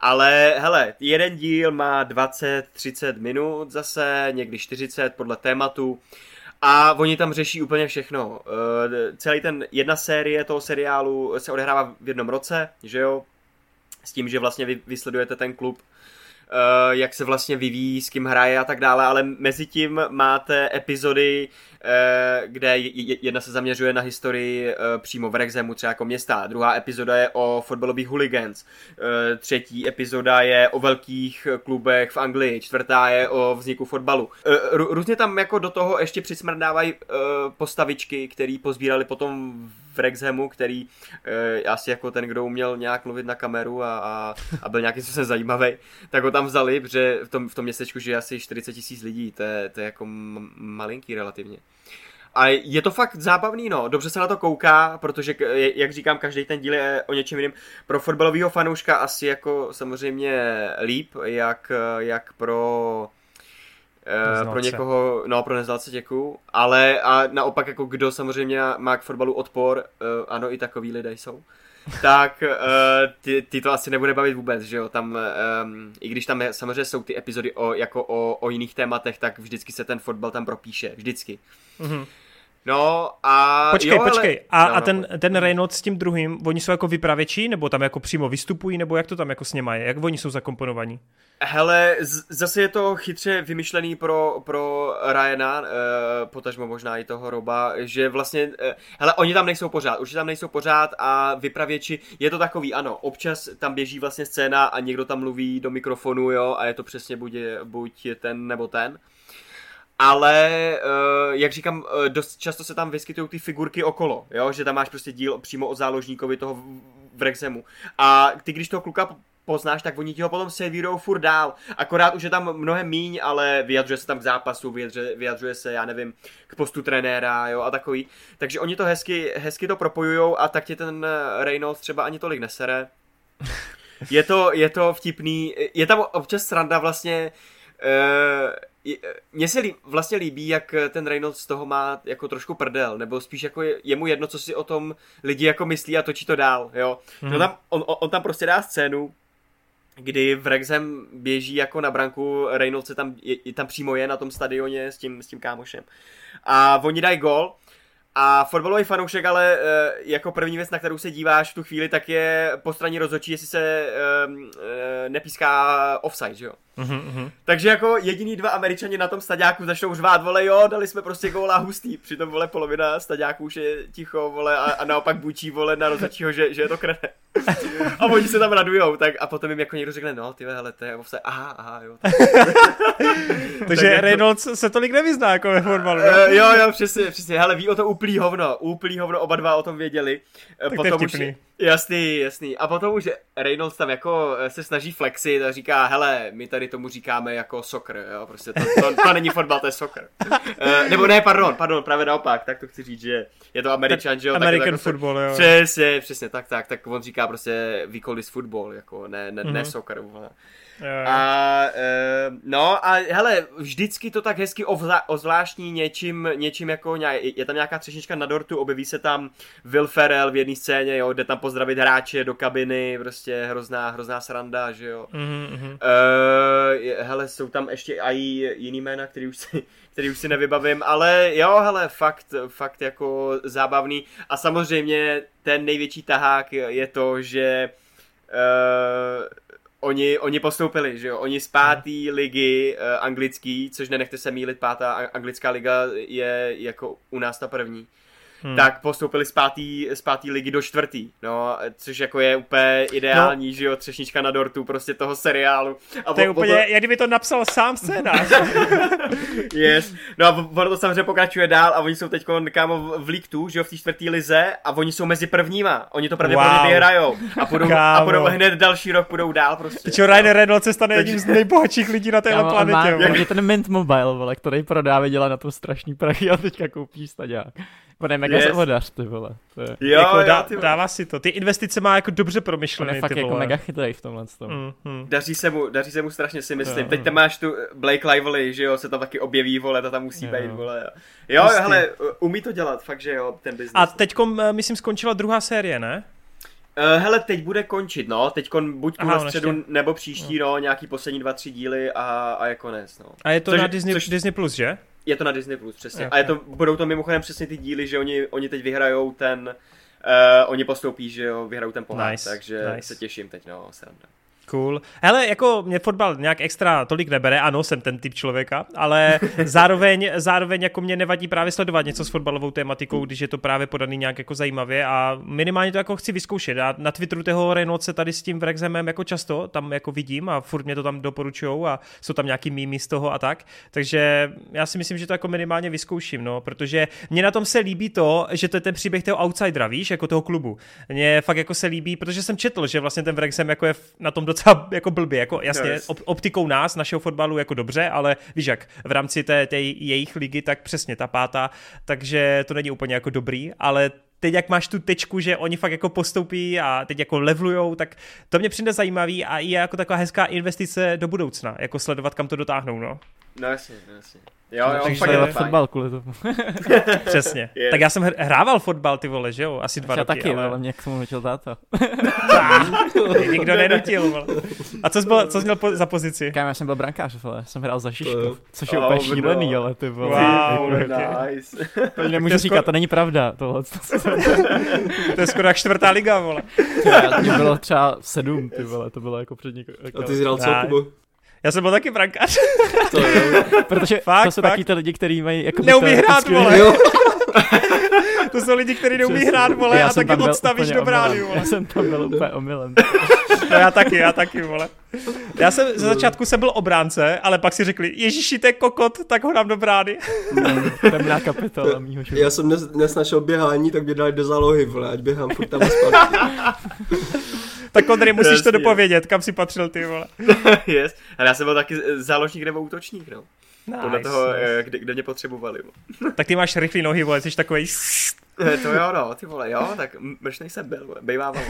Ale hele, jeden díl má dvacet třicet minut zase, někdy čtyřicet podle tématu. A oni tam řeší úplně všechno. Uh, celý ten, jedna série toho seriálu se odehrává v jednom roce, že jo? S tím, že vlastně vy, vysledujete ten klub, uh, jak se vlastně vyvíjí, s kým hraje a tak dále, ale mezi tím máte epizody, uh, kde jedna se zaměřuje na historii uh, přímo v Wrexhamu, třeba jako města, druhá epizoda je o fotbalových hooligans, uh, třetí epizoda je o velkých klubech v Anglii, čtvrtá je o vzniku fotbalu. Uh, různě tam jako do toho ještě přismrdávají uh, postavičky, které pozbírali potom v Wrexhamu, který e, asi jako ten, kdo uměl nějak mluvit na kameru a, a, a byl nějaký co se zajímavý, tak ho tam vzali, protože v tom, v tom městečku žije asi čtyřicet tisíc lidí, to je, to je jako m- malinký relativně. A je to fakt zábavný, no, dobře se na to kouká, protože, jak říkám, každý ten díl je o něčem jiným. Pro fotbalovýho fanouška asi jako samozřejmě líp, jak, jak pro... Neznalce. Pro někoho, no pro neznalce děkuju, ale a naopak jako kdo samozřejmě má k fotbalu odpor, ano i takový lidé jsou, tak ty, ty to asi nebude bavit vůbec, že jo, tam, i když tam je, samozřejmě jsou ty epizody o, jako o, o jiných tématech, tak vždycky se ten fotbal tam propíše, vždycky. Mhm. No a... Počkej, jo, počkej. Ale... A, no, a ten, no. ten Reynolds s tím druhým, oni jsou jako vypravěči, nebo tam jako přímo vystupují, nebo jak to tam jako s nima je? Jak oni jsou zakomponovaní? Hele, z- zase je to chytře vymyšlený pro, pro Ryana, eh, potažmo možná i toho Roba, že vlastně, eh, hele, oni tam nejsou pořád, určitě tam nejsou pořád a vypravěči, je to takový, ano, občas tam běží vlastně scéna a někdo tam mluví do mikrofonu, jo, a je to přesně buď, buď ten nebo ten. Ale, jak říkám, dost často se tam vyskytují ty figurky okolo, jo? Že tam máš prostě díl přímo o záložníkovi toho Wrexhamu. A ty, když toho kluka poznáš, tak oni ti ho potom servírujou furt dál. Akorát už je tam mnohem míň, ale vyjadřuje se tam k zápasu, vyjadřuje, vyjadřuje se, já nevím, k postu trenéra, jo, a takový. Takže oni to hezky, hezky to propojujou a tak tě ten Reynolds třeba ani tolik nesere. Je to, je to vtipný, je tam občas sranda vlastně... E- Mně se líb, vlastně líbí, jak ten Reynolds z toho má jako trošku prdel, nebo spíš jako je, je mu jedno, co si o tom lidi jako myslí a točí to dál, jo. Mm. No tam, on, on tam prostě dá scénu, kdy Wrexham běží jako na branku, Reynolds se tam, je, tam přímo je na tom stadioně s tím, s tím kámošem. A oni dají gól. A fotbalový fanoušek, ale jako první věc, na kterou se díváš v tu chvíli, tak je po straně rozhodčí, jestli se um, nepíská offside, že jo? Mm-hmm. Takže jako jediný dva Američani na tom staďáku začnou řvát, vole, jo, dali jsme prostě góla hustý, přitom, vole, polovina staďáků už je ticho, vole, a, a naopak bučí, vole, na rozhodčího, že, že je to krene. A oni se tam radujou, tak a potom jim jako někdo řekne, no, ty hele, to je offside, aha, aha, jo. Tak. Takže tak Reynolds jako... se tolik nevyzná, jako ve fotbalu. Uh, jo, jo, přesně, přesně, hele, ví o to úplný hovno, úplný hovno, oba dva o tom věděli. Tak potom to je vtipný. Jasný, jasný. A potom už Reynolds tam jako se snaží flexit a říká, hele, my tady tomu říkáme jako soccer, jo, prostě to, to, to není fotbal, to je soccer. E, nebo ne, pardon, pardon, právě naopak, tak to chci říct, že je to Američan, že jo. American tak, football, tak, jo. Přesně, přesně, tak, tak, tak on říká, říká prostě výkoly z fotbal, jako ne, ne, mm-hmm. ne soccer. A, e, no a hele, vždycky to tak hezky ovla, ozvláštní něčím, něčím jako, je tam nějaká třešnička na dortu, objeví se tam Will Ferrell v jedné scéně, jo, jde tam pozdravit hráče do kabiny, prostě hrozná, hrozná sranda, že jo. Mm-hmm. E, hele, jsou tam ještě i jiný jména, který už si, který už si nevybavím, ale jo, hele, fakt, fakt jako zábavný. A samozřejmě ten největší tahák je to, že e, Oni, oni postoupili, že jo, oni z pátý ligy eh, anglický, což nenechte se mýlit, pátá anglická liga je jako u nás ta první, hmm. tak postoupili z pátý, z pátý ligy do čtvrtý, no, což jako je úplně ideální, no. Že jo, třešnička na dortu prostě toho seriálu. A to je úplně, to... jak kdyby to napsal sám scénář. Yes, no a ono to samozřejmě pokračuje dál a oni jsou teď kámo v League Two, že jo, v té čtvrtý lize a oni jsou mezi prvníma, oni to pravděpodobně vyhrajou a půjdou, a půjdou hned další rok, půjdou dál prostě. Teď no. Ryan Reynolds se stane jedním z nejbohatších lidí na téhle planetě. Má, jak... ten Mint Mobile, vole, který prodávají, dělá na to strašný prachy a teďka koupí staďák. On je mega yes. zavodař, ty vole. To je. Jo, jako dá, jo, dává si to. Ty investice má jako dobře promyšlený. On je fakt jako mega chytrý v tomhle tom. Mm-hmm. Daří se mu, daří se mu strašně, si myslím. Jo. Teď tam máš tu Blake Lively, že jo, se tam taky objeví, vole, ta tam musí jo. být, vole. Jo, jo, hele, umí to dělat, fakt, že jo, ten biznis. A teďkom, myslím, skončila druhá série, ne? Uh, hele, teď bude končit, no. Teďkon buď na středu, ještě. Nebo příští, no. no, nějaký poslední dva, tři díly a, a je konec, no. A je to což, na Disney, což... Disney Plus, že? Je to na Disney Plus, přesně. Okay. A je to, budou to mimochodem přesně ty díly, že oni, oni teď vyhrajou ten, uh, oni postoupí, že jo, vyhrajou ten pohár, nice, takže nice. Se těším teď, no, sranda. Cool. Hele, jako mě fotbal nějak extra tolik nebere, ano, jsem ten typ člověka, ale zároveň, zároveň jako mě nevadí právě sledovat něco s fotbalovou tématikou, když je to právě podaný nějak jako zajímavě a minimálně to jako chci vyzkoušet. A na Twitteru toho Reynoldse tady s tím Wrexhamem jako často tam jako vidím a furt mě to tam doporučujou a jsou tam nějaký mýmy z toho a tak. Takže já si myslím, že to jako minimálně vyzkouším, no, protože mě na tom se líbí to, že to je ten příběh toho outsidera, víš, jako toho klubu. Mně fakt jako se líbí, protože jsem četl, že vlastně ten Wrexham jako je na tom docela jako blbě, jako jasně yes. optikou nás, našeho fotbalu jako dobře, ale víš jak, v rámci té, té jejich ligy tak přesně ta pátá, takže to není úplně jako dobrý, ale teď jak máš tu tečku, že oni fakt jako postoupí a teď jako levlujou, tak to mě přijde zajímavý a je jako taková hezká investice do budoucna, jako sledovat, kam to dotáhnou, no. No jasně, jasně. Jo, no, jo, takže sledovat fotbal kvůli tomu. Přesně. Yes. Tak já jsem hrával fotbal, ty vole, že jo? Asi dva já roky. Já taky, ale, ale mě k tomu nutil táta. Nikdo nenutil, vole. A co jsi, byl, co jsi měl po, za pozici? Kámo, já jsem byl brankář, vole. Jsem hrál za Šišku, což je oh, úplně šílený, ale ty vole. Wow, nice. To nemůžu říkat, to není pravda, tohle. To je skoro jak čtvrtá liga, vole. To bylo třeba sedm, ty vole, to bylo jako před několika. A ty jsi hrál celou dobu? Já jsem byl taky brankář. To je, protože fakt, to jsou fakt. Taky ty lidi, kteří mají... Jako neumí hrát, skvěl. Vole. To jsou lidi, kteří neumí hrát, vole, já a taky odstavíš do brány, vole. Já jsem tam byl úplně omylem. No já taky, já taky, vole. Já jsem ze začátku jsem byl obránce, ale pak si řekli, ježiši, to je kokot, tak ho dám do brány. Temná kapitola mýho šoku. Já jsem nesnašel běhání, tak mě dali do zálohy, vole, ať běhám furt tam a zpátky. Tak Conry, musíš yes, to dopovědět, kam si patřil ty, vole. Yes, ale já jsem byl taky záložník nebo útočník, no. Nice, podle toho, nice. kde, kde mě potřebovali. Tak ty máš rychlý nohy, vole, jsi takovej... To jo, no, ty vole, jo, tak mršnej jsem byl, vole, bejvával.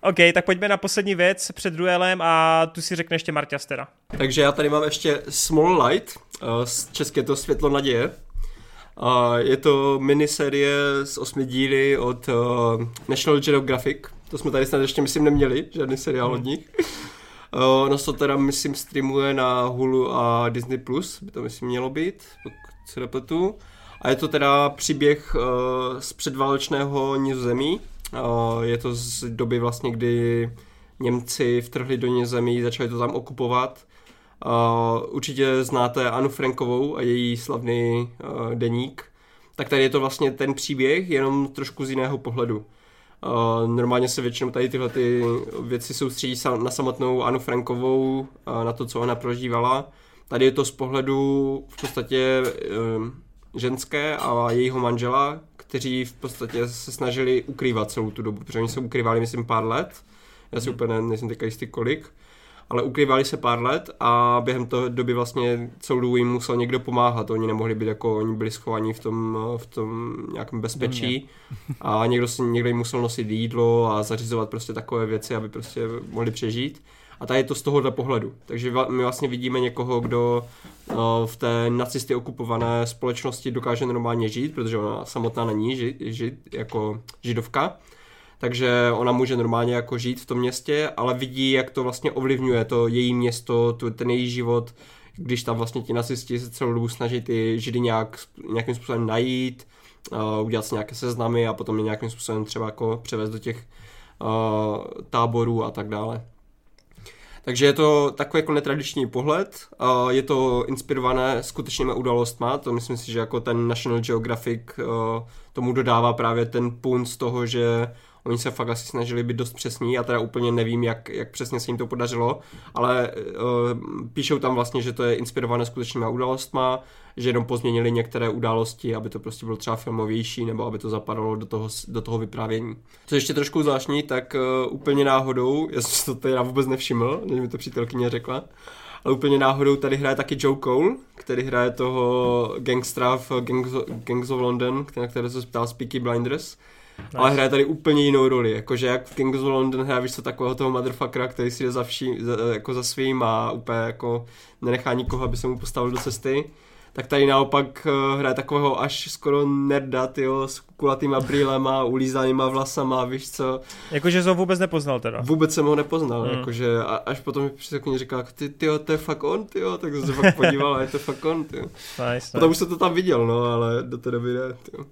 Ok, tak pojďme na poslední věc před duelem a tu si řekne ještě Marťa Stera. Takže já tady mám ještě Small Light, z české to Světlo naděje. Je to miniserie z osmi díly od National Geographic. To jsme tady snad ještě, myslím, neměli, žádný seriál od nich. Uh, no to teda, myslím, streamuje na Hulu a Disney Plus, by to, myslím, mělo být, pokud se nepletu. A je to teda příběh uh, z předválečného Nizozemí. Uh, je to z doby vlastně, kdy Němci vtrhli do Nizozemí, začali to tam okupovat. Uh, určitě znáte Anu Frankovou a její slavný uh, deník. Tak tady je to vlastně ten příběh, jenom trošku z jiného pohledu. Uh, normálně se většinou tady tyhle ty věci soustředí na samotnou Anu Frankovou, uh, na to, co ona prožívala. Tady je to z pohledu v podstatě uh, ženské a jejího manžela, kteří v podstatě se snažili ukrývat celou tu dobu, protože oni se ukrývali, myslím, pár let. Já si úplně nejsem teďka jistý kolik. ale ukrývali se pár let a během té doby vlastně celou dobu jim musel někdo pomáhat. Oni nemohli být jako, oni byli schovaní v tom, v tom nějakém bezpečí a někdo, někdo jim musel nosit jídlo a zařizovat prostě takové věci, aby prostě mohli přežít. A tady je to z tohohle pohledu. Takže my vlastně vidíme někoho, kdo v té nacisty okupované společnosti dokáže normálně žít, protože ona samotná není žid, žid, jako židovka. Takže ona může normálně jako žít v tom městě, ale vidí, jak to vlastně ovlivňuje to její město, tu, ten její život, když tam vlastně ti nacisti se celou dobu snaží ty židy nějak, nějakým způsobem najít, uh, udělat si nějaké seznamy a potom je nějakým způsobem třeba jako převést do těch uh, táborů a tak dále. Takže je to takový jako netradiční pohled, uh, je to inspirované skutečnými událostmi, to myslím si, že jako ten National Geographic uh, tomu dodává právě ten punt z toho, že oni se fakt asi snažili být dost přesní, já teda úplně nevím, jak, jak přesně se jim to podařilo, ale uh, píšou tam vlastně, že to je inspirované skutečnými událostma, že jenom pozměnili některé události, aby to prostě bylo třeba filmovější, nebo aby to zapadalo do toho, do toho vyprávění. Co ještě trošku zvláštní, tak uh, úplně náhodou, já jsem si to teda vůbec nevšiml, než mi to přítelkyně řekla, ale úplně náhodou tady hraje taky Joe Cole, který hraje toho gangstra v Gangs, Gangs of London, na které se ptal Peaky Blinders. Nice. Ale hraje tady úplně jinou roli, jakože jak v Gangs of London hraje, víš co, takového toho motherfuckera, který si jde za, vší, za, jako za svým a úplně jako nenechá nikoho, aby se mu postavil do cesty, tak tady naopak hraje takového až skoro nerda, tyjo, s kulatýma brýlema, ulízanýma vlasama, víš co. Jakože jsi ho vůbec nepoznal teda. Vůbec jsem ho nepoznal, mm. jakože a, až potom mi přesně říkal, ty, tyjo, to je fakt on, tyjo, tak jsem se fakt podíval a je to fakt on, tyjo. Nice, nice. Potom už jsem to tam viděl, no, ale do té doby ne, tyjo.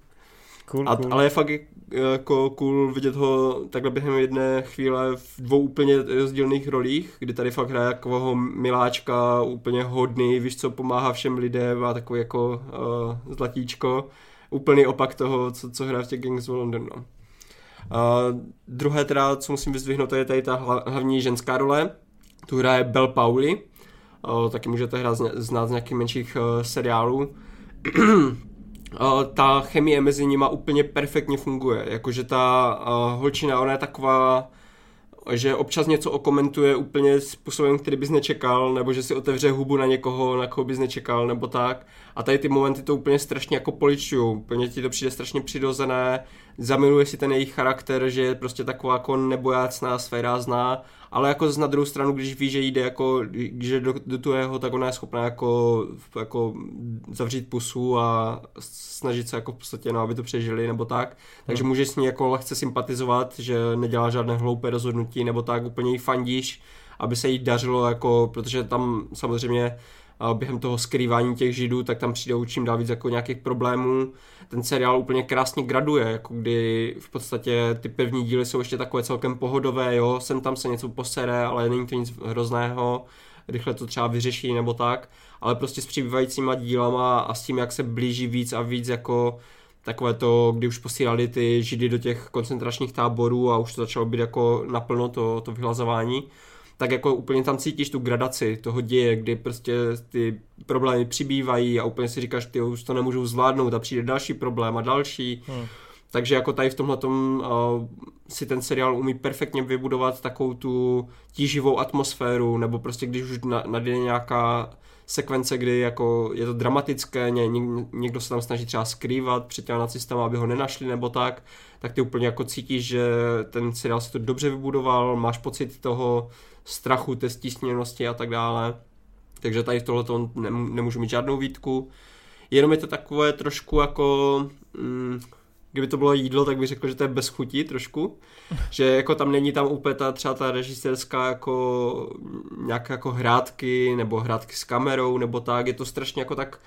Cool, a, cool. Ale je fakt jako cool vidět ho takhle během jedné chvíle v dvou úplně rozdílných rolích, kdy tady fakt hraje takového miláčka, úplně hodný, víš co, pomáhá všem lidem a takový jako uh, zlatíčko. Úplný opak toho, co, co hraje v těch Gangs of London. No. Uh, druhé teda, co musím vyzdvihnout, to je tady ta hla, hlavní ženská role. Tu hraje Belle Powley. Uh, taky můžete hrát z, znát z nějakých menších uh, seriálů. Uh, ta chemie mezi nima úplně perfektně funguje, jakože ta uh, holčina, ona je taková, že občas něco okomentuje úplně způsobem, který bys nečekal, nebo že si otevře hubu na někoho, na koho bys nečekal, nebo tak. A tady ty momenty to úplně strašně jako poličují, úplně ti to přijde strašně přirozené, zamiluje si ten jejich charakter, že je prostě taková jako nebojácná, svérázná, ale jako na druhou stranu, když ví, že jde jako, že do, do tuého, tak ona je schopná jako, jako zavřít pusu a snažit se jako v podstatě, no, aby to přežili, nebo tak. Takže hmm. můžeš s ní jako lehce sympatizovat, že nedělá žádné hloupé rozhodnutí, nebo tak, úplně jí fandíš, aby se jí dařilo, jako, protože tam samozřejmě během toho skrývání těch židů, tak tam přijde čím dál víc jako nějakých problémů. Ten seriál úplně krásně graduje, jako kdy v podstatě ty první díly jsou ještě takové celkem pohodové, jo, sem tam se něco posere, ale není to nic hrozného, rychle to třeba vyřeší nebo tak, ale prostě s přibývajícíma dílama a s tím, jak se blíží víc a víc jako takové to, kdy už posílali ty židy do těch koncentračních táborů a už to začalo být jako naplno to, to vyhlazování, tak jako úplně tam cítíš tu gradaci toho děje, kdy prostě ty problémy přibývají a úplně si říkáš, ty už to nemůžou zvládnout a přijde další problém a další. Hmm. Takže jako tady v tomhletom uh, si ten seriál umí perfektně vybudovat takovou tu tíživou atmosféru, nebo prostě když už nadjde nějaká sekvence, kdy jako je to dramatické, ně, někdo se tam snaží třeba skrývat před těmi nacistama, aby ho nenašli nebo tak, tak ty úplně jako cítíš, že ten seriál si to dobře vybudoval, máš pocit toho strachu, té stísněnosti a tak dále. Takže tady v tohleto nemůžu mít žádnou výtku. Jenom je to takové trošku jako, mm, kdyby to bylo jídlo, tak bych řekl, že to je bez chutí trošku. Že jako tam není tam úplně ta, třeba ta režisérská jako nějaké jako hrátky, nebo hrátky s kamerou, nebo tak. Je to strašně jako tak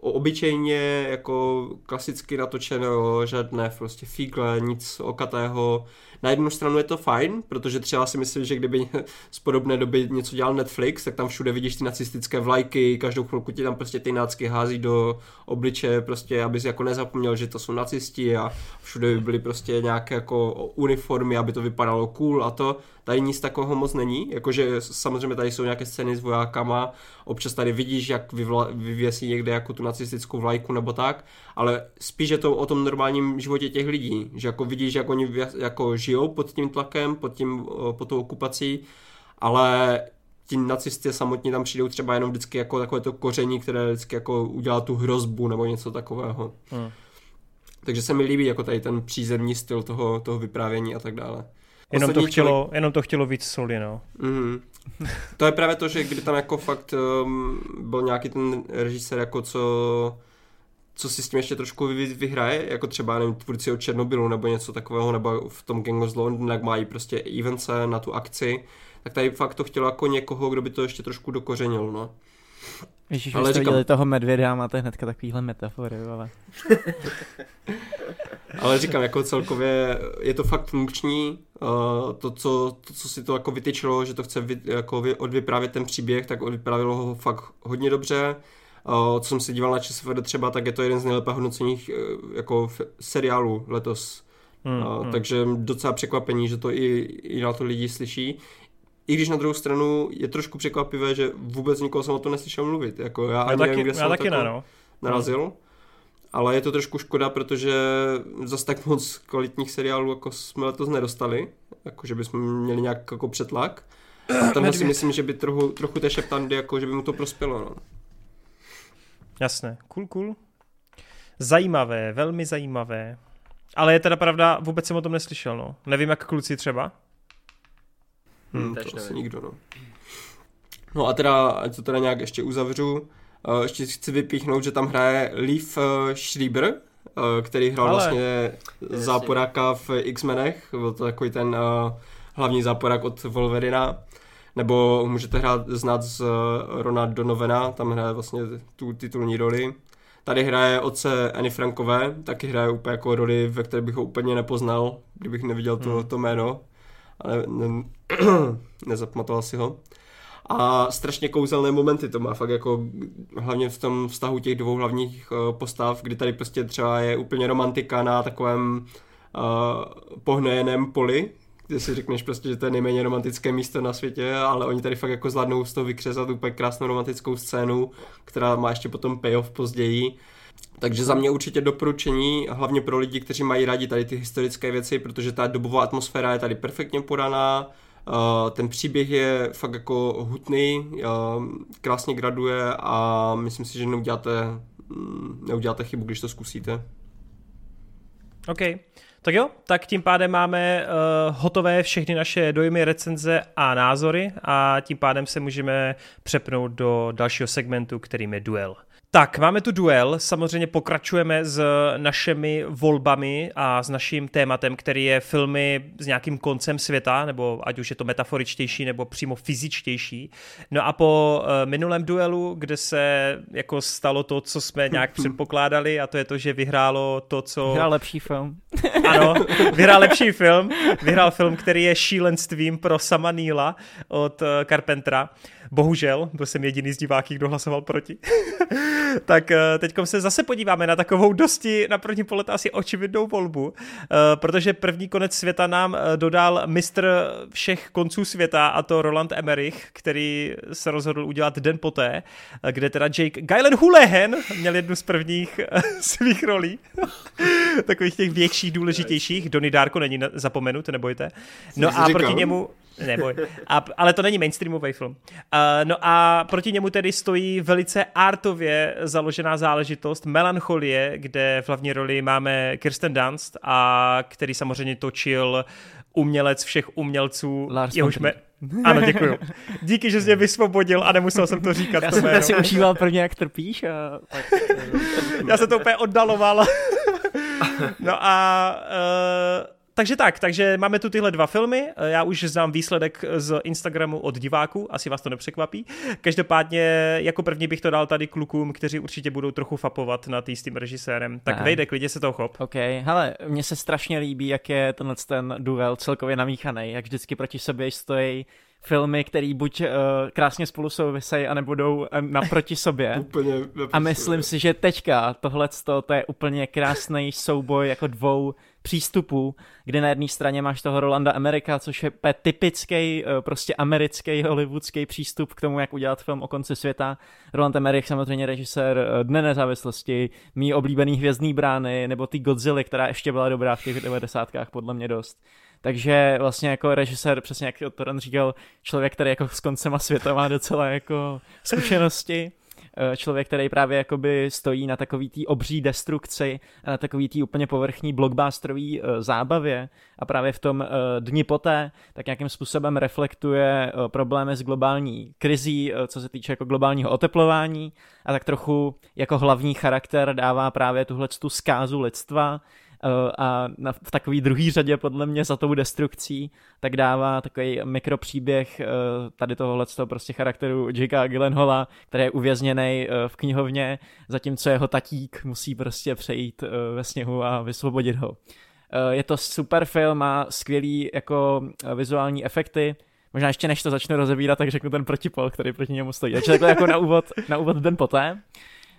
obyčejně, jako klasicky natočeno, žádné prostě fígle, nic okatého. Na jednu stranu je to fajn, protože třeba si myslím, že kdyby z podobné doby něco dělal Netflix, tak tam všude vidíš ty nacistické vlajky, každou chvilku ti tam prostě ty nácky hází do obličeje, prostě, aby si jako nezapomněl, že to jsou nacisti a všude by byly prostě nějaké jako uniformy, aby to vypadalo cool a to. Tady nic takového moc není, jakože samozřejmě tady jsou nějaké scény s vojákama, občas tady vidíš, jak vyvla, vyvěsí někde jako tu nacistickou vlajku nebo tak, ale spíš je to o tom normálním životě těch lidí, že jako vidíš, jak oni jako žijou pod tím tlakem, pod, tím, pod tou okupací, ale ti nacisté samotní tam přijdou třeba jenom vždycky jako takové to koření, které vždycky jako udělá tu hrozbu nebo něco takového. Hmm. Takže se mi líbí jako tady ten přízemní styl toho, toho vyprávění a tak dále. Jenom to, chtělo, člověk... jenom to chtělo víc soli, no. Mm-hmm. To je právě to, že kdy tam jako fakt um, byl nějaký ten režisér, jako co, co si s tím ještě trošku vy, vyhraje, jako třeba, nevím, tvůrci od Černobylu nebo něco takového, nebo v tom Gangs of London, jak mají prostě evence na tu akci, tak tady fakt to chtělo jako někoho, kdo by to ještě trošku dokořenil, no. Ježíš, ale jste říkám... viděli toho Medvěda a máte hnedka takovýhle metafory, ale... ale říkám, jako celkově je to fakt funkční, uh, to, co, to, co si to jako vytyčilo, že to chce vy, jako odvyprávět ten příběh, tak odvyprávilo ho fakt hodně dobře. Uh, co jsem si díval na ČSFD třeba, tak je to jeden z nejlépe hodnocených uh, jako seriálů letos. Hmm, uh, hmm. Takže docela překvapení, že to i, i na to lidi slyší. I když na druhou stranu je trošku překvapivé, že vůbec nikoho jsem o tom neslyšel mluvit. Jako já, já ani taky, nevím, kde jsem taky na, no. narazil. Ale je to trošku škoda, protože zase tak moc kvalitních seriálů jako jsme letos nedostali. Jako, že bychom měli nějak jako přetlak. A tam si myslím, že by trochu, trochu té šeptandy, jako, že by mu to prospělo. No. Jasné. Cool, cool. Zajímavé, velmi zajímavé. Ale je teda pravda, vůbec jsem o tom neslyšel. No. Nevím, jak kluci třeba. Hmm, to asi nikdo, no. No a teda, ať to teda nějak ještě uzavřu, uh, ještě chci vypíchnout, že tam hraje Leif uh, Schreiber, uh, který hrál Ale. vlastně záporáka v X-Menech, byl to takový ten uh, hlavní záporák od Wolverina, nebo můžete hrát znát z uh, Rona Donovena, tam hraje vlastně tu titulní roli. Tady hraje otce Anny Frankové, taky hraje úplně jako roli, ve které bych ho úplně nepoznal, kdybych neviděl to, hmm. to jméno. Ale ne, nezapamatoval si ho. A strašně kouzelné momenty to má fakt jako hlavně v tom vztahu těch dvou hlavních uh, postav, kdy tady prostě třeba je úplně romantika na takovém uh, pohnojeném poli, kde si řekneš prostě, že to je nejméně romantické místo na světě, ale oni tady fakt jako zvládnou z toho vykřezat úplně krásnou romantickou scénu, která má ještě potom payoff později. Takže za mě určitě doporučení, hlavně pro lidi, kteří mají rádi tady ty historické věci, protože ta dobová atmosféra je tady perfektně podaná, ten příběh je fakt jako hutný, krásně graduje a myslím si, že neuděláte, neuděláte chybu, když to zkusíte. OK, tak jo, tak tím pádem máme uh, hotové všechny naše dojmy, recenze a názory a tím pádem se můžeme přepnout do dalšího segmentu, kterým je duel. Tak, máme tu duel, samozřejmě pokračujeme s našimi volbami a s naším tématem, který je filmy s nějakým koncem světa, nebo ať už je to metaforičtější, nebo přímo fyzičtější. No a po minulém duelu, kde se jako stalo to, co jsme nějak předpokládali, a to je to, že vyhrálo to, co... Vyhrál lepší film. Ano, vyhrál lepší film. Vyhrál film, který je šílenstvím pro sama Neila od Carpentera. Bohužel, byl jsem jediný z diváků, kdo hlasoval proti. Tak teďkom se zase podíváme na takovou dosti na první pohled asi očividnou volbu, protože první konec světa nám dodal mistr všech konců světa, a to Roland Emmerich, který se rozhodl udělat Den poté, kde teda Jake Gyllenhaal měl jednu z prvních svých rolí, takových těch větších, důležitějších. Donnie Darko není zapomenut, nebojte. No a proti němu... Neboj. A, ale to není mainstreamový film. Uh, no a proti němu tedy stojí velice artově založená záležitost Melancholie, kde v hlavní roli máme Kirsten Dunst, a který samozřejmě točil umělec všech umělců. Lars von Trier. Ano, děkuju. Díky, že jsi mě vysvobodil a nemusel jsem to říkat. Já to jsem jméno. si užíval prvně, jak trpíš. A pak... Já se to úplně oddaloval. No a... Uh... Takže tak, takže máme tu tyhle dva filmy, já už znám výsledek z Instagramu od diváků, asi vás to nepřekvapí. Každopádně jako první bych to dal tady klukům, kteří určitě budou trochu fapovat nad tím režisérem. Tak ne. Vejde, klidně se toho chop. OK, hele, mně se strašně líbí, jak je tenhle ten duel celkově namíchaný, jak vždycky proti sobě stojí filmy, které buď uh, krásně spolu souvisejí, anebo jdou uh, naproti sobě. Úplně naproti a myslím sobě. si, že teďka tohleto to je úplně krásný souboj jako dvou přístupů, kde na jedné straně máš toho Rolanda Emmericha, což je typický uh, prostě americký hollywoodský přístup k tomu, jak udělat film o konci světa. Roland Emmerich samozřejmě režisér uh, Dne nezávislosti, mý oblíbený Hvězdný brány, nebo ty Godzilla, která ještě byla dobrá v těch devadesátkách podle mě dost. Takže vlastně jako režisér, přesně jak Toren říkal, člověk, který jako s koncema světa má docela jako zkušenosti. Člověk, který právě jakoby stojí na takový té obří destrukci, na takový té úplně povrchní blockbusterový zábavě a právě v tom dni poté tak nějakým způsobem reflektuje problémy s globální krizí, co se týče jako globálního oteplování, a tak trochu jako hlavní charakter dává právě tuhletu zkázu lidstva a v takový druhý řadě podle mě za tou destrukcí tak dává takový mikropříběh tady tohohle z toho prostě charakteru Jacka Gyllenhaala, který je uvězněný v knihovně, zatímco jeho tatík musí prostě přejít ve sněhu a vysvobodit ho. Je to super film, má skvělý jako vizuální efekty. Možná ještě než to začnu rozebírat, tak řeknu ten protipol, který proti němu stojí. Takže takhle jako na úvod, na úvod den poté.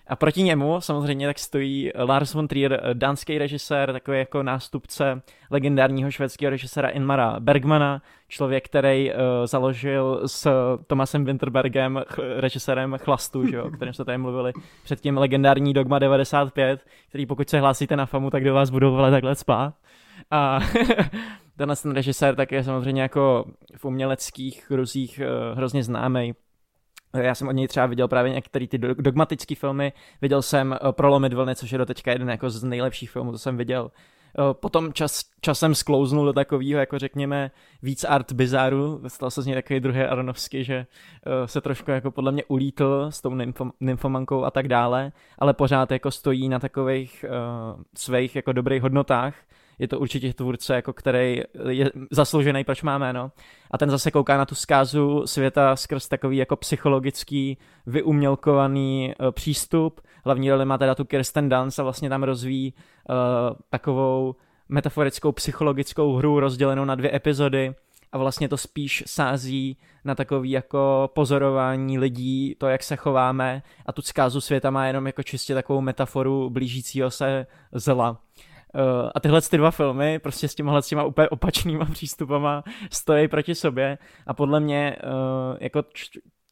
A proti němu samozřejmě tak stojí Lars von Trier, dánský režisér, takový jako nástupce legendárního švédského režiséra Ingmara Bergmana, člověk, který uh, založil s Thomasem Winterbergem, ch- režisérem Chlastu, že jo, o kterém jsme tady mluvili, předtím legendární Dogma devadesát pět, který pokud se hlásíte na famu, tak do vás budou volat takhle spát. A tenhle ten režisér tak je samozřejmě jako v uměleckých kruzích uh, hrozně známý. Já jsem od něj třeba viděl právě některé ty dogmatické filmy, viděl jsem Prolomit vlny, což je doteďka jeden jako z nejlepších filmů, co jsem viděl. Potom čas, časem sklouznul do takového, jako řekněme, víc art bizáru, stal se z něj takový druhý Aronofsky, že se trošku jako podle mě ulítl s tou nymfom, nymfomankou a tak dále, ale pořád jako stojí na takových uh, svých jako dobrých hodnotách. Je to určitě tvůrce, jako který je zasloužený, proč má jméno. A ten zase kouká na tu zkázu světa skrz takový jako psychologický, vyumělkovaný uh, přístup. Hlavní roli má teda tu Kirsten Dunst a vlastně tam rozvíjí uh, takovou metaforickou psychologickou hru rozdělenou na dvě epizody. A vlastně to spíš sází na takový jako pozorování lidí, to, jak se chováme. A tu zkázu světa má jenom jako čistě takovou metaforu blížícího se zla. Uh, a tyhle ty dva filmy prostě s těmhle těma úplně opačnýma přístupama stojí proti sobě a podle mě uh, jako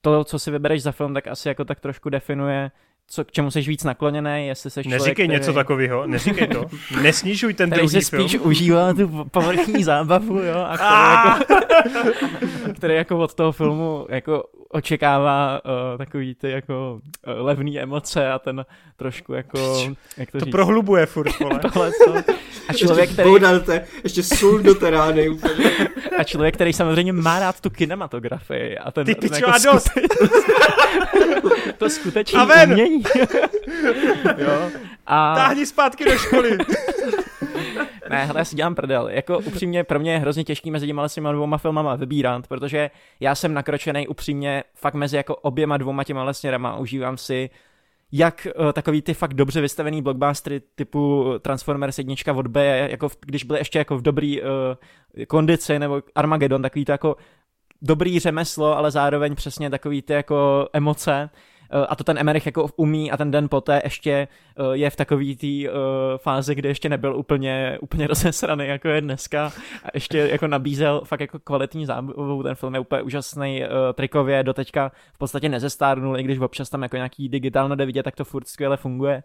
to, co si vybereš za film, tak asi jako tak trošku definuje, co, k čemu jsi víc nakloněný, jestli seš člověk, neříkej který... něco takového, neříkej to, nesnižuj ten druhý film. Který se spíš užívá tu povrchní zábavu, jo, a který, jako, který jako od toho filmu jako očekává uh, takový ty jako uh, levný emoce a ten trošku jako, jak to To říct? Prohlubuje furt, vole. Tohle co? A člověk, ještě který... Boudate, ještě sůl do terány úplně. A člověk, který samozřejmě má rád tu kinematografii a ten... Ty pičo a dost! To skutečně umění. Jo. A... Táhni zpátky do školy! Ne, hele, já si dělám prdel. Jako upřímně pro mě je hrozně těžký mezi těma těma dvouma filmama vybírat, protože já jsem nakročený upřímně fakt mezi jako oběma dvouma těma směrama. Užívám si jak uh, takový ty fakt dobře vystavený blockbustery typu Transformers jednička od B, jako v, když byly ještě jako v dobrý uh, kondici, nebo Armageddon, takový to jako dobrý řemeslo, ale zároveň přesně takový ty jako emoce. A to ten Emmerich jako umí a ten den poté ještě je v takový té uh, fázi, kde ještě nebyl úplně, úplně rozesraný, jako je dneska. A ještě jako nabízel fakt jako kvalitní zábavu. Ten film je úplně úžasný uh, trikově, doteďka v podstatě nezestárnul, i když občas tam jako nějaký digitálno jde vidět, tak to furt skvěle funguje.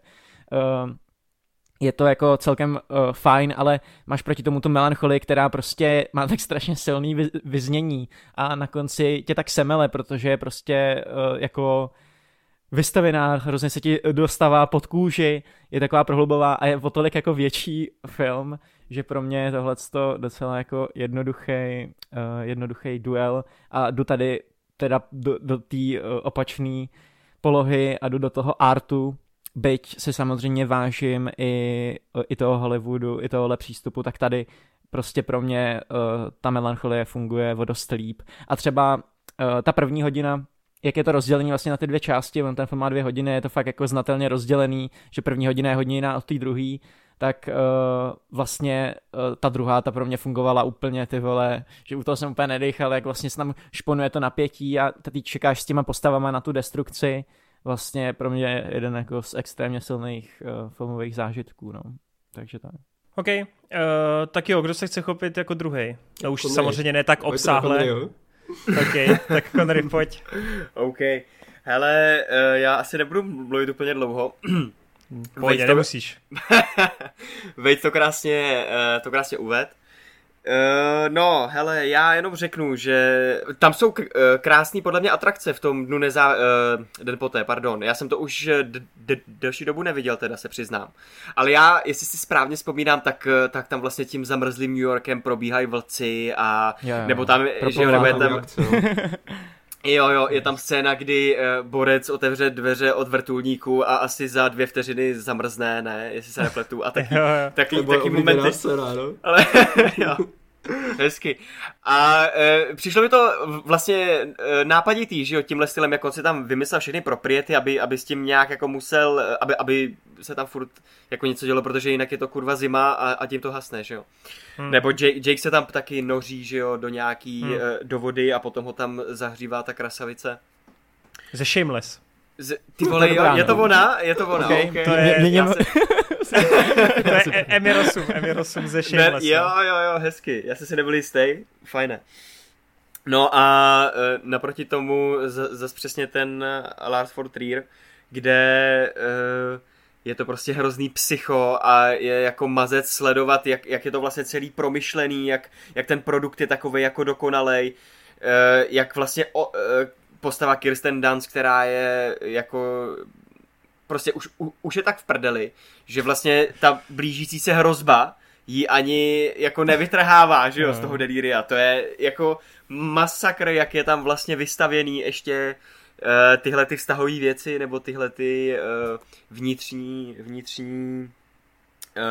Uh, je to jako celkem uh, fajn, ale máš proti tomu tu melancholii, která prostě má tak strašně silný vy- vyznění a na konci tě tak semele, protože je prostě uh, jako... vystavená, hrozně se ti dostává pod kůži, je taková prohlubová a je o tolik jako větší film, že pro mě je tohleto docela jako jednoduchý, uh, jednoduchý duel a jdu tady teda do, do té uh, opačné polohy a jdu do toho artu, byť si samozřejmě vážím i, i toho Hollywoodu, i tohohle přístupu, tak tady prostě pro mě uh, ta melancholie funguje o dost líp. A třeba uh, ta první hodina, jak je to rozdělený vlastně na ty dvě části, on ten film má dvě hodiny, je to fakt jako znatelně rozdělený, že první hodina je hodně jiná od té druhé, tak uh, vlastně uh, ta druhá, ta pro mě fungovala úplně, ty vole, že u toho jsem úplně nedýchal, jak vlastně se tam šponuje to napětí a ty čekáš s těma postavama na tu destrukci, vlastně pro mě jeden jako z extrémně silných uh, filmových zážitků, no, takže tak. Ok, uh, tak jo, kdo se chce chopit jako druhý? No už Konry. Samozřejmě ne tak obsáhle. OK, tak Conry, pojď. OK, hele, já asi nebudu mluvit úplně dlouho. Pojď, to... nemusíš. Vejď to krásně, to krásně uved. Uh, no, hele, já jenom řeknu, že tam jsou k- krásný podle mě atrakce v tom dnu nezá... Uh, den poté, pardon. Já jsem to už d- d- další dobu neviděl, teda se přiznám. Ale já, jestli si správně vzpomínám, tak, tak tam vlastně tím zamrzlým New Yorkem probíhají vlci a... Yeah, nebo tam... Že, nebo je tam... Jo, jo, je tam scéna, kdy borec otevře dveře od vrtulníku a asi za dvě vteřiny zamrzne, ne, jestli se nepletu, a taky, taky, taky, taky momenty. Scéna, no? Ale, jo, hezky. A e, přišlo mi to vlastně e, nápaditý, že jo, tímhle stylem, jako si tam vymyslel všechny propriety, aby, aby s tím nějak jako musel, aby, aby se tam furt jako něco dělo, protože jinak je to kurva zima a, a tím to hasne, že jo. Hmm. Nebo Jake, Jake se tam taky noří, že jo, do nějaký hmm. e, do vody a potom ho tam zahřívá ta krasavice. Ze Shameless. Z, ty vole, jo, je to ona? Je to ona, okay, okay. To je... Mě, mě, mě... To je Emir osm, Emir osm ze Shameless. Jo, jo, jo, hezky. Já jsem si nebyl jistý. Fajné. No a e, naproti tomu z, zase přesně ten Lars von Trier, kde... E, je to prostě hrozný psycho a je jako mazec sledovat, jak, jak je to vlastně celý promyšlený, jak, jak ten produkt je takovej jako dokonalej, eh, jak vlastně o, eh, postava Kirsten Dunst, která je jako prostě už, u, už je tak v prdeli, že vlastně ta blížící se hrozba ji ani jako nevytrhává, že jo, z toho delíria. To je jako masakr, jak je tam vlastně vystavěný ještě Uh, tyhle ty vztahové věci, nebo tyhle ty uh, vnitřní vnitřní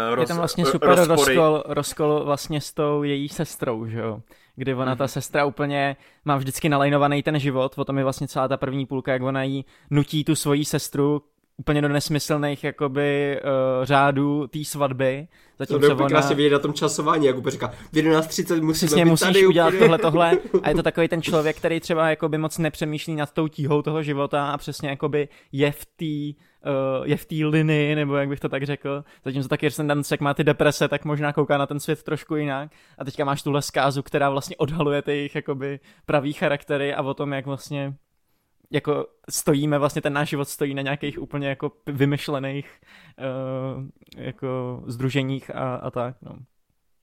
uh, roz, je tam vlastně super rozkol, rozkol vlastně s tou její sestrou, že jo? Kdy ona, mm-hmm. ta sestra úplně má vždycky nalajnovaný ten život, o tom je vlastně celá ta první půlka, jak ona jí nutí tu svoji sestru úplně do nesmyslných jakoby uh, řádů té svatby. Zatímco to je ona... krásně vidět na tom časování, jak úplně říká, v jedenáct třicet musíme přesně, být musíš tady udělat úplně... tohle, tohle. A je to takový ten člověk, který třeba jakoby moc nepřemýšlí nad tou tíhou toho života a přesně jakoby je v té uh, je v té linii, nebo jak bych to tak řekl. Zatímco tak Kirsten Dunst, jak má ty deprese, tak možná kouká na ten svět trošku jinak. A teďka máš tuhle zkázu, která vlastně odhaluje ty jejich jakoby pravý charaktery a o tom, jak vlastně jako stojíme, vlastně ten náš život stojí na nějakých úplně jako vymyšlených uh, jako sdruženích a, a tak, no.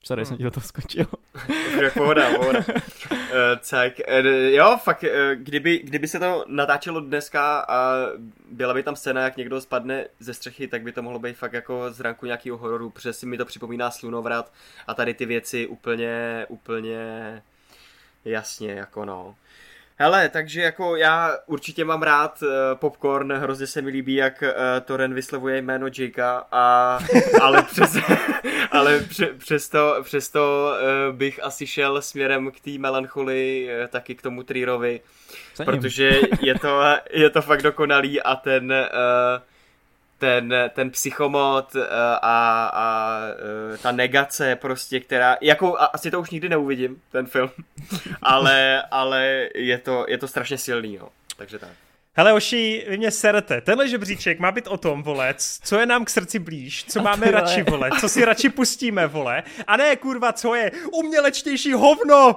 Sorry, hmm. jsem ti do toho skočil. Pohoda, pohoda. Uh, tak, uh, jo, fakt, uh, kdyby, kdyby se to natáčelo dneska a byla by tam scéna, jak někdo spadne ze střechy, tak by to mohlo být fakt jako z ranku nějakého hororu, protože si mi to připomíná Slunovrat a tady ty věci úplně, úplně jasně, jako no. Hele, takže jako já určitě mám rád uh, popcorn, hrozně se mi líbí, jak uh, Toren vyslovuje jméno Jakea, a ale, přes, ale pře, přesto, přesto uh, bych asi šel směrem k té melancholii, uh, taky k tomu Trierovi, protože je to, je to fakt dokonalý a ten, uh, ten, ten psychomot uh, a, a uh, ta negace prostě, která, jako a, asi to už nikdy neuvidím, ten film, ale, ale je, to, je to strašně silný, jo. Takže tak. Hele oši, vy mě serete, tenhle žebříček má být o tom, vole, co je nám k srdci blíž, co máme radši, vole, co si radši pustíme, vole, a ne, kurva, co je umělečtější hovno.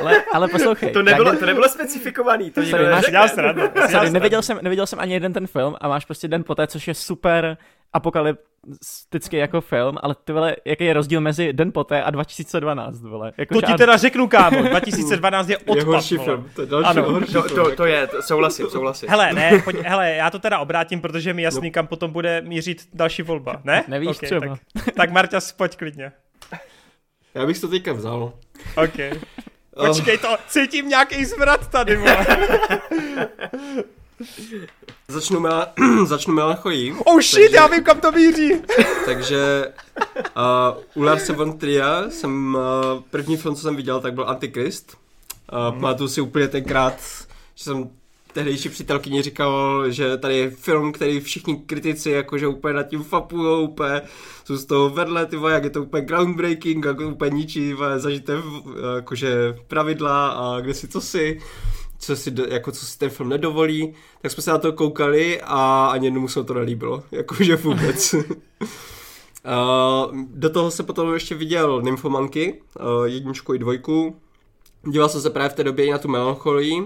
Ale, ale poslouchej. To nebylo, to nebylo specifikovaný, to nikdo neřekne. Sorry, neviděl jsem, neviděl jsem ani jeden ten film a máš prostě den poté, což je super apokalyptický jako film, ale ty vole, jaký je rozdíl mezi den poté a dva tisíce dvanáct, vole? Jako to ti teda řeknu, kámo, dva tisíce dvanáct je odpad, je horší film, to je další ano, horší to, to, to je, to, souhlasím, souhlasím. Hele, ne, pojď, hele, já to teda obrátím, protože mi jasný, kam potom bude mířit další volba, ne? Nevíš okay, třeba. Tak, tak Marťa, pojď klidně. Já bych to teďka vzal. Ok. Počkej to, cítím nějaký zvrat tady, vole. Začnu, mela, začnu melancholii. Oh shit, takže, já vím, kam to míří. Takže uh, u Larsa von Triera jsem uh, první film, co jsem viděl, tak byl Antikrist. Uh, mm. Pamatuju si úplně tenkrát, že jsem tehdejší přítelkyni říkal, že tady je film, který všichni kritici jakože úplně nad tím fapujou, úplně jsou z toho vedle, ty vole, jak je to úplně groundbreaking, jak to úplně ničí, zažité jakože pravidla a kde si co si. Co si, jako, co si ten film nedovolí, tak jsme se na to koukali a ani jednomu se to nelíbilo, jakože vůbec. Do toho se potom ještě viděl Nymfomanky, jedničku i dvojku. Díval jsem se právě v té době i na tu melancholii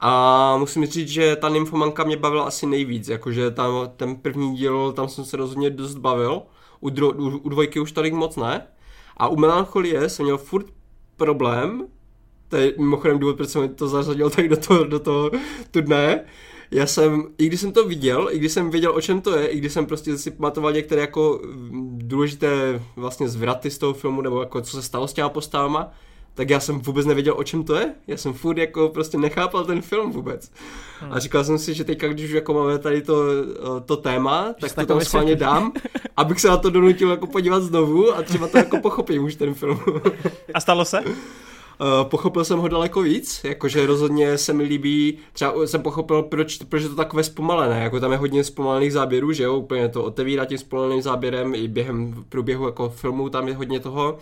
a musím říct, že ta Nymfomanka mě bavila asi nejvíc, jakože tam, ten první díl, tam jsem se rozhodně dost bavil, u, dru, u, u dvojky už tolik moc ne. A u Melancholie jsem měl furt problém, to je mimochodem důvod, proč jsem to zařadil tak do toho, do toho tu dne. Já jsem, i když jsem to viděl, i když jsem věděl, o čem to je, i když jsem prostě si pamatoval některé jako důležité vlastně zvraty z toho filmu, nebo jako co se stalo s těma postavama, tak já jsem vůbec nevěděl, o čem to je. Já jsem furt jako prostě nechápal ten film vůbec. Hmm. A říkal jsem si, že teďka, když jako máme tady to, to téma, tak to tam schválně dám, abych se na to donutil jako podívat znovu a třeba to jako pochopím už ten film. A stalo se? Uh, pochopil jsem ho daleko víc, jakože rozhodně se mi líbí, třeba jsem pochopil, proč, proč je to takové zpomalené, jako tam je hodně zpomalených záběrů, že jo, úplně to otevírá tím zpomaleným záběrem, i během průběhu jako filmu tam je hodně toho.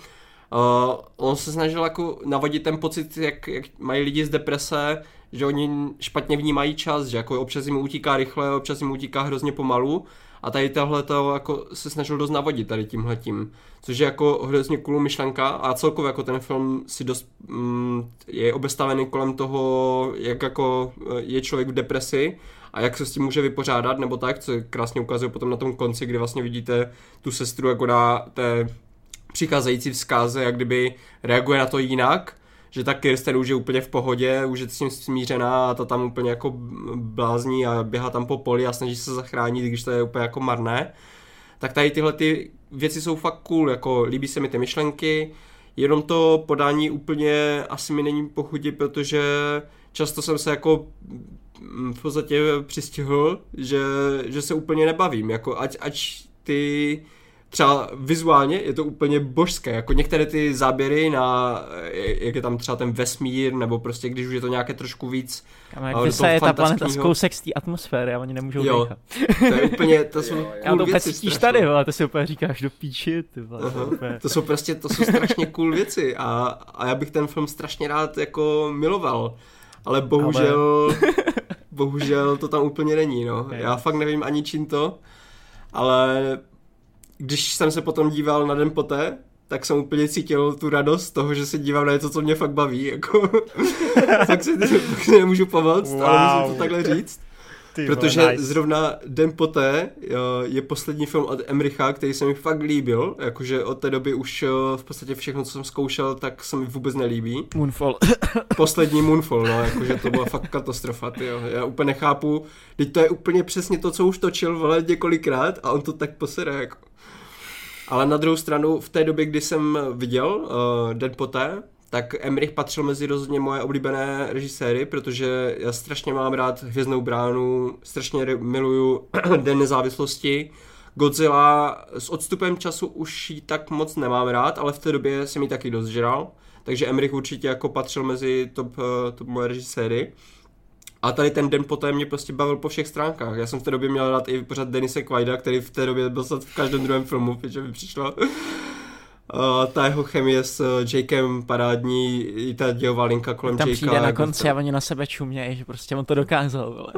Uh, on se snažil jako navadit ten pocit, jak, jak mají lidi z deprese, že oni špatně vnímají čas, že jako občas jim utíká rychle, občas jim utíká hrozně pomalu. A tady tohle to jako se snažil dost navodit tady tímhletím, což je jako hrozně cool myšlenka a celkově jako ten film si dost, mm, je obestavený kolem toho, jak jako je člověk v depresi a jak se s tím může vypořádat nebo tak, co krásně ukazuje potom na tom konci, kdy vlastně vidíte tu sestru jako na té přicházející vzkáze, jak kdyby reaguje na to jinak, že ta Kirsten už je úplně v pohodě, už je s tím smířená a ta tam úplně jako blázní a běhá tam po poli a snaží se zachránit, když to je úplně jako marné. Tak tady tyhle ty věci jsou fakt cool, jako líbí se mi ty myšlenky, jenom to podání úplně asi mi není po chutí, protože často jsem se jako v podstatě přistihl, že, že se úplně nebavím, jako ať, ať ty... Třeba vizuálně je to úplně božské, jako některé ty záběry na, jak je tam třeba ten vesmír, nebo prostě když už je to nějaké trošku víc. Kam jak vysaje ta planeta z kousek z té atmosféry a oni nemůžou dýchat. To je úplně, to jsou cool to věci strašné. Tady, ale to si úplně říkáš do píči. Ty vole, to, úplně... to jsou prostě, to jsou strašně cool věci a, a já bych ten film strašně rád jako miloval, ale bohužel, ale... bohužel to tam úplně není, no. Okay. Já fakt nevím ani čím to, ale... Když jsem se potom díval na den poté, tak jsem úplně cítil tu radost toho, že se dívám na něco, co mě fakt baví, jako. Tak si nemůžu pomoct, wow. Ale musím to takhle říct. Ty protože vole, nice. Zrovna den poté je poslední film od Emricha, který se mi fakt líbil, jakože od té doby už v podstatě všechno, co jsem zkoušel, tak se mi vůbec nelíbí. Moonfall. Poslední Moonfall, no, jakože to byla fakt katastrofa, tyjo. Já úplně nechápu, teď to je úplně přesně to, co už točil, vole, několikrát a on to tak posere, jako. Ale na druhou stranu, v té době, kdy jsem viděl uh, den poté, tak Emmerich patřil mezi rozhodně moje oblíbené režiséry, protože já strašně mám rád Hvězdnou bránu, strašně miluju Den nezávislosti. Godzilla s odstupem času už ji tak moc nemám rád, ale v té době jsem ji taky dost žral, takže Emmerich určitě jako patřil mezi top, uh, top moje režiséry. A tady ten den poté mě prostě bavil po všech stránkách. Já jsem v té době měl rád i pořád Denise Quaida, který v té době byl v každém druhém filmu, protože mi přišlo. Uh, ta jeho chemie s Jakem parádní, i ta dějová linka kolem Jakea. Tam přijde na konci a oni na sebe čumějí, že prostě on to dokázal, vole.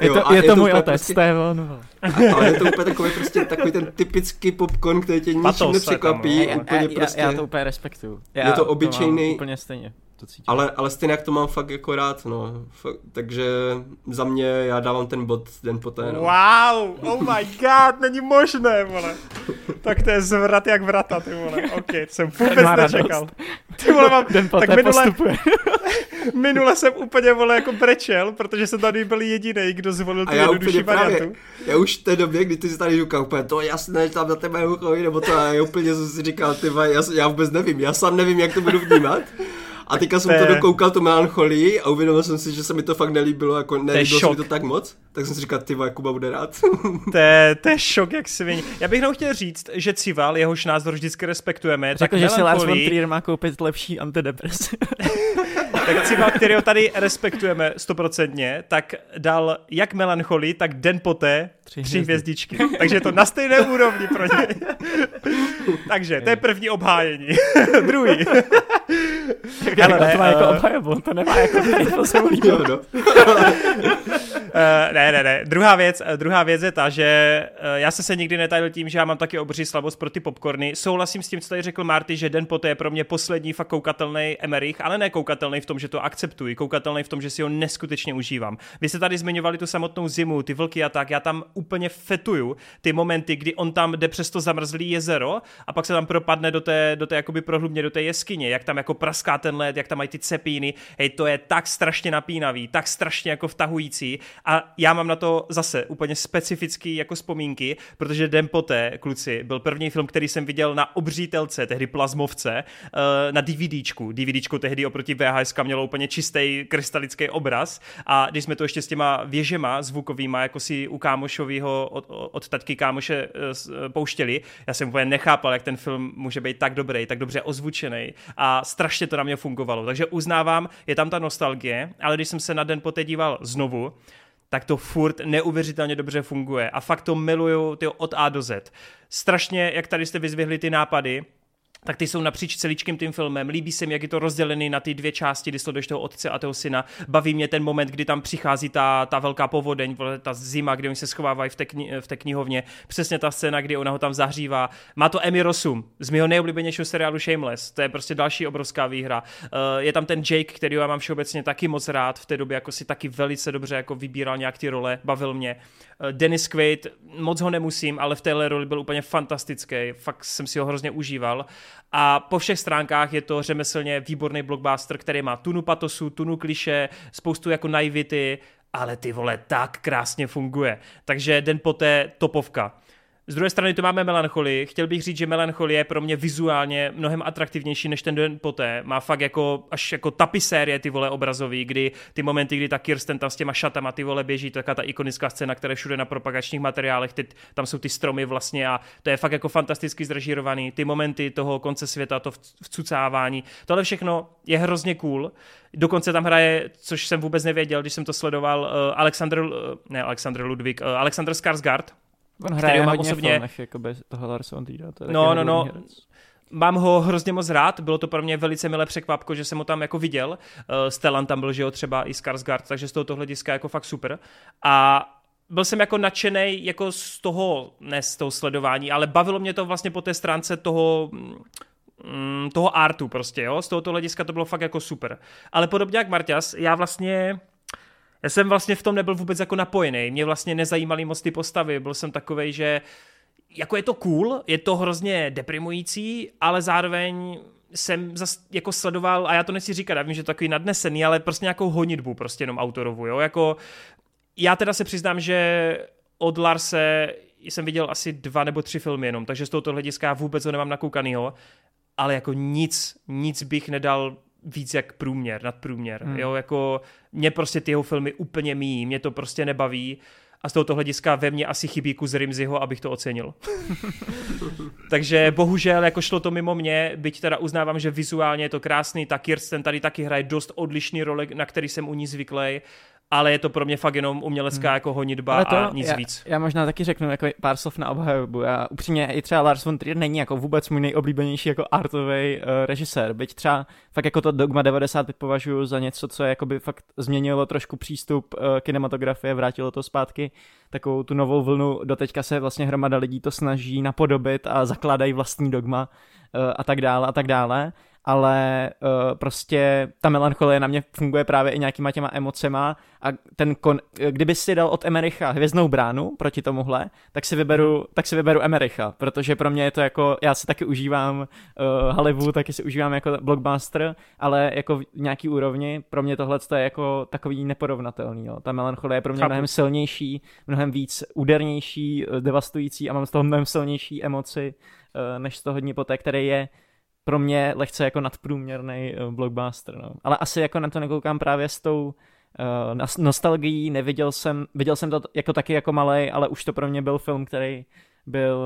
Je to, jo, je je to, to můj otec, prostě, to je on, vole. A, ale je to úplně takový, prostě, takový ten typický popcorn, který tě ničím nepřekvapí. Tam, úplně já, prostě, já, já to úplně respektuju. Já je to obyčejný... To úplně stejně. Ale, ale stejně jak to mám fakt jako rád, no. Fakt, takže za mě já dávám ten bod den poté, no. Wow, oh my god, není možné, vole. Tak to je zvrat jak vrata, ty vole. Ok, jsem vůbec nečekal. Ty vole, mám... Den poté tak minule, postupuje. Minule jsem úplně, vole, jako brečel, protože jsem tady byl jediný, kdo zvolil tu jednodušší variantu. Já už v té době, kdy ty jsi tady říkal úplně, to jasné, že tam na tebe uchoví, nebo to já úplně jsem si říkal, ty vole, já, já vůbec nevím, já sám nevím, jak to budu vnímat. A teďka jsem to dokoukal, tu Melancholii, a uvědomil jsem si, že se mi to fakt nelíbilo, jako nelíbilo se mi to tak moc, tak jsem si říkal, ty vole, Kuba bude rád. To je šok, jak svině. Já bych jenom chtěl říct, že Cival, jehož názor vždycky respektujeme, tak Melancholii... Řekl, že si Lars von Trier má koupit lepší antidepresiv. Tak Cival, kterého tady respektujeme stoprocentně, tak dal jak Melancholii, tak den poté tři, tři hvězdičky. Takže je to na stejné úrovni pro ně. Takže to je první obhájení. Druhý. Ale to má jako obhajovou, to nemá jako to se mu líbilo. Uh, ne, ne, ne. Druhá věc, druhá věc je ta, že uh, já se se nikdy netajil tím, že já mám taky obří slabost pro ty popcorny. Souhlasím s tím, co tady řekl Marty, že Den poté je pro mě poslední fakt koukatelný emerich, ale ne koukatelný v tom, že to akceptuji, koukatelný v tom, že si ho neskutečně užívám. Vy jste tady zmiňovali tu samotnou zimu, ty vlky a tak, já tam úplně fetuju ty momenty, kdy on tam jde přes to zamrzlý jezero a pak se tam propadne do té, do té jakoby prohlubně do té jeskyně, jak tam jako praská ten led, jak tam mají ty cepíny, hej, to je tak strašně napínavý, tak strašně jako vtahující. A já mám na to zase úplně specifický jako vzpomínky, protože Den poté, kluci, byl první film, který jsem viděl na obří telce, tehdy plazmovce, na DVDčku. DVDčku tehdy oproti VHSka mělo úplně čistý krystalický obraz a když jsme to ještě s těma věžema zvukovýma, jako si u kámošovýho od, od taťky kámoše pouštěli, já jsem úplně nechápal, jak ten film může být tak dobrý, tak dobře ozvučený a strašně to na mě fungovalo. Takže uznávám, je tam ta nostalgie, ale když jsem se na Den poté díval znovu, tak to furt neuvěřitelně dobře funguje. A fakt to miluju tyjo, od A do Z. Strašně, jak tady jste vyzvihli ty nápady, tak ty jsou napříč celíčkým tím filmem. Líbí se mi, jak je to rozdělený na ty dvě části, kdy sleduješ toho otce a toho syna. Baví mě ten moment, kdy tam přichází ta, ta velká povodeň, ta zima, kdy oni se schovávají v té, kni- v té knihovně. Přesně ta scéna, kdy ona ho tam zahřívá. Má to Emmy Rossum z mého nejoblíbenějšího seriálu Shameless. To je prostě další obrovská výhra. Je tam ten Jake, kterýho já mám všeobecně taky moc rád. V té době jako si taky velice dobře jako vybíral nějak ty role, bavil mě. Dennis Quaid, moc ho nemusím, ale v téhle roli byl úplně fantastický. Fakt jsem si ho hrozně užíval. A po všech stránkách je to řemeslně výborný blockbuster, který má tunu patosu, tunu klišé, spoustu jako naivity, ale ty vole, tak krásně funguje. Takže Den poté topovka. Z druhé strany tu máme Melancholii. Chtěl bych říct, že Melancholie je pro mě vizuálně mnohem atraktivnější než ten Den poté. Má fakt jako, až jako tapisérie ty vole obrazový, kdy ty momenty, kdy ta Kirsten tam s těma šatama ty vole běží, taká ta ikonická scéna, která je všude na propagačních materiálech, ty, tam jsou ty stromy vlastně a to je fakt jako fantasticky zrežírovaný. Ty momenty toho konce světa, to vcucávání, tohle všechno je hrozně cool. Dokonce tam hraje, což jsem vůbec nevěděl, když jsem to sledoval, Alexander, ne Alexander Ludvík, Alexander Skarsgård. On hraje hodně osobně... v filmech, jako bez toho Lars von Triera. No, no, no. Herec. Mám ho hrozně moc rád, bylo to pro mě velice milé překvapko, že jsem ho tam jako viděl. Stellan tam byl, že jo, třeba i Skarsgård, takže z tohoto hlediska jako fakt super. A byl jsem jako nadšenej jako z toho, ne z toho sledování, ale bavilo mě to vlastně po té stránce toho... toho artu prostě, jo. Z tohoto hlediska to bylo fakt jako super. Ale podobně jak Marťas, já vlastně... Já jsem vlastně v tom nebyl vůbec jako napojený, mě vlastně nezajímaly moc ty postavy, byl jsem takovej, že jako je to cool, je to hrozně deprimující, ale zároveň jsem zas jako sledoval, a já to nechci říkat, já vím, že takový nadnesený, ale prostě nějakou honitbu prostě jenom autorovu, jo, jako já teda se přiznám, že od Larse jsem viděl asi dva nebo tři filmy jenom, takže z tohoto hlediska já vůbec ho nemám nakoukanýho, ale jako nic, nic bych nedal víc jak průměr, nadprůměr. Hmm. Jo, jako mě prostě ty jeho filmy úplně míjí, mě to prostě nebaví a z tohoto hlediska ve mně asi chybí kus Rimziho, abych to ocenil. Takže bohužel, jako šlo to mimo mě, byť teda uznávám, že vizuálně je to krásný, ta Kirsten tady taky hraje dost odlišný role, na který jsem u ní zvyklý, ale je to pro mě fakt jenom umělecká hmm. jako honitba to, a nic já, víc. Já možná taky řeknu jako pár slov na obhajobu. Já upřímně i třeba Lars von Trier není jako vůbec můj nejoblíbenější jako artový uh, režisér. Byť třeba fakt jako to Dogma devadesát pět považuji za něco, co jakoby fakt změnilo trošku přístup uh, kinematografie, vrátilo to zpátky takovou tu novou vlnu. Doteďka se vlastně hromada lidí to snaží napodobit a zakládají vlastní dogma uh, a tak dále a tak dále. Ale uh, prostě ta melancholie na mě funguje právě i nějakýma těma emocema a ten kon... kdyby si dal od Emericha Hvězdnou bránu proti tomuhle, tak si vyberu, tak si vyberu Emericha, protože pro mě je to jako, já si taky užívám uh, Hollywood, taky si užívám jako blockbuster, ale jako v nějaký úrovni, pro mě tohle je jako takový neporovnatelný, jo. Ta melancholie je pro mě Chápu. mnohem silnější, mnohem víc údernější, devastující a mám z toho mnohem silnější emoci, uh, než z toho Dní poté, který je pro mě lehce jako nadprůměrný blockbuster, no. Ale asi jako na to nekoukám právě s tou uh, nostalgií, neviděl jsem, viděl jsem to jako taky jako malej, ale už to pro mě byl film, který byl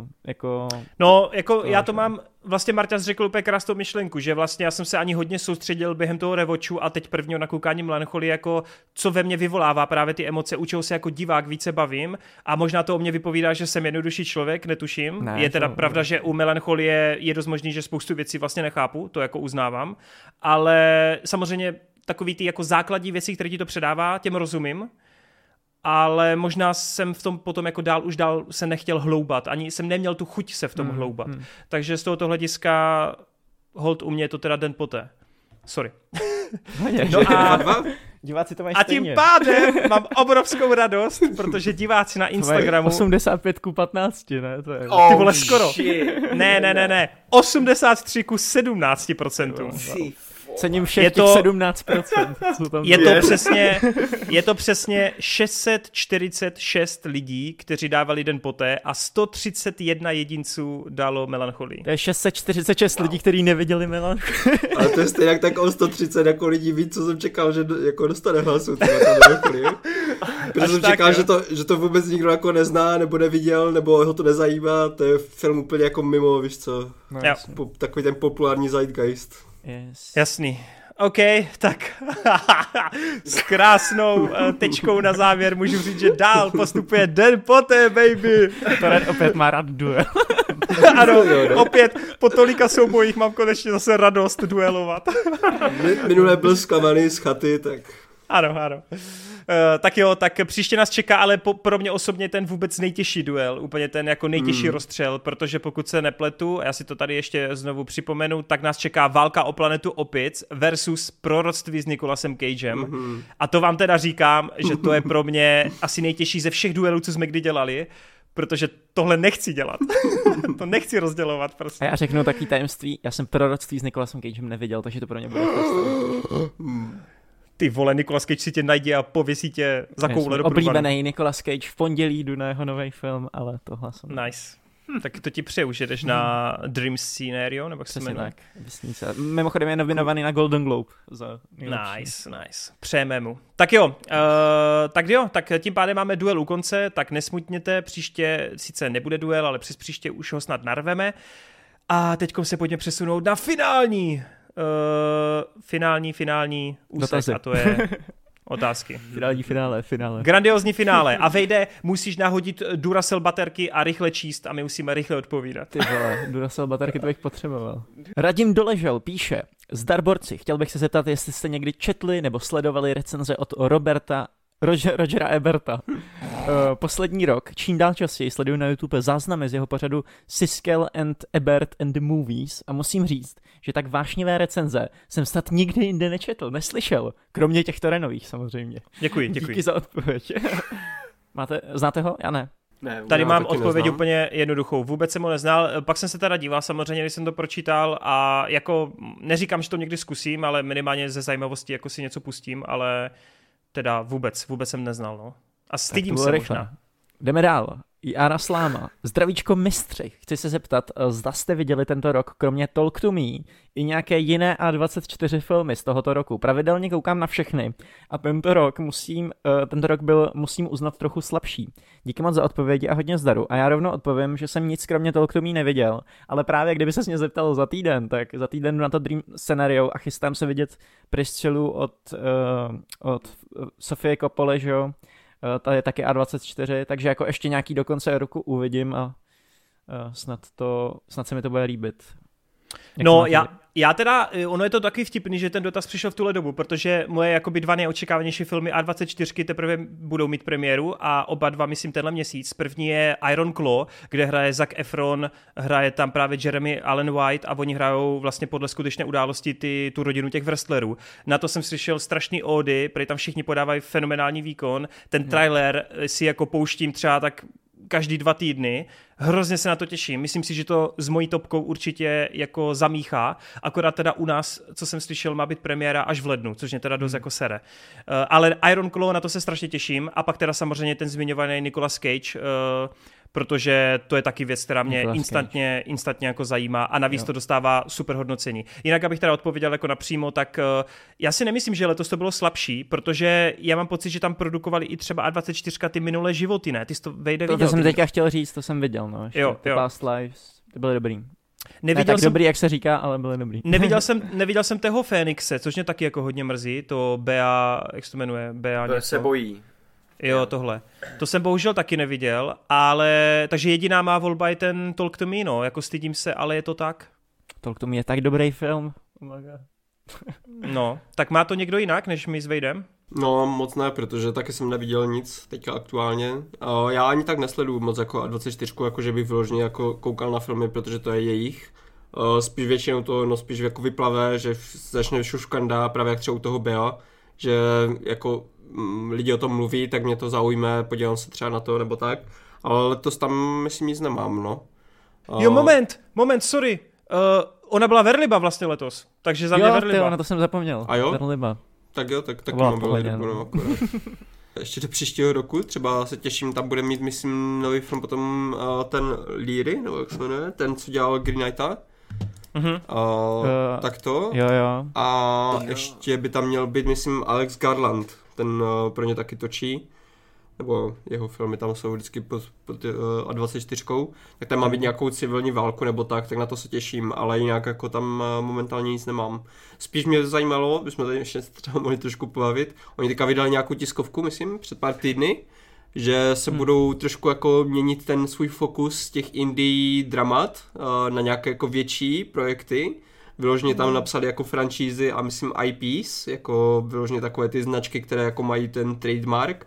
uh, jako... No, jako já to mám... Vlastně Marťas řekl úplně krásnou myšlenku, že vlastně já jsem se ani hodně soustředil během toho revoču a teď prvního nakoukání Melancholie, jako co ve mně vyvolává právě ty emoce, u čeho se jako divák více bavím a možná to o mě vypovídá, že jsem jednodušší člověk, netuším. Ne, je teda ne, pravda, ne. Že u Melancholie je dost možný, že spoustu věcí vlastně nechápu, to jako uznávám, ale samozřejmě takový ty jako základní věci, které ti to předává, těm rozumím. ale možná jsem v tom potom jako dál už dál se nechtěl hloubat, ani jsem neměl tu chuť se v tom hmm, hloubat. Hmm. Takže z tohoto hlediska hold u mě je to teda den poté. Sorry. No a diváci to mají a tím pádem mám obrovskou radost, protože diváci na Instagramu... osmdesát pět ku patnácti, ne? To je... oh, ty vole, skoro. Shit. Ne, ne, ne, ne. osmdesát tři ku sedmnácti procentům. Cením všech je těch to, sedmnáct procent. Co tam je, to přesně, je to přesně šest set čtyřicet šest lidí, kteří dávali den poté a sto třicet jedna jedinců dalo Melancholii. To je šest set čtyřicet šest wow. lidí, kteří neviděli Melancholii. Ale to je stejně jak tak o sto třicet jako lidí víc, co jsem čekal, že jako dostane hlasu. Protože jsem tak, čekal, že to, že to vůbec nikdo jako nezná, nebo neviděl, nebo ho to nezajímá. To je film úplně jako mimo, víš co. No, po, takový ten populární zeitgeist. Yes. Jasný. OK, tak s krásnou tečkou na závěr můžu říct, že dál postupuje den poté, baby. Toren opět má rád duel. Ano, opět po tolika soubojích mám konečně zase radost duelovat. Minulé byl zklamaný z chaty, tak... Ano, ano. Uh, tak jo, tak příště nás čeká, ale po, pro mě osobně ten vůbec nejtěžší duel, úplně ten jako nejtěžší mm. rozstřel, protože pokud se nepletu, já si to tady ještě znovu připomenu, tak nás čeká Válka o planetu opic versus Proroctví s Nicolasem Cagem. Mm-hmm. A to vám teda říkám, že to je pro mě asi nejtěžší ze všech duelů, co jsme kdy dělali, protože tohle nechci dělat. To nechci rozdělovat prostě. A já řeknu taky tajemství, já jsem Proroctví s Nicolasem Cagem neviděl, takže to pro mě bude prostě. Ty vole, Nicolas Cage si tě najde a pověsí tě za koule do průvanu. Oblíbený Nicolas Cage, v pondělí jdu na jeho nový film, ale tohle jsem... Nice. Hm. Tak to ti přeju, že jdeš na Dream Scenario, nebo jak se jmenuje? Přesně tak. Mimochodem je nominovaný na Golden Globe. Za nice, nice. Přejeme mu. Tak jo, uh, tak jo, tak tím pádem máme duel u konce, tak nesmutněte, příště sice nebude duel, ale přes příště už ho snad narveme. A teďkom se pojďme přesunout na finální Uh, finální, finální úsek dotazy. A to je otázky. Finální finále, finále. Grandiozní finále. A Vejde, musíš nahodit Duracell baterky a rychle číst a my musíme rychle odpovídat. Ty vole, Duracell baterky to bych potřeboval. Radim Doležel píše: Zdarborci, chtěl bych se zeptat, jestli jste někdy četli nebo sledovali recenze od Roberta Roger, Rogera Eberta. Uh, poslední rok, čím dál častěji sleduju na YouTube záznamy z jeho pořadu Siskel and Ebert and the Movies a musím říct, že tak vášnivé recenze jsem snad nikdy jinde nečetl, neslyšel, kromě těch Torenových samozřejmě. Děkuji, děkuji. Díky za odpověď. Máte, znáte ho? Já ne. Ne, tady mám odpověď neznám. Úplně jednoduchou. Vůbec jsem ho neznal, pak jsem se teda díval samozřejmě, když jsem to pročítal a jako neříkám, že to někdy zkusím, ale minimálně ze zajímavosti jako si něco pustím, ale teda vůbec, vůbec jsem neznal, no. A stydím se rychle. Možná. Jdeme dál. Jara Sláma. Zdravíčko mistři. Chci se zeptat, zda jste viděli tento rok, kromě Talk to Me, i nějaké jiné A dvacet čtyři filmy z tohoto roku. Pravidelně koukám na všechny. A tento rok musím, tento rok byl, musím uznat, trochu slabší. Díky moc za odpovědi a hodně zdaru. A já rovnou odpovím, že jsem nic kromě Talk to Me neviděl. Ale právě kdyby se mě zeptal za týden, tak za týden jdu na to Dream Scenario a chystám se vidět Priscilu od, od Sofie Coppoli, že jo? Ta je taky A dvacet čtyři, takže jako ještě nějaký do konce roku uvidím a snad, to, snad se mi to bude líbit. Jak no já, já teda, ono je to taky vtipný, že ten dotaz přišel v tuhle dobu, protože moje jakoby dva nejočekávanější filmy A dvacet čtyři teprve budou mít premiéru a oba dva myslím tenhle měsíc. První je Iron Claw, kde hraje Zac Efron, hraje tam právě Jeremy Allen White a oni hrajou vlastně podle skutečné události ty, tu rodinu těch wrestlerů. Na to jsem slyšel strašný ódy, protože tam všichni podávají fenomenální výkon. Ten trailer si jako pouštím třeba tak každý dva týdny. Hrozně se na to těším. Myslím si, že to s mojí topkou určitě jako zamíchá. Akorát teda u nás, co jsem slyšel, má být premiéra až v lednu, což mě teda dost jako sere. Ale Iron Claw, na to se strašně těším. A pak teda samozřejmě ten zmiňovaný Nicolas Cage, protože to je taky věc, která mě instantně, instantně jako zajímá a navíc jo. To dostává super hodnocení. Jinak, abych teda odpověděl jako napřímo, tak já si nemyslím, že letos to bylo slabší, protože já mám pocit, že tam produkovali i třeba A dvacet čtyři ty minulé životy, ne? Ty jsi to Vejde viděl. To, to jsem teďka chtěl říct, to jsem viděl, no. Jo, jo. Past Lives, to byly dobrý. Neviděl ne tak jsem, dobrý, jak se říká, ale byly dobrý. Neviděl jsem, neviděl jsem tého Fénixe, což mě taky jako hodně mrzí, to Bea, jak se to jmenuje? Bea to se bojí. Jo, tohle. To jsem bohužel taky neviděl, ale takže jediná má volba je ten Talk to Me, no, jako stydím se, ale je to tak. Talk to Me je tak dobrý film. Oh my God. No, tak má to někdo jinak, než my s Vejdem? No moc ne, protože taky jsem neviděl nic teďka aktuálně. Já ani tak nesleduju moc jako A dvacet čtyři, jako že bych vyloženě jako koukal na filmy, protože to je jejich. Spíš většinou to no spíš jako vyplave, že začne šuškanda právě jak třeba u toho Bea, že jako lidi o tom mluví, tak mě to zaujme, podívám se třeba na to nebo tak. Ale letos tam myslím nic nemám, no. Jo, moment, moment, sorry. Uh, ona byla Verliba vlastně letos, takže za mě jo, Verliba. Jo, na to jsem zapomněl. A jo? Verliba. Tak jo, tak taky mám Verlibu, no akorát. Ještě do příštího roku, třeba se těším, tam bude mít, myslím, nový film potom uh, ten Leary, nebo jak se jmenuje, ten, co dělal Green Knighta. Mm-hmm. Uh, uh, tak to. Jo, jo. A jo. Ještě by tam měl být, myslím, Alex Garland, ten uh, pro ně taky točí. Nebo jeho filmy tam jsou vždycky pod, pod uh, A dvacet čtyři, tak tam má být nějakou civilní válku nebo tak, tak na to se těším, ale jinak jako tam uh, momentálně nic nemám. Spíš mě zajímalo, bychom tady ještě třeba mohli trošku pobavit, oni teďka vydali nějakou tiskovku, myslím, před pár týdny, že se hmm. budou trošku jako měnit ten svůj fokus těch indie dramat uh, na nějaké jako větší projekty. Vyloženě tam napsali jako franšízy a myslím I P s, jako vyloženě takové ty značky, které jako mají ten trademark.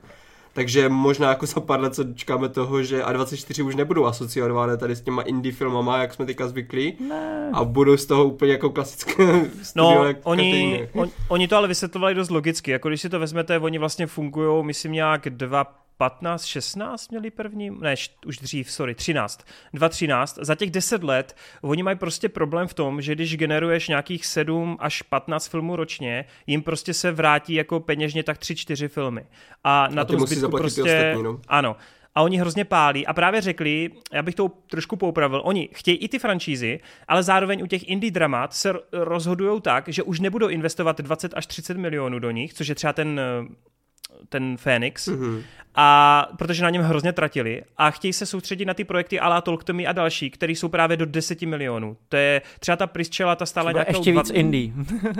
Takže možná jako za pár let se dočkáme toho, že A dvacet čtyři už nebudou asociovány tady s těma indie filmama, jak jsme teďka zvyklí, ne. A budou z toho úplně jako klasické studio. No, oni, on, oni to ale vysvětlovali dost logicky, jako když si to vezmete, oni vlastně fungují, myslím nějak dva patnáct šestnáct měli první, ne, už dřív, sorry, třináct. dva třináct. Za těch deset let oni mají prostě problém v tom, že když generuješ nějakých sedm až patnáct filmů ročně, jim prostě se vrátí jako peněžně tak tři čtyři filmy. A na a tom zbytku prostě... Ostatní, no? Ano. A oni hrozně pálí a právě řekli, já bych to trošku poupravil, oni chtějí i ty franšízy, ale zároveň u těch indie dramat se rozhodujou tak, že už nebudou investovat dvacet až třicet milionů do nich, což je třeba ten... ten Fénix, mm-hmm. a protože na něm hrozně tratili a chtějí se soustředit na ty projekty a la Talk to Me a další, které jsou právě do deseti milionů. To je třeba ta Priscilla, ta stála nějakou... ještě dva... víc indie.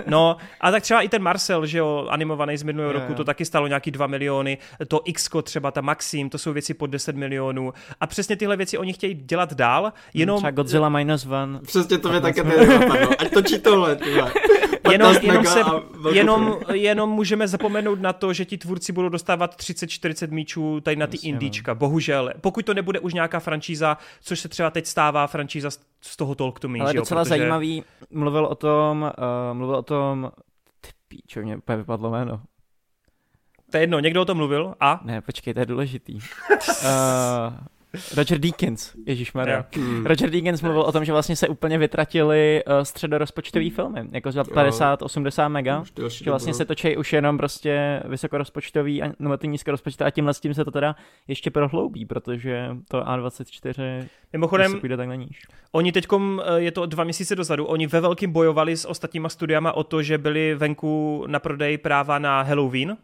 No, a tak třeba i ten Marcel, že jo, animovaný z minulého yeah. roku, to taky stálo nějaký dva miliony, to X-ko třeba, ta Maxim, to jsou věci pod deset milionů a přesně tyhle věci oni chtějí dělat dál, jenom... Třeba Godzilla minus one. Přesně to mě také nezapadlo. Ať točí tohle, tyhle. Jenom, jenom, se, jenom, jenom můžeme zapomenout na to, že ti tvůrci budou dostávat třicet čtyřicet míčů tady na ty vlastně indíčka, bohužel. Pokud to nebude už nějaká franšíza, což se třeba teď stává franšíza z toho Talk to Me. Ale jo, docela protože... zajímavý, mluvil o tom, uh, mluvil o tom, ty píčo, mě úplně vypadlo jméno. To je jedno, někdo o tom mluvil a? Ne, počkej, to je důležitý. uh... Roger Deakins, ježišmarja. Hmm. Roger Deakins mluvil o tom, že vlastně se úplně vytratili uh, středorozpočtový filmy, jako za padesát až osmdesát mega, že vlastně se točí už jenom prostě vysokorozpočtový a no, ty nízkorozpočtové a tímhle s tím se to teda ještě prohloubí, protože to A dvacet čtyři mimochodem, se půjde tak na níž. Oni teďkom, je to dva měsíce dozadu, oni ve velkým bojovali s ostatníma studiama o to, že byli venku na prodej práva na Halloween,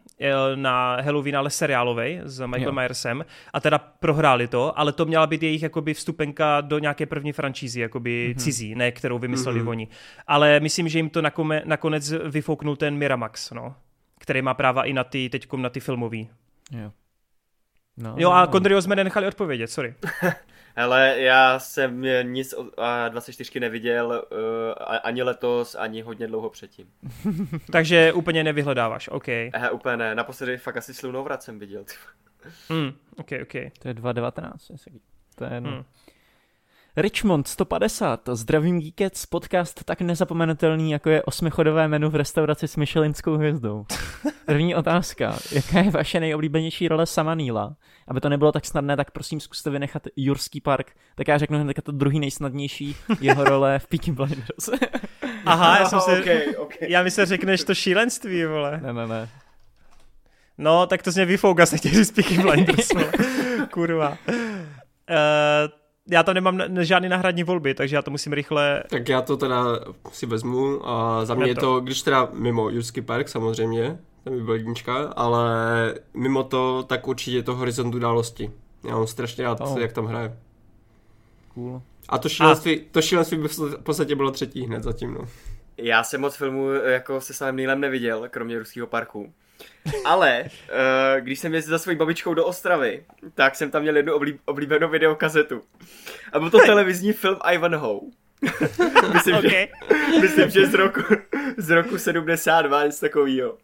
na Halloween ale seriálovej s Michaelem Myersem a teda prohráli to, ale to měla být jejich jakoby vstupenka do nějaké první franšízy, jakoby mm-hmm. cizí, ne, kterou vymysleli mm-hmm. oni. Ale myslím, že jim to nakome, nakonec vyfouknul ten Miramax, no, který má práva i na ty teďkom na ty filmový. Jo. No, jo a no. Conryho jsme nenechali odpovědět, sorry. Hele, já jsem nic o A dvacet čtyři neviděl uh, ani letos, ani hodně dlouho předtím. Takže úplně nevyhledáváš, OK. He, úplně ne, naposledy fakt asi Slunovrat jsem viděl. Hmm, okay, okay. To je dva devatenáct, to je no. hmm. Richmond sto padesát, zdravím Gíkec, podcast tak nezapomenutelný, jako je osmichodové menu v restauraci s michelinskou hvězdou. První otázka, jaká je vaše nejoblíbenější role sama Neela? Aby to nebylo tak snadné, tak prosím zkuste vynechat Jurský park, tak já řeknu hned to druhý nejsnadnější, jeho role v Peaky Blinders. Aha, já jsem se, okay, okay. já mi se řekneš to šílenství, vole. Ne, ne, ne. No, tak to z mě vyfouká, se chtějí říct Peaky Blinders, kurva. Uh, já tam nemám n- žádný náhradní volby, takže já to musím rychle... Tak já to teda si vezmu a za mě je to, když teda mimo Jurský park samozřejmě, tam by byl jednička, ale mimo to, tak určitě je to Horizont události. Já mám strašně rád, oh. jak tam hraje. Cool. A to šílenství, a... to šílenství by v podstatě bylo třetí hned zatím, no. Já jsem moc filmů jako se samým Neelem neviděl, kromě Ruského parku. Ale když jsem jezdil za svojí babičkou do Ostravy, tak jsem tam měl jednu oblí- oblíbenou videokazetu. A byl to televizní film Ivanhoe. Myslím, okay. že, myslím, že z roku, z roku sedmdesát dva, něco takovýho.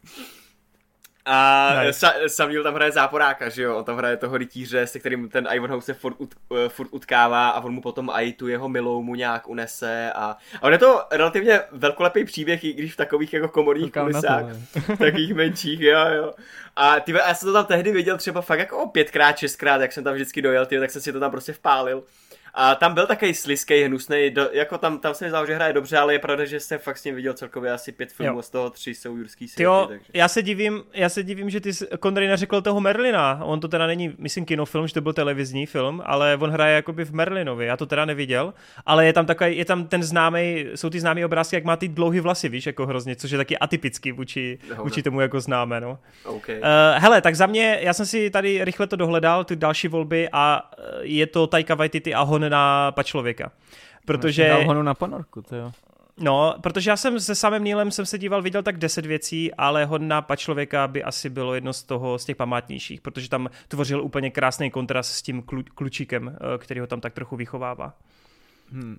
A nice. Samuel tam hraje záporáka, že jo, on tam hraje toho rytíře, se kterým ten Ivanhoe se furt, ut, uh, furt utkává a on mu potom i tu jeho milou mu nějak unese a, a on je to relativně velkolepý příběh, i když v takových jako komorních kulisách, takových menších, jo, jo. A ty, já jsem to tam tehdy viděl třeba fakt jako pětkrát, šestkrát, jak jsem tam vždycky dojel, ty, tak jsem si to tam prostě vpálil. A tam byl takový slizkej, hnusnej, do, jako tam, tam se mi zdalo, že hraje dobře, ale je pravda, že jsem fakt s ním viděl celkově asi pět filmů, jo. Z toho tři jsou jurský světy. Jo, já se divím, já se divím, že ty Conry neřekl toho Merlina, on to teda není, myslím, kinofilm, že to byl televizní film, ale on hraje jakoby v Merlinovi, já to teda neviděl, ale je tam takový, je tam ten známý, jsou ty známý obrázky, jak má ty dlouhý vlasy, víš, jako hrozně, což je taky atypický vůči, vůči tomu jako známe, no. Okay. Uh, hele, tak za mě, já jsem si tady rychle to dohledal, ty další volby a je to Taika Waititi a na Pačlověka, protože... Dal honu na ponorku, to jo. No, protože já jsem se samým Nílem jsem se díval, viděl tak deset věcí, ale Hodná Pačlověka by asi bylo jedno z toho, z těch památnějších, protože tam tvořil úplně krásný kontrast s tím klu, klučíkem, který ho tam tak trochu vychovává. Hmm.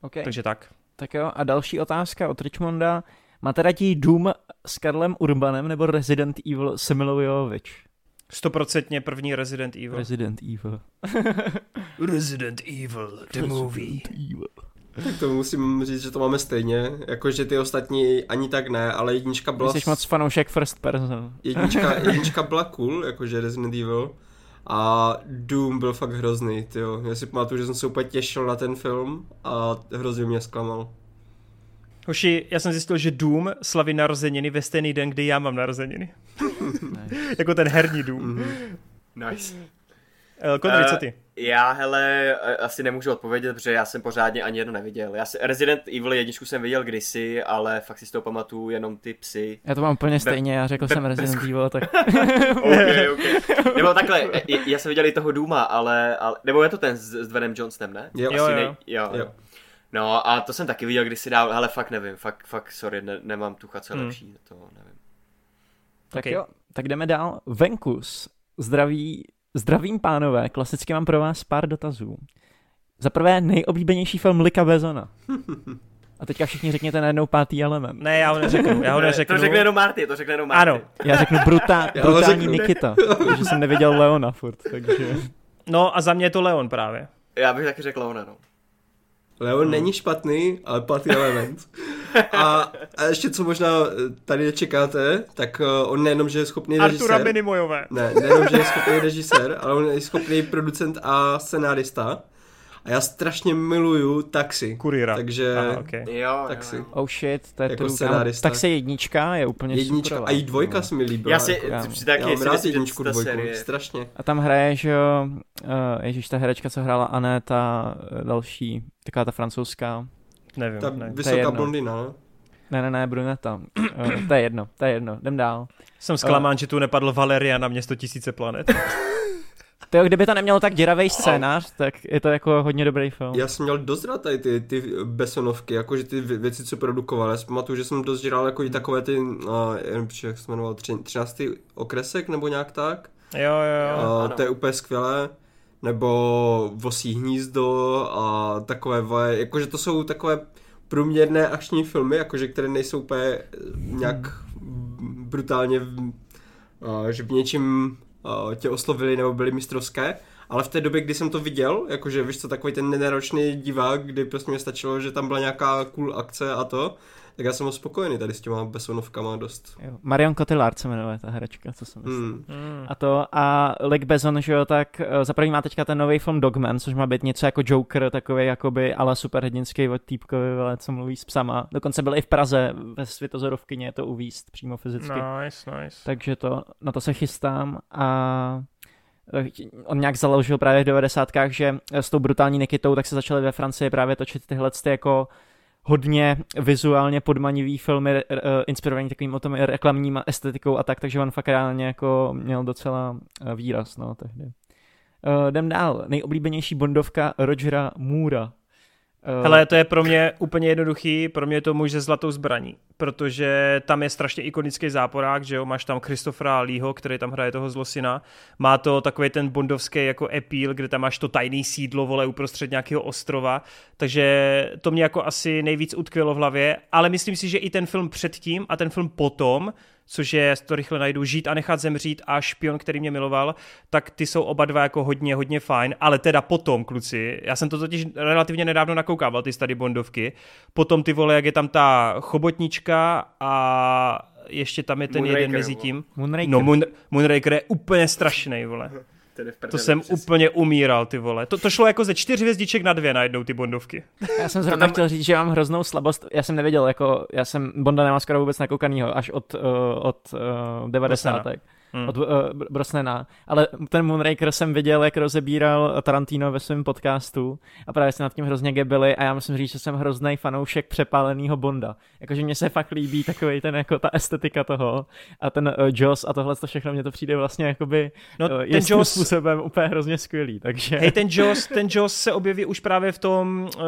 Okay. Takže tak. Tak jo, a další otázka od Richmonda. Má teda ti Doom s Karlem Urbanem nebo Resident Evil s Milou Jovovič? Stoprocentně první Resident Evil. Resident Evil. Resident Evil, the movie. Evil. Tak to musím říct, že to máme stejně. Jakože ty ostatní ani tak ne, ale jednička byla... Jsi moc fanoušek first person. Jednička, jednička byla cool, jakože Resident Evil. A Doom byl fakt hrozný, tyjo. Já si pamatuju, že jsem se úplně těšil na ten film a hrozně mě zklamal. Hoši, já jsem zjistil, že Doom slaví narozeniny ve stejný den, kdy já mám narozeniny. Nice. Jako ten herní Doom. Mm-hmm. Nice. Konry, co ty? Já, hele, asi nemůžu odpovědět, protože já jsem pořádně ani jedno neviděl. Já si, Resident Evil jedničku jsem viděl kdysi, ale fakt si z toho pamatuju jenom ty psy. Já to mám úplně stejně, já řekl be, jsem be, Resident Evil, tak... okay, okay. Nebo takhle, já jsem viděl i toho Dooma, ale, ale... Nebo je to ten s, s Dwaynem Johnsonem, ne? Jo, asi jo. Nej, jo, jo. No a to jsem taky viděl kdysi dál, hele, fakt nevím, fakt, fakt sorry, ne, nemám tucha, co je hmm. lepší, to nevím. Tak okay. Jo, tak jdeme dál. Venkus, zdraví, zdravím pánové, klasicky mám pro vás pár dotazů. Za prvé, nejoblíbenější film Luca Bessona. A teďka všichni řekněte najednou Pátý element. Ne, já ho neřeknu, já ho neřeknu. To řekne jenom Marty, to řekne jenom Marty. Ano, já řeknu brutál, brutální já Nikita, protože jsem neviděl Leona furt, takže... No a za mě je to Leon právě. Já bych taky řekl Leona, no. Leon hmm. není špatný, ale Pátý element. A, a ještě co možná tady čekáte, tak on nejenom, že je schopný režisér. Artura Minimojové. Ne, nejenom, že je schopný režisér, ale on je schopný producent a scenárista. A já strašně miluju Taxi. Kurýra. Takže aha, okay. Jo, Taxi. Jo, jo. Oh shit, to je jako scenárista. Taxi jednička je úplně jednička, super. A i dvojka no. se mi líbila. Já si jako, taky já mám rád jedničku, dvojku, strašně. A tam hraješ, jo, uh, ježiš, ta herečka, co hrála Anne, ta další, taková ta francouzská. Nevím, ta ne, vysoká je blondina. Ne, ne, ne, bruneta. Uh, to je jedno, to je jedno, jdem dál. Jsem zklamán, uh, že tu nepadl Valeria na město tisíce planet. To jo, kdyby to nemělo tak děravej scénář, tak je to jako hodně dobrý film. Já jsem měl dost rád tady ty, ty Bessonovky, jakože ty věci, co produkoval. Já si pamatuju, že jsem dost žral jako i takové ty, a, jak se jmenoval, třináctý okresek nebo nějak tak. Jo, jo, jo. A, to je úplně skvělé. Nebo Vosí hnízdo a takové, jakože to jsou takové průměrné akční filmy, jakože které nejsou úplně nějak brutálně, a, že v něčím... tě oslovili nebo byli mistrovské, ale v té době, kdy jsem to viděl, jakože víš co, takový ten nenáročný divák, kdy prostě mě stačilo, že tam byla nějaká cool akce a to, tak já jsem ho spokojený tady s těma Bessonovkama dost. Jo. Marion Cotillard se jmenuje ta herečka, co jsem myslel. Mm. A to a Luc Besson, že jo, tak zaprvé má teďka ten nový film Dogman, což má být něco jako Joker, takový jakoby ala superhrdinský od týpkovi, co mluví s psama. Dokonce byl i v Praze ve Světozorovkyně to uvízt přímo fyzicky. Nice, nice. Takže to, na to se chystám a... On nějak založil právě v devadesátkách, že s tou brutální Nikitou tak se začaly ve Francii právě točit tyhle ty jako hodně vizuálně podmanivý filmy inspirovaný takovým o tom reklamním estetikou a tak, takže on fakt reálně jako měl docela výraz, no, tehdy. Jdem dál. Nejoblíbenější Bondovka Rogera Moora. Hele, to je pro mě úplně jednoduchý, pro mě je to Muž se zlatou zbraní, protože tam je strašně ikonický záporák, že jo, máš tam Christophera Leeho, který tam hraje toho zlosina, má to takový ten bondovský jako appeal, kde tam máš to tajný sídlo, vole, uprostřed nějakého ostrova, takže to mě jako asi nejvíc utkvělo v hlavě, ale myslím si, že i ten film předtím a ten film potom což je, to rychle najdu, Žít a nechat zemřít a Špion, který mě miloval, tak ty jsou oba dva jako hodně, hodně fajn, ale teda potom, kluci, já jsem to totiž relativně nedávno nakoukával, ty Study Bondovky, potom ty vole, jak je tam ta Chobotnička a ještě tam je ten Moonraker, jeden mezi tím. Moonraker. No, Moon, Moonraker je úplně strašnej, vole. To jsem přesně. Úplně umíral, ty vole. To, to šlo jako ze čtyř hvězdiček na dvě najednou, ty Bondovky. Já jsem zrovna tam... chtěl říct, že mám hroznou slabost. Já jsem nevěděl, jako, já jsem Bonda nemám skoro vůbec nakoukanýho, až od, uh, od uh, devadesátek. Hmm. Od uh, Brosnena. Ale ten Moonraker jsem viděl, jak rozebíral Tarantino ve svém podcastu a právě se nad tím hrozně gebili a já musím říct, že jsem hrozný fanoušek přepálenýho Bonda. Jakože mně se fakt líbí takovej ten, jako ta estetika toho a ten uh, Jaws a tohle to všechno, mně to přijde vlastně jakoby no, uh, ten Jaws způsobem úplně hrozně skvělý. Takže... Hej, ten Jaws, ten Jaws se objeví už právě v tom uh,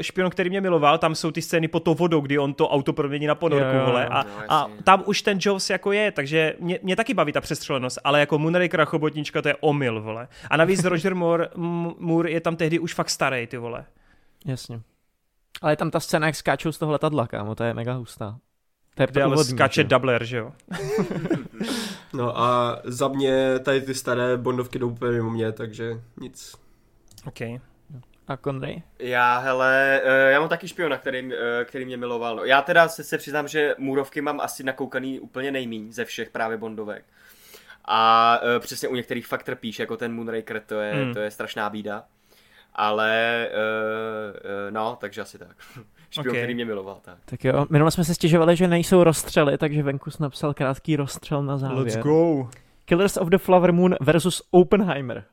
Špionu, který mě miloval, tam jsou ty scény pod tou vodou, kdy on to auto promění na ponorku, vole, a, a tam už ten Jaws jako je, takže mě, mě taky baví ta přestřelenost, ale jako Moonraker a Chobotnička to je omyl, vole. A navíc Roger Moore, m- Moore je tam tehdy už fakt starý, ty vole. Jasně. Ale je tam ta scéna, jak skáčou z toho letadla, kámo, to je mega hustá. To je kde ale úvodní, skáče že? Doubler, že jo? No a za mě tady ty staré Bondovky jdou úplně mimo mě, takže nic. Ok. A Conry? Já, hele, já mám taky Špiona, který, který mě miloval. Já teda se, se přiznám, že Můrovky mám asi nakoukaný úplně nejmíň ze všech právě Bondovek. A e, přesně u některých fakt trpíš, jako ten Moonraker, to je, hmm. to je strašná bída. Ale e, e, no, takže asi tak. Špion, okay. Který mě miloval. Tak, tak jo, minule jsme se stěžovali, že nejsou rozstřely, takže Venkus napsal krátký rozstřel na závěr. Let's go! Killers of the Flower Moon versus Oppenheimer.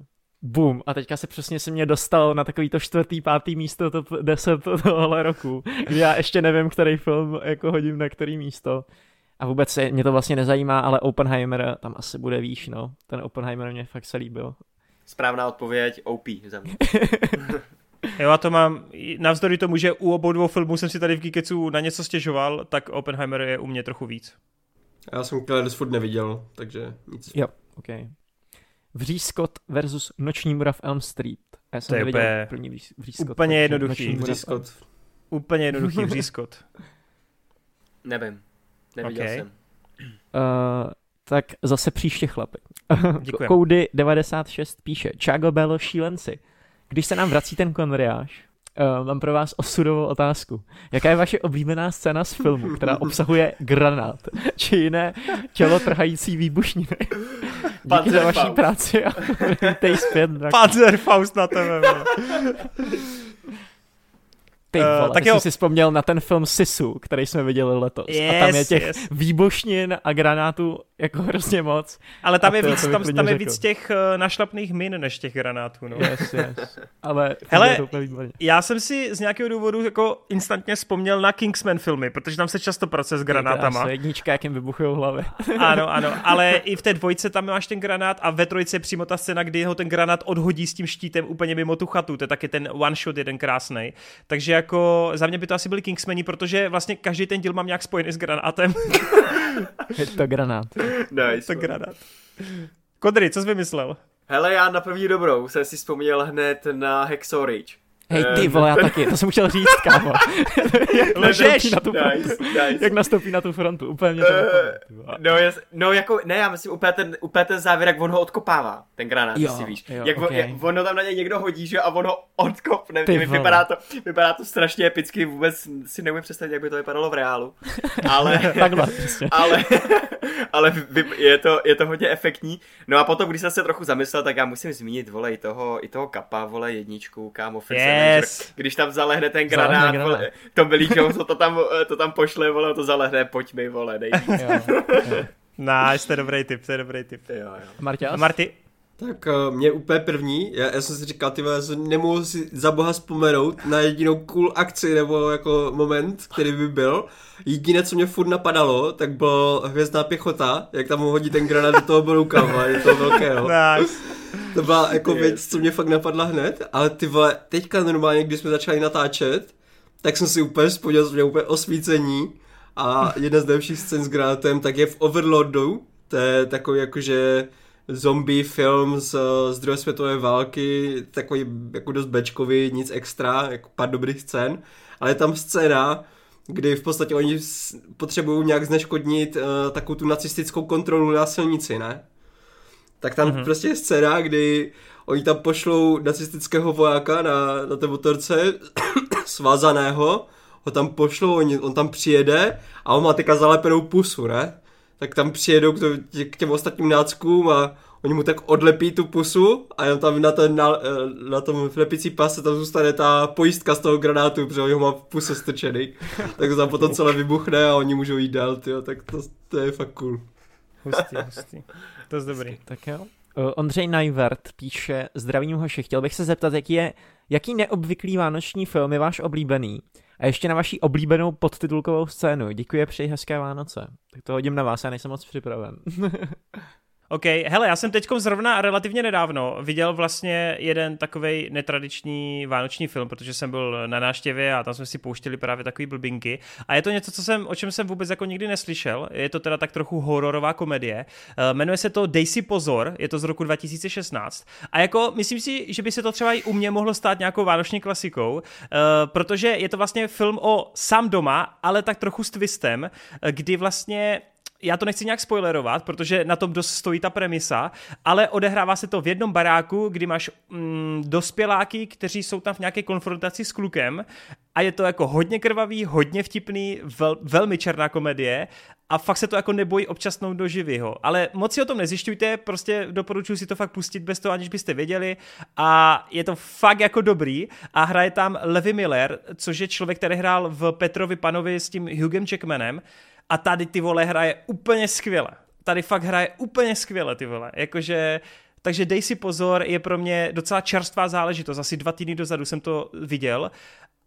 Boom. A teďka se přesně se mě dostal na takový to čtvrtý, pátý místo top deset tohohle roku. Já ještě nevím, který film jako hodím na který místo. A vůbec se, mě to vlastně nezajímá, ale Oppenheimer tam asi bude výš, no. Ten Oppenheimer mě fakt se líbil. Správná odpověď, O P za mě. Jo, já to mám, navzdory tomu, že u obou dvou filmů jsem si tady v Gíkecu na něco stěžoval, tak Oppenheimer je u mě trochu víc. Já jsem Killers furt neviděl, takže nic. Jo, ok. Vří Scott versus Noční mura v Elm Street. Já jsem to viděl první Vří Scott. Úplně jednoduchý. Vří Scott. Úplně jednoduchý Vří Scott. Nevím. Neviděl okay. jsem. Uh, tak zase příště, chlapi. Koudy devadesát šest píše Čágo Belo šílenci. Když se nám vrací ten konriáš, uh, mám pro vás osudovou otázku. Jaká je vaše oblíbená scéna z filmu, která obsahuje granát či jiné tělotrhající výbušniny? Díky za vaší práci a vítej zpět. Panzerfaust na tebe. Ty vole, uh, tak jsem si vzpomněl na ten film Sisu, který jsme viděli letos. Yes, a tam je těch yes. výbušnin a granátů jako hrozně moc. Ale tam, je, to, víc, tam, tam je víc těch uh, našlapných min než těch granátů. No. Yes, yes. Ale hele, já jsem si z nějakého důvodu jako instantně vzpomněl na Kingsman filmy, protože tam se často pracuje s granátama. Je to jednička, jak jim vybuchují hlavy. Ano, ano, ale i v té dvojce tam máš ten granát a ve trojce je přímo ta scéna, kdy ho ten granát odhodí s tím štítem úplně mimo tu chatu. To je taky ten one shot jeden krásnej. Takže jako za mě by to asi byli Kingsmeni, protože vlastně každý ten díl mám nějak spojený s granátem. Je to granát. Nice. Je to granát. Kodry, co jsi vymyslel? Hele, já na první dobrou jsem si vzpomněl hned na Hacksaw Ridge. Hej, ty vole, já taky, to jsem chtěl říct, kámo. Jak ležeš, na tu nice, nice. Jak nastoupí na tu frontu, úplně mě to uh, no, jas, no, jako, ne, já myslím úplně ten, úplně ten závěr, jak on ho odkopává, ten granát, jo, si víš. Jo, jak okay. on, jak ono tam na něj někdo hodí, že, a on ho odkopne, vypadá to, vypadá to strašně epicky, vůbec si neumím představit, jak by to vypadalo v reálu. Ale, takhle, ale, ale je, to, je to hodně efektní. No a potom, když jsem se trochu zamyslel, tak já musím zmínit, vole, i toho, i toho Kappa, vole, jedničku, kámo, yeah. Yes. Když tam zalehne ten granát, vole, to Billy Jones, to tam, to tam pošle, vole, to zalehne, pojď mi, vole, dej. Nice, to je dobrý tip, to je dobrý tip. Jo, jo. Marťa? Marty? Tak mě úplně první, já, já jsem si říkal, ty vole, nemůžu si za boha vzpomenout na jedinou cool akci nebo jako moment, který by byl. Jediné, co mě furt napadalo, tak byl Hvězdná pěchota, jak tam hodí ten granát do toho brouka, je to velkého. Nice. To byla jako věc, co mě fakt napadla hned, ale ty vole, teďka normálně, když jsme začali natáčet, tak jsem si úplně vzpomněl, že mě úplně osvícení a jedna z nejlepších scén s granátem, tak je v Overlordu, to je takový jakože zombie film z, z druhé světové války, takový jako dost bečkový, nic extra, jako pár dobrých scén, ale je tam scéna, kdy v podstatě oni potřebují nějak zneškodnit uh, takovou tu nacistickou kontrolu na silnici, ne? Tak tam mm-hmm. prostě je scéna, kdy oni tam pošlou nacistického vojáka na, na té motorce svázaného, ho tam pošlou, on, on tam přijede a on má teďka zalepenou pusu, ne? Tak tam přijedou k těm ostatním náckům a oni mu tak odlepí tu pusu a tam na, ten, na, na tom lepicí pase tam zůstane ta pojistka z toho granátu, protože oni ho má v puse strčený. Tak to tam potom celé vybuchne a oni můžou jít dál, tyjo, tak to, to je fakt cool. Hustý, hustý. To je dobrý. Tak jo. Ondřej Najvert píše: zdravím hoši, chtěl bych se zeptat, jaký, je, jaký neobvyklý vánoční film je váš oblíbený? A ještě na vaší oblíbenou podtitulkovou scénu. Děkuji, přeji hezké Vánoce. Tak to hodím na vás, já nejsem moc připraven. OK, hele, já jsem teďkom zrovna relativně nedávno viděl vlastně jeden takovej netradiční vánoční film, protože jsem byl na návštěvě a tam jsme si pouštěli právě takový blbinky. A je to něco, co jsem, o čem jsem vůbec jako nikdy neslyšel. Je to teda tak trochu hororová komedie. Jmenuje se to Dej si pozor, je to z roku dva tisíce šestnáct. A jako myslím si, že by se to třeba i u mě mohlo stát nějakou vánoční klasikou, protože je to vlastně film o sám doma, ale tak trochu s twistem, kdy vlastně... Já to nechci nějak spoilerovat, protože na tom dost stojí ta premisa, ale odehrává se to v jednom baráku, kdy máš mm, dospěláky, kteří jsou tam v nějaké konfrontaci s klukem a je to jako hodně krvavý, hodně vtipný, vel, velmi černá komedie a fakt se to jako nebojí občasnou do živýho. Ale moc si o tom nezjišťujte, prostě doporučuji si to fakt pustit bez toho, aniž byste věděli a je to fakt jako dobrý a hraje tam Levi Miller, což je člověk, který hrál v Petrovi Panovi s tím Hughem Jackmanem. A tady, ty vole, hraje úplně skvěle. Tady fakt hraje úplně skvěle, ty vole. Jakože, takže Dej si pozor je pro mě docela čerstvá záležitost. Asi dva týdny dozadu jsem to viděl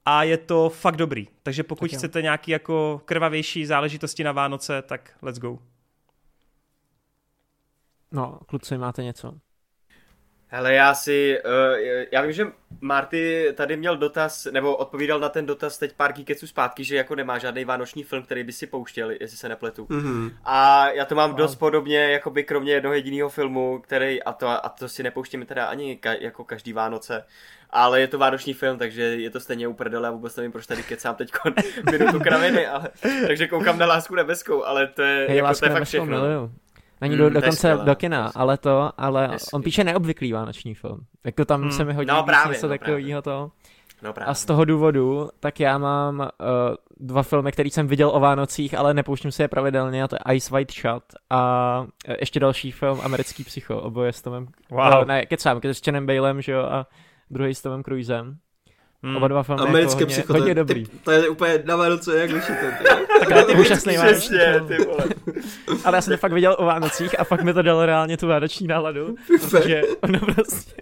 a je to fakt dobrý. Takže pokud tak chcete nějaký jako krvavější záležitosti na Vánoce, tak let's go. No, kluci, máte něco? Hele, já si, uh, já vím, že Marty tady měl dotaz, nebo odpovídal na ten dotaz teď pár Gíkeců zpátky, že jako nemá žádný vánoční film, který by si pouštěl, jestli se nepletu. Mm-hmm. A já to mám wow. dost podobně, jakoby kromě jednoho jediného filmu, který, a to, a to si nepouštíme teda ani ka, jako každý Vánoce, ale je to vánoční film, takže je to stejně uprdele, a vůbec nevím, proč tady kecám teď minutu kraviny, ale, takže koukám na Lásku nebeskou, ale to je, hey, jako, to je fakt všechno. Miluju. Není do, mm, dokonce do kina, ale to, ale hezky. On píše neobvyklý vánoční film. Jako tam mm. se mi hodí no, právě, něco no, takového toho. No, a z toho důvodu, tak já mám uh, dva filmy, které jsem viděl o Vánocích, ale nepouštím si je pravidelně, a to je Eyes Wide Shut a ještě další film Americký psycho, oboje s Tomem, wow. no, ne, kecám, Christianem Balem, že jo, a druhý s Tomem Cruisem. Hmm. Oba dva filmy Americké jako psycho, hodně, hodně dobrý. Ty, to je úplně na Vánoce, jak vyšité. Tak to je úžasný Vánoční film. Ale já jsem to fakt viděl o Vánocích a fakt mi to dalo reálně tu vánoční náladu. Protože ono prostě...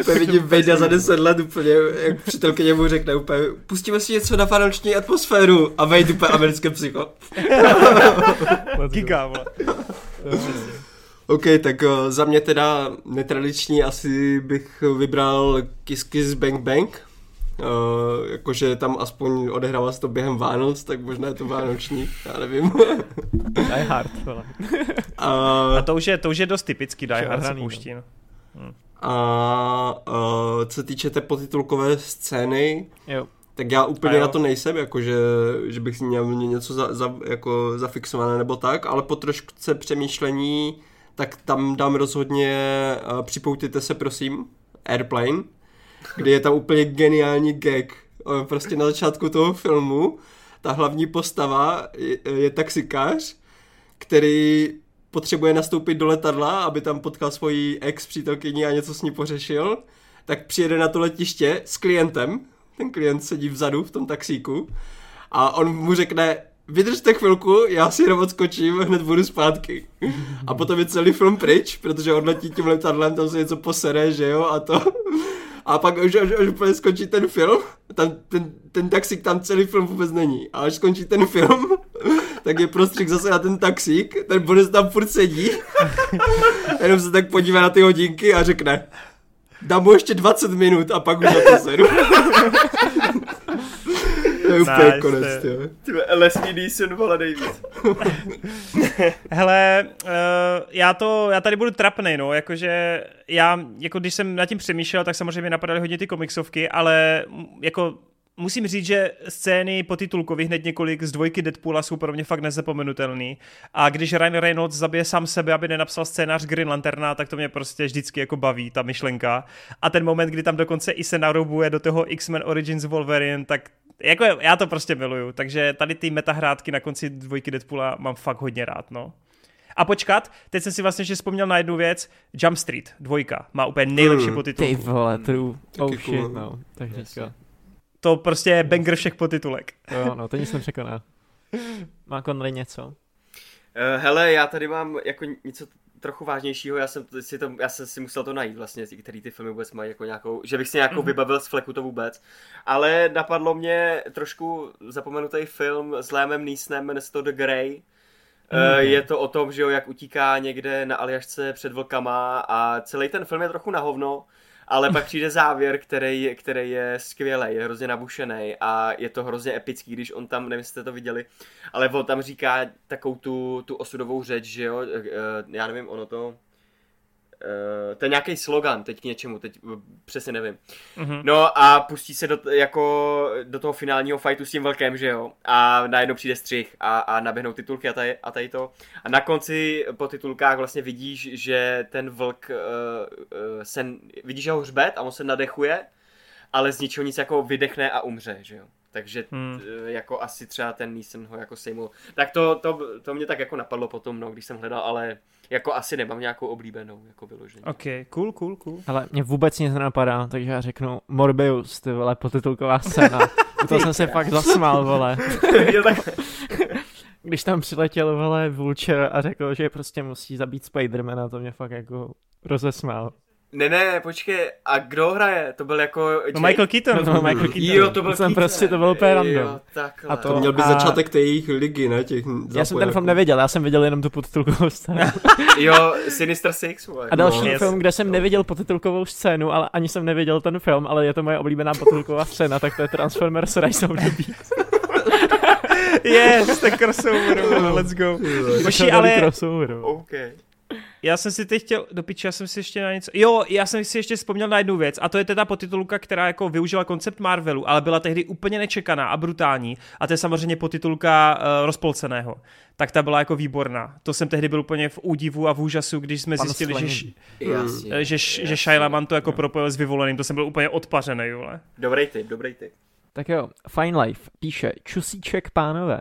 Úplně vidím Vejda za deset let úplně, jak přítelkyně mu řekne úplně, pustíme si něco na vánoční atmosféru a Vejdu úplně Americké psycho. Giga, vole. OK, tak za mě teda netradiční asi bych vybral Kiss Kiss Bang Bang. Uh, jakože tam aspoň odehrává se to během Vánoc, tak možná je to vánoční, já nevím. Die Hard, vole. A, a to, už je, to už je dost typický Die Hard, se pouští. No. Hmm. A uh, co se týče té podtitulkové scény, jo. tak já úplně na to nejsem, jakože že bych měl něco za, za, jako zafixované nebo tak, ale po trošce přemýšlení tak tam dám rozhodně uh, Připoutejte se prosím, Airplane, kdy je tam úplně geniální gag. Prostě na začátku toho filmu ta hlavní postava je, je taxikář, který potřebuje nastoupit do letadla, aby tam potkal svoji ex-přítelkyni a něco s ní pořešil, tak přijede na to letiště s klientem, ten klient sedí vzadu v tom taxíku a on mu řekne: vydržte chvilku, já si jenom odskočím, hned budu zpátky. A potom je celý film pryč, protože odletí tím letadlem, tam se něco posere, že jo, a to. A pak už, až, až úplně skončí ten film, tam, ten, ten taxík tam celý film vůbec není. A až skončí ten film, tak je prostřih zase na ten taxík, ten bonus tam furt sedí, jenom se tak podívá na ty hodinky a řekne: dám mu ještě dvacet minut a pak už na to seru. To je úplně nice, konec, ty. jo. Tyhle Leslie Neeson, vole, David. Hele, uh, já to, já tady budu trapnej, no, jakože já, jako když jsem nad tím přemýšlel, tak samozřejmě napadaly hodně ty komiksovky, ale jako musím říct, že scény potitulkový hned několik z dvojky Deadpoola jsou pro mě fakt nezapomenutelný. A když Ryan Reynolds zabije sám sebe, aby nenapsal scénář Green Lanterna, tak to mě prostě vždycky jako baví, ta myšlenka. A ten moment, kdy tam dokonce i se naroubuje do toho X-Men Origins Wolverine, tak jako já to prostě miluju. Takže tady ty metahrádky na konci dvojky Deadpoola mám fakt hodně rád, no. A počkat, teď jsem si vlastně že vzpomněl na jednu věc, Jump Street, dvojka, má úplně nejlepší podtitulku. Ty vole, true. Oh shit, no. Tak hezka. To prostě je banger všech podtitulek. Jo, no, to nic nepřekoná. Má Conry něco? Uh, hele, já tady mám jako něco trochu vážnějšího, já jsem si, to, já jsem si musel to najít vlastně, který ty filmy vůbec mají jako nějakou, že bych si nějakou vybavil z fleku to vůbec, ale napadlo mě trošku zapomenutý film s Liamem Neesonem, jmenuje se to The Grey. Mm. Je to o tom, že jo, jak utíká někde na Aljašce před vlkama a celý ten film je trochu na hovno, ale pak přijde závěr, který, který je skvělý, je hrozně nabušený a je to hrozně epický, když on tam, nevím, jste to viděli, ale on tam říká takovou tu, tu osudovou řeč, že jo, já nevím, ono to... to je nějaký slogan teď k něčemu, teď přesně nevím. Mm-hmm. No a pustí se do, jako, do toho finálního fightu s tím velkým, že jo? A najednou přijde střih a, a naběhnou titulky a tady, a tady to. A na konci po titulkách vlastně vidíš, že ten vlk, uh, se, vidíš jeho hřbet a on se nadechuje, ale z ničeho nic jako vydechne a umře, že jo? Takže hmm. t, jako asi třeba ten Neeson ho jako sejmul. Tak to, to, to mě tak jako napadlo potom, no, když jsem hledal, ale jako asi nemám nějakou oblíbenou jako vyložení. Ok, cool, cool, cool. Ale mě vůbec nic nenapadá, takže já řeknu Morbius, ty vole, potitulková scéna. To jsem se fakt zasmál, vole. Když tam přiletěl, vole, Vulture a řekl, že prostě musí zabít Spidermana, to mě fakt jako rozesmál. Ne, ne, počkej, a kdo hraje? To byl jako... No Michael Keaton. No, no, Michael Keaton. Jo, to byl Keaton. Prostě, to bylo úplně random. A to, to měl být a... začátek té jejich ligy, ne? Těch já jsem ten film neviděl, já jsem viděl jenom tu podtitulkovou scénu. Jo, Sinister Six. A další no, film, yes. kde jsem neviděl podtitulkovou scénu, ale ani jsem neviděl ten film, ale je to moje oblíbená podtitulková scéna, tak to je Transformers Rise of the Beast. Yes, ten crossover, let's go. Poši, ale... Okay. Já jsem si teď chtěl, do piči, já jsem si ještě na něco, jo, já jsem si ještě vzpomněl na jednu věc a to je teda podtitulka, která jako využila koncept Marvelu, ale byla tehdy úplně nečekaná a brutální a to je samozřejmě podtitulka uh, Rozpolceného, tak ta byla jako výborná, to jsem tehdy byl úplně v údivu a v úžasu, když jsme Pan zjistili, že, š... jasně, že, jasně, že Shyamalan to jako jo. propojil s Vyvoleným, to jsem byl úplně odpařený, vole. Dobrý tip, dobrý tip. Tak jo, Fine Life píše, čusíček pánové.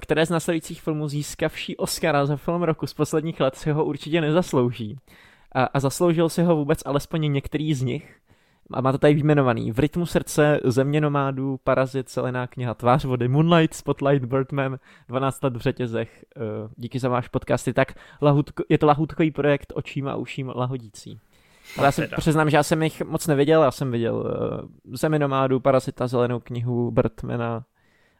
Které z následujících filmů získavší Oscara za film roku z posledních let si ho určitě nezaslouží. A, a zasloužil si ho vůbec alespoň některý z nich. A má to tady vyjmenovaný. V rytmu srdce, Země nomádů, Parazit, Zelená kniha, Tvář vody, Moonlight, Spotlight, Birdman, dvanáct let v řetězech. Díky za váš podcast. Je, tak lahutko, je to lahutkový projekt očím a uším lahodící. Ale já se přiznám, že já jsem jich moc neviděl. Já jsem viděl Zemi nomádů, Parazita, Zelenou knihu, Birdmana.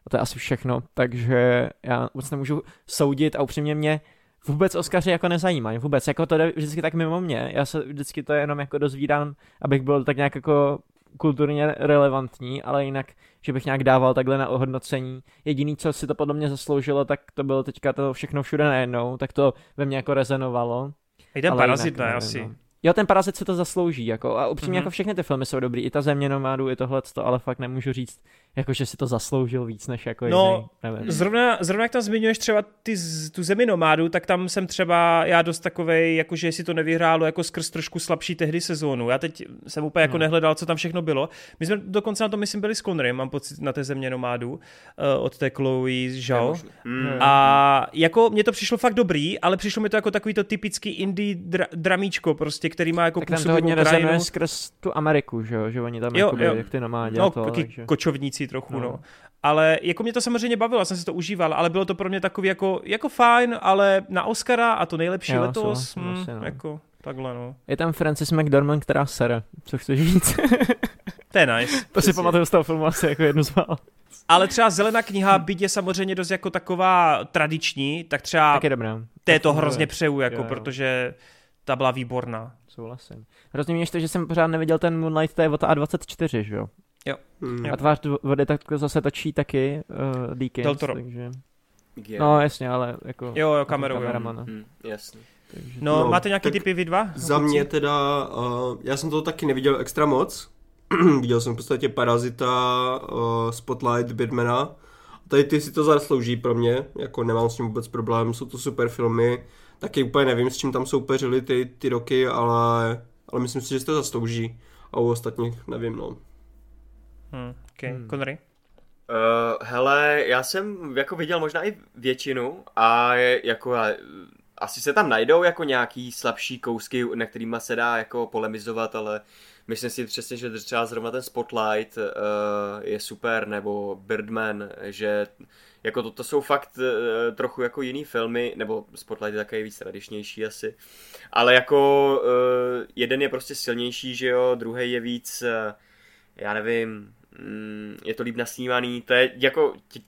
A to je asi všechno, takže já moc nemůžu soudit a upřímně mě vůbec Oscaři jako nezajímají, vůbec, jako to jde vždycky tak mimo mě, já se vždycky to jenom jako dozvídám, abych byl tak nějak jako kulturně relevantní, ale jinak, že bych nějak dával takhle na ohodnocení, jediný, co si to podle mě zasloužilo, tak to bylo teďka to všechno všude najednou, tak to ve mně jako rezonovalo. A ten Parazit ne asi. Jo, ten Parazit se to zaslouží, jako, a upřímně mm-hmm. jako všechny ty filmy jsou dobrý, i ta Země nomádů, i tohleto, ale fakt nemůžu říct, jako, že si to zasloužil víc, než jako no, jiný. Zrovna, zrovna jak tam zmiňuješ třeba ty, tu Zemi nomádů, tak tam jsem třeba já dost takovej, jakože jestli to nevyhrálo jako skrz trošku slabší tehdy sezónu. Já teď jsem úplně jako no. nehledal, co tam všechno bylo. My jsme dokonce na tom, myslím, byli s Conrym, mám pocit, na té Země nomádů, uh, od té Chloe Zhao. Mm. A jako mně to přišlo fakt dobrý, ale přišlo mi to jako takový to typický indie dra- dramíčko prostě, který má jako působivou krajinu. Skrz tu Ameriku, že jo, že oni tam jo, jako byli, jo. jak ty nomádi no, a to, takže... kočovníci trochu, no. no. Ale jako mě to samozřejmě bavilo, já jsem si to užíval, ale bylo to pro mě takový jako, jako fajn, ale na Oscara a to nejlepší jo, letos, so, hmm, vlastně, no. jako takhle, no. Je tam Frances McDormand, která sere, co chceš říct? To je nice. To si pamatuju z toho filmu asi jako jednu z mála. Ale třeba Zelená kniha, byť je samozřejmě dost jako taková tradiční, tak třeba tak je té to hrozně přeju, jako, jo, jo. protože ta byla výborná. Souhlasím. Hrozně mě ještě, že jsem pořád neviděl ten Moonlight, to je od A dvacet čtyři, že jo? Jo. Mm. A Tvář vody tak zase točí taky uh, Díky, takže... No jasně, ale jako... Jo, jo, kamerou, jo. Mm, jasně. Takže... No, no, máte nějaký typy vy dva? Za mě teda, uh, já jsem to taky neviděl extra moc, viděl jsem v podstatě Parazita, uh, Spotlight, Birdmana. Tady ty si to zaslouží pro mě, jako nemám s tím vůbec problém, jsou to super filmy. Taky úplně nevím, s čím tam soupeřili ty, ty roky, ale, ale myslím si, že si to zaslouží. A u ostatních nevím, no. Hmm, okay. hmm. Conry? Uh, hele, já jsem jako viděl možná i většinu a jako asi se tam najdou jako nějaký slabší kousky, na kterýma se dá jako polemizovat, ale myslím si přesně, že třeba zrovna ten Spotlight uh, je super, nebo Birdman, že jako to, to jsou fakt uh, trochu jako jiný filmy, nebo Spotlight je také víc tradičnější asi, ale jako uh, jeden je prostě silnější, že jo, druhý je víc, uh, já nevím, mm, je to líp nasnímaný, to je jako tě,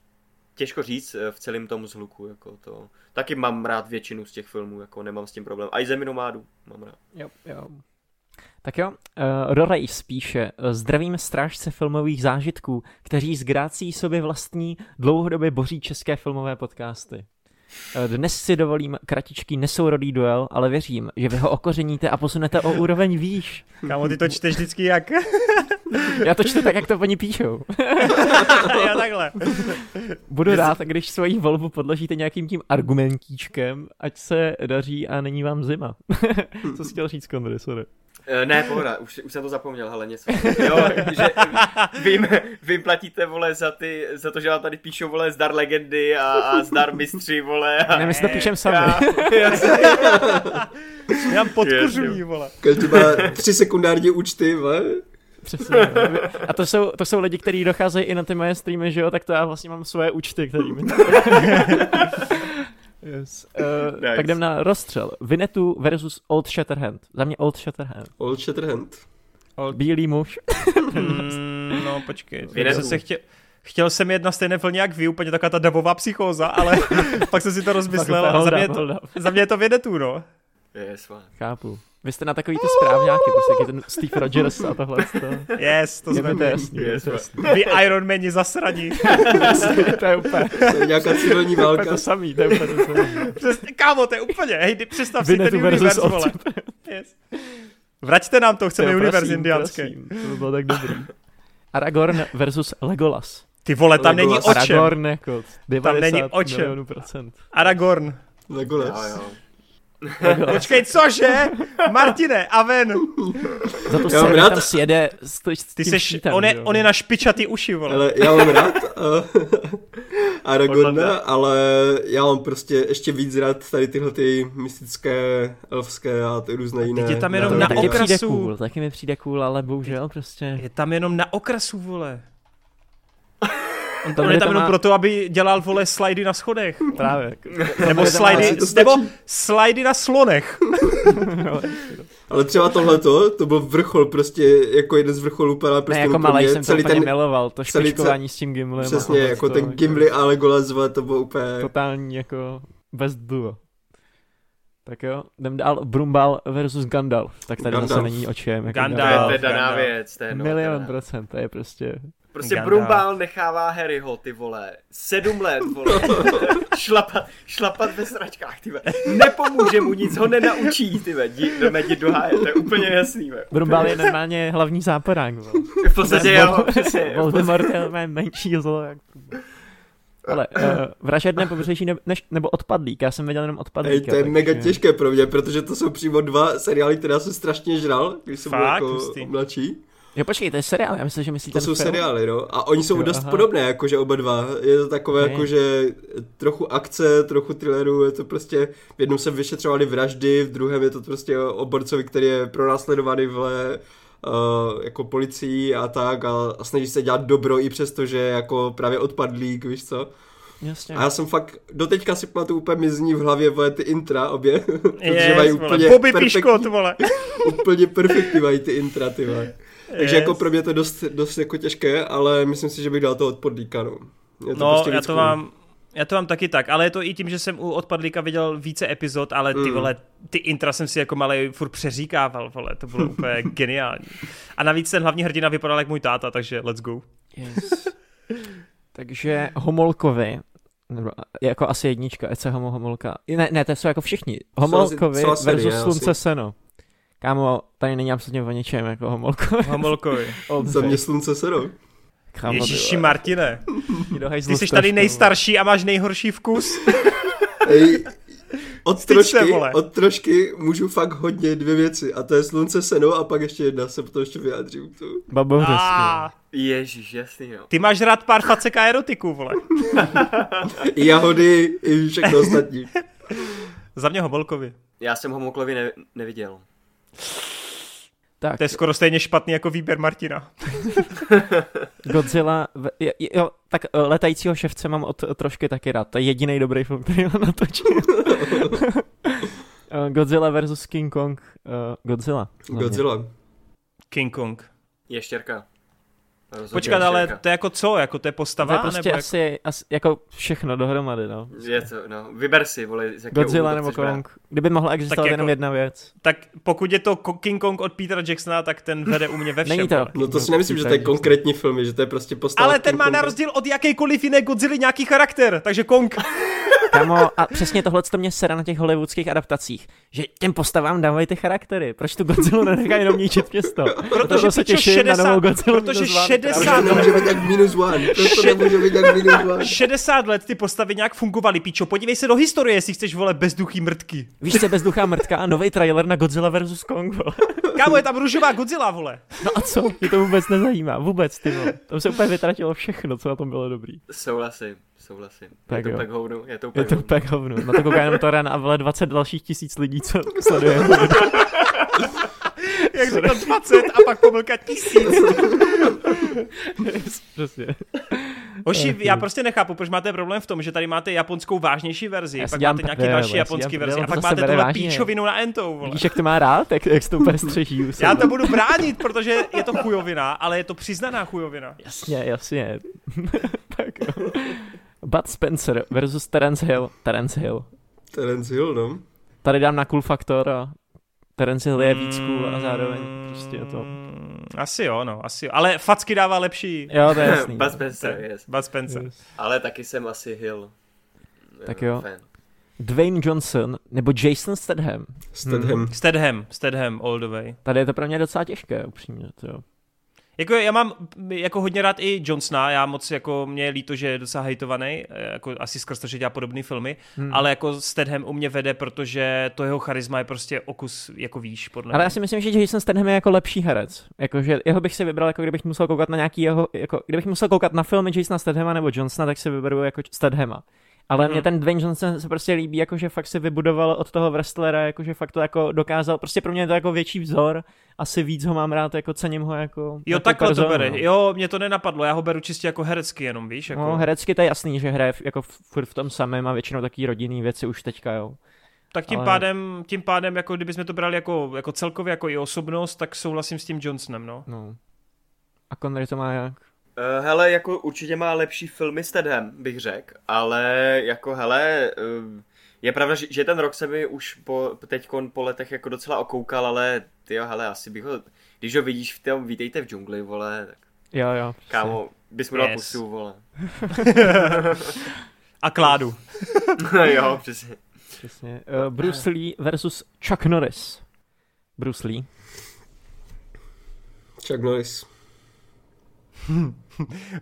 těžko říct v celém tom zhluku, jako to. Taky mám rád většinu z těch filmů, jako nemám s tím problém, a i Zemi nomádů mám rád. Jo, jo. Tak jo, uh, Rorej spíše, zdravím strážce filmových zážitků, kteří s grácí sobě vlastní dlouhodobě boří české filmové podcasty. Dnes si dovolím kratičký nesourodý duel, ale věřím, že vy ho okořeníte a posunete o úroveň výš. Kámo, ty to čteš vždycky jak? Já to čtu tak, jak to oni píšou. Já takhle. Budu rád, když svoji volbu podložíte nějakým tím argumentíčkem, ať se daří a není vám zima. Co jsi chtěl říct, Conry, sorry. Ne, pohoda, už, už jsem to zapomněl, hele, něco. Jo, že vím, vím platíte, vole, za, ty, za to, že vám tady píšou, vole, zdar legendy a, a zdar mistři, vole. A... Ne, my si to píšem sami. Já, já podkuřují, vole. Každý má tři sekundární účty, vole. Přesně. A to jsou, to jsou lidi, kteří docházejí i na ty moje streamy, že jo, tak to já vlastně mám svoje účty, který mi... Yes. Uh, nice. Tak jdem na rozstřel. Vinetu versus Old Shatterhand. Za mě Old Shatterhand. Old Shatterhand. Old... Bílý muž. mm, no počkej. Vinetu. Se chtěl, chtěl jsem jedna stejné film nějak vy, úplně taková ta davová psychóza, ale pak jsem si to rozmyslel a za mě, to, za mě je to Vinetu, no. Yes, chápu. Vy jste na takový ty správňáky, prostě ten Steve Rogers a tohle. Yes, to jsme jasný. Vy Iron Mani zasraní. To je úplně. To je nějaká civilní válka. To je to samý, to je úplně to samý. Přesně, kámo, to je úplně, hej, představ si ten univerz, vole. Yes. Vraťte nám to, chceme univerz indiánský. To by bylo tak dobrý. Aragorn versus Legolas. Ty vole, tam není očem. Aragorn jako devadesát milionů procent. Aragorn. Legolas. Počkej, cože? Martine, a ven. Za to se tam sjede s, s Ty seš, šítem, on, je, on je na špičatý uši, vole. Ale já mám rád uh, Aragorna, ale já mám prostě ještě víc rád tady tyhle ty mystické, elfské a ty různé jiné. Teď je tam jenom na, na okrasu. Cool, taky mi přijde cool, ale bohužel prostě. Je tam jenom na okrasu, vole. On, on je tam jenom má... proto, aby dělal, vole, slidy na schodech. Právě. Nebo slidy, nebo slidy na slonech. Ale třeba tohleto, to byl vrchol prostě, jako jeden z vrcholů Pana prstenu. Ne, jako malej jsem celý to úplně ten, miloval, to špičkování s tím Gimlem. Přesně, jako to, ten Gimli a Legolas, to bylo úplně... Totální, jako, best duo. Tak jo, jdem dál, Brumbal versus Gandalf. Tak tady Gandalf. Zase není o čem. Jako Gandalf, Gandalf, to je daná věc. No, milion teda. Procent, to je prostě... Prostě Gandalf. Brumbal nechává Harryho, ty vole, sedm let, vole, šlapat, šlapat ve sračkách, ty vole, nepomůže mu, nic ho nenaučí, ty vole, jdeme ti do háje, to je úplně jasný, vole. Brumbal je normálně hlavní záporák, vole. V podstatě jo, přesně. Voldemort je menší zlo, jak... Ale uh, vražedné pobřeží ne- než, nebo odpadlík, já jsem viděl jenom odpadlíka. Ej, to je takže... mega těžké pro mě, protože to jsou přímo dva seriály, které já jsem strašně žral, když jsem byl jako mladší. Jo, počkej, to je seriál, já myslím, že myslíte. To jsou film. Seriály, no. A oni jsou jo, dost aha. podobné, jakože oba dva. Je to takové, okay. Jakože trochu akce, trochu thrilleru, je to prostě, v jednom se vyšetřovali vraždy, v druhém je to prostě o borcovi, který je pronásledovaný vle, uh, jako policií a tak a, a snaží se dělat dobro i přesto, že jako právě odpadlík, víš co. Jasně. A já jsem fakt, doteďka si pamatuju úplně mi zní v hlavě, vole, ty intra obě, protože mají úplně perfektní, úplně perfektní mají ty intra, ty vole. Yes. Takže jako pro mě to je dost, dost jako těžké, ale myslím si, že bych dal to odpadlíka, no. To no, prostě já, to mám, já to mám taky tak, ale je to i tím, že jsem u odpadlíka viděl více epizod, ale ty mm. vole, ty intra jsem si jako malej furt přeříkával, vole, to bylo úplně geniální. A navíc ten hlavní hrdina vypadal jak můj táta, takže let's go. Yes. Takže Homolkovi, nebo jako asi jednička, ať se homo Homolka, ne, ne, to jsou jako všichni, Homolkovi versus Slunce seno. Kámo, tady není absolutně o ničem, jako Homolkovi. Homolkovi. Zaměstnance serou. Ježiši Martine, ty jsi tady nejstarší a máš nejhorší vkus. Ej, od, trošky, se, od trošky můžu fakt hodně dvě věci a to je slunce, seno a pak ještě jedna, se potom ještě vyjádřím tu. Babovřeský. Ježiš, jasný jo. Ty máš rád pár facek a erotiků, vole. Jahody i všechno ostatní. Za mě Homolkovi. Já jsem Homolkovi ne- neviděl. Tak. To je skoro stejně špatný jako výběr Martina. Godzilla, jo, jo, tak Letajícího ševce mám od, trošky taky rád. To je jedinej dobrý film, který ho natočil. Godzilla versus King Kong. Godzilla. Godzilla. King Kong. Ještěrka. Rozumím. Počkat, ale to je jako co? Jako to je postava? To je prostě nebo asi, jak... asi jako všechno dohromady, no. Je to, no. Vyber si, vole, z jakého Godzilla nebo Kong. Brát. Kdyby mohla existovat tak jenom jako jedna věc. Tak pokud je to King Kong od Petera Jacksona, tak ten vede u mě ve všem. Není to. No to si nemyslím, že to je konkrétní film, že to je prostě postava. Ale ten má na rozdíl od jakékoliv jiné Godzilla nějaký charakter, takže Kong. Kamo, a přesně tohle to mě sere na těch hollywoodských adaptacích, že těm postavám dávají ty charaktery. Proč tu Godzilla nenechají jenom ničit město? Protože se těším na novou Godzilla. Protože šedesát nemůže být jak minus one. Proto nemůže být jak minus one. šedesát let ty postavy nějak fungovaly, píčo. Podívej se do historie, jestli chceš, vole, bezduchý mrtky. Víš, co je bezduchá mrtka a nový trailer na Godzilla versus Kong, vole. Kámo, je tam růžová Godzilla, vole. No a co? Mě to vůbec nezajímá. Vůbec, ty vole. Tam se úplně vytratilo všechno, co na tom bylo dobrý. Souhlasím. Souhlasím. Je to pak hovnu. Je to pak hovnu. Na to kouká jenom Toren a vole dvacet dalších tisíc lidí, co sleduje. Jak řekl dvacet a pak pomlka tisíc. Přesně. Hoši, já prostě nechápu, proč máte problém v tom, že tady máte japonskou vážnější verzi, pak máte nějaký prde, další japonský verzi a pak máte tuhle píčovinu na entou, vole. Víš, jak to má rád, jak, jak to úplně střeží. Já to budu bránit, protože je to chujovina, ale je to přiznaná chujovina. Jasně, jasně. Tak jo. Bud Spencer versus Terence Hill. Terence Hill. Terence Hill, no. Tady dám na cool faktor a Terence Hill je víc cool a zároveň prostě je to. Asi jo, no, asi jo. Ale facky dává lepší. Jo, to je jasný. Bud Spencer, yes. Bud Spencer. Yes. Ale taky jsem asi Hill. Tak jo. Fan. Dwayne Johnson nebo Jason Statham. Statham. Hmm. Statham, Statham all the way. Tady je to pro mě docela těžké, upřímně, to jo. Jako já mám jako hodně rád i Johnsona, já moc jako mě je líto, že je docela hejtovaný, jako asi skrz to, že dělá podobné filmy, hmm. ale jako Statham u mě vede, protože to jeho charisma je prostě okus jako výš, podle mě. Ale já si myslím, že Jason Statham je jako lepší herec, jakože jeho bych si vybral, jako kdybych musel koukat na nějaký jeho, jako kdybych musel koukat na filmy Jasona Stathama nebo Johnsona, tak si vyberu jako Stathama. Ale mně ten Dwayne Johnson se prostě líbí, jakože fakt se vybudoval od toho wrestlera, jakože fakt to jako dokázal, prostě pro mě je to jako větší vzor, asi víc ho mám rád, jako cením ho jako. Jo, takhle to bere, jo, mě to nenapadlo, já ho beru čistě jako herecky jenom, víš, jako. No, herecky to je jasný, že hraje jako furt v tom samém a většinou taky rodinný věci už teďka, jo. Tak tím ale... pádem, tím pádem, jako kdybychom to brali jako, jako celkově, jako i osobnost, tak souhlasím s tím Johnsonem, no. No. A Conry to má jak? Uh, hele, jako určitě má lepší filmy Statham, bych řekl, ale jako hele, uh, je pravda, že, že ten rok se mi už po, teďkon po letech jako docela okoukal, ale tyjo, hele, asi bych ho, když ho vidíš v tom Vítejte v džungli, vole, tak jo, jo, kámo, bys mu dal yes. pusu, vole. A kládu. Jo, přesně. přesně. Uh, Bruce Lee versus Chuck Norris. Bruce Lee. Chuck Norris. Hmm.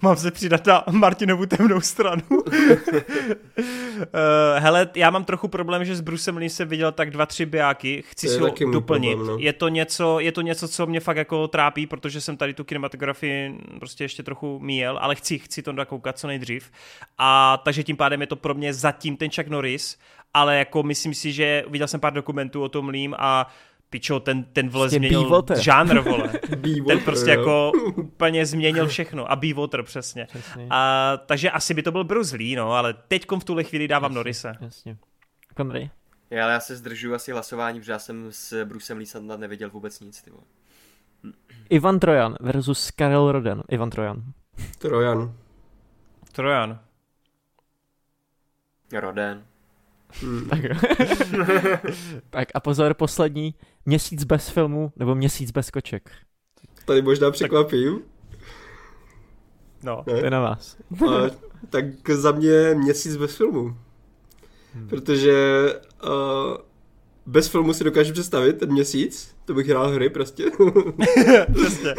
Mám se přidat na Martinovu temnou stranu. uh, hele, já mám trochu problém, že s Brucem Lee jsem viděl tak dva, tři bijáky. Chci si ho doplnit. Problém, no. je, to něco, je to něco, co mě fakt jako trápí, protože jsem tady tu kinematografii prostě ještě trochu míjel, ale chci, chci to nakoukat co nejdřív. A takže tím pádem je to pro mě zatím ten Chuck Norris, ale jako myslím si, že viděl jsem pár dokumentů o tom Leem a pičo, ten, ten vole Jste změnil B-water. Žánr, vole. Ten prostě jo. Jako úplně změnil všechno. A B-Water, přesně. přesně. A, takže asi by to byl Bruce Lee, no, ale teďkom v tuhle chvíli dávám jasně, Norrise. Jasně. Conry? Já, já se zdržuji asi hlasování, protože já jsem s Brucem Lee snad neviděl vůbec nic, ty vole. Ivan Trojan versus Karel Roden. Ivan Trojan. Trojan. Trojan. Roden. Hmm. Tak, tak a pozor, poslední měsíc bez filmu nebo měsíc bez koček. Tady možná překvapím. No, ne? To je na vás. A, tak za mě měsíc bez filmu. Hmm. Protože uh, bez filmu si dokážu představit ten měsíc, to bych hrál hry prostě. Přesně.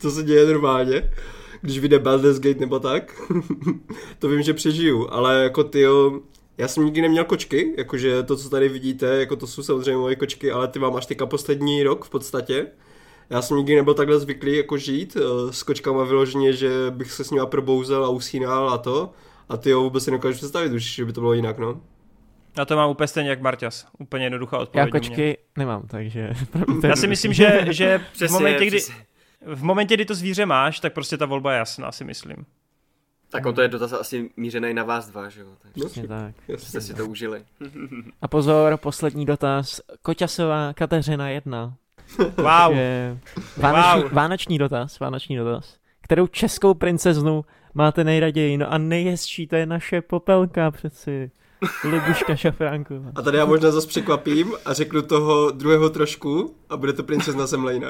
To se děje normálně, když vyjde Baldur's Gate nebo tak, to vím, že přežiju, ale jako tyjo, já jsem nikdy neměl kočky, jakože to, co tady vidíte, jako to jsou samozřejmě moje kočky, ale ty mám až teďka poslední rok v podstatě. Já jsem nikdy nebyl takhle zvyklý jako žít s kočkama vyloženě, že bych se s nima probouzel a usínal a to. A ty jo, vůbec si nedokážu představit už, že by to bylo jinak, no. Já to mám úplně stejně jak Marťas, úplně jednoduchá odpověď. Já kočky mě. nemám, takže... Já si myslím, že, že v, momentě, kdy, v momentě, kdy to zvíře máš, tak prostě ta volba je jasná, si myslím. Tak on to je dotaz asi mířený na vás dva, že jo? Přesně tak. Jste si to užili. A pozor, poslední dotaz. Koťasová Kateřina jedna. Wow. Vánoční, wow. vánoční dotaz, vánoční dotaz. Kterou českou princeznu máte nejraději? No a nejhezčí, to je naše Popelka přeci. Libuška Šafránková. A tady já možná zase překvapím a řeknu toho druhého trošku a bude to princezna Zemlejna.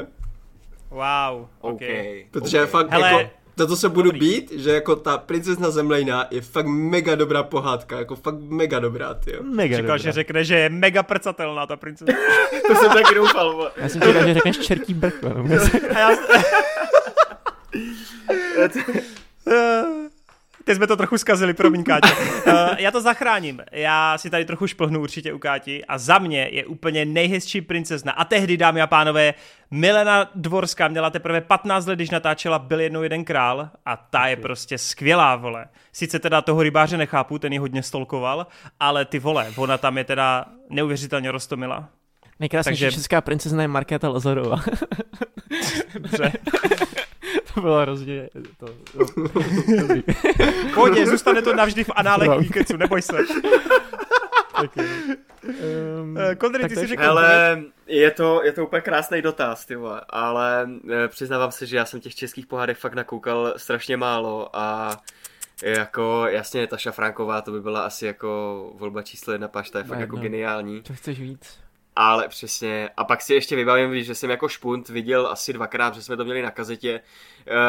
Wow, ok. Protože okay. fakt Hele. jako... Na to se budu Dobrý. být, že jako ta princezna Zemlejna je fakt mega dobrá pohádka, jako fakt mega dobrá, tyjo. Mega Říkal, dobrá. že řekne, že je mega prcatelná ta princezna. To jsem taky doufal. Bo. Já jsem říkal, že řekneš čertí brkva. Teď jsme to trochu zkazili, promiň, Káťo. Uh, já to zachráním. Já si tady trochu šplhnu určitě u Káti a za mě je úplně nejhezčí princezna. A tehdy, dámy a pánové, Milena Dvorská měla teprve patnáct let, když natáčela Byl jednou jeden král a ta je prostě skvělá, vole. Sice teda toho rybáře nechápu, ten ji hodně stolkoval, ale ty vole, ona tam je teda neuvěřitelně roztomila. Nejkrásnější Takže... česká princezna je Markéta Lazarová. Dobře. To bylo hrozně... To... Pohodě, zůstane to navždy v análech Gíkecu, neboj se. Konry, um, ty si řekl... Ale je to, je to úplně krásný dotaz, ty vole, ale přiznávám se, že já jsem těch českých pohádek fakt nakoukal strašně málo a jako jasně ta Šafránková, to by byla asi jako volba číslo jedna, paš, ta je fakt no, jako no. geniální. To chceš víc. Ale přesně. A pak si ještě vybavím, že jsem jako špunt viděl asi dvakrát, že jsme to měli na kazetě,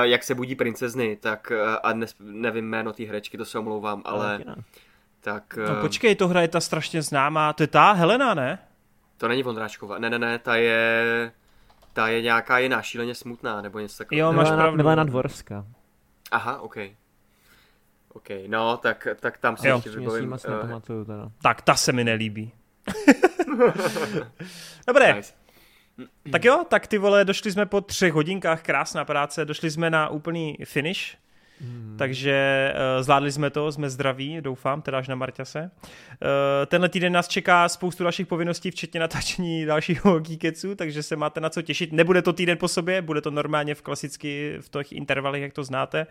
Jak se budí princezny, tak a dnes nevím jméno té herečky, to se omlouvám, ale no, tak... No počkej, to hra je ta strašně známá, to je ta Helena, ne? To není Vondráčková, ne, ne, ne, ta je, ta je nějaká jiná, šíleně smutná, nebo něco takového. Jo, máš pravdu. Milena Dvorská. Aha, okej. Okay. Okej, okay, no, tak, tak tam si jo. ještě vybavím. Mě si nepamatuju teda. Tak ta se mi nelíbí. Dobré, nice. Tak jo, tak ty vole, došli jsme po třech hodinkách, krásná práce, došli jsme na úplný finish, mm. takže uh, zvládli jsme to, jsme zdraví, doufám, teda až na Marťase. Uh, tenhle týden nás čeká spoustu dalších povinností, včetně natáčení dalšího Gíkecu, takže se máte na co těšit, nebude to týden po sobě, bude to normálně v klasicky v těch intervalech, jak to znáte,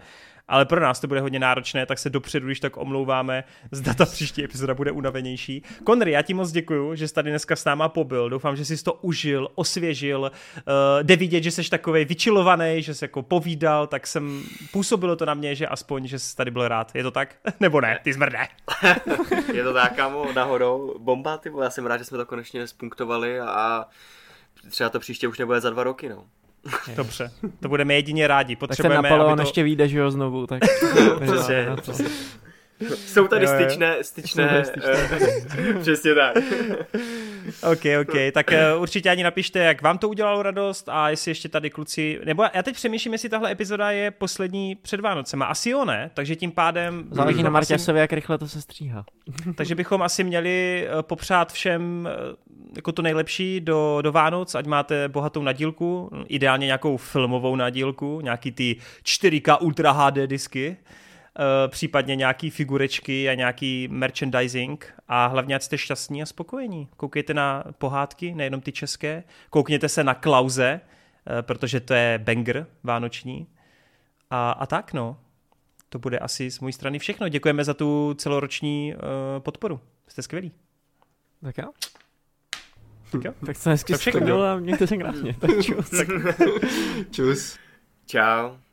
ale pro nás to bude hodně náročné, tak se dopředu, když tak omlouváme, zda ta příští epizoda bude unavenější. Conry, já ti moc děkuju, že jsi tady dneska s náma pobyl, doufám, že jsi to užil, osvěžil, uh, jde vidět, že jsi takovej vyčilovaný, že jsi jako povídal, tak jsem, působilo to na mě, že aspoň, že jsi tady byl rád, je to tak? Nebo ne, ty zmrdé. Je to tak, kámo, náhodou, bomba, ty vole, já jsem rád, že jsme to konečně spunktovali a třeba to příště už nebude za dva roky, no. Dobře, to budeme jedině rádi. Potřebujeme, tak ten Napoleon to... ještě vyjde, že jo, znovu. Tak... Přesně. Jsou tady styčné, styčné, přesně tak. Ok, ok, tak určitě ani napište, jak vám to udělalo radost a jestli ještě tady kluci, nebo já teď přemýšlím, jestli tahle epizoda je poslední před Vánocema, asi jo ne, takže tím pádem... Záleží na Marťasově, jak rychle to se stříhá. Takže bychom asi měli popřát všem jako to nejlepší do, do Vánoc, ať máte bohatou nadílku, ideálně nějakou filmovou nadílku, nějaký ty čtyři ká Ultra há dé disky, Uh, případně nějaký figurečky a nějaký merchandising a hlavně, ať jste šťastní a spokojení. Koukejte na pohádky, nejenom ty české, koukněte se na Klauze, uh, protože to je banger vánoční a, a tak no, to bude asi z mojí strany všechno. Děkujeme za tu celoroční uh, podporu, jste skvělí. Tak jo. Tak jo. Tak se hezky stalo a mějte se krásně. Tak čus. Čus. Čau.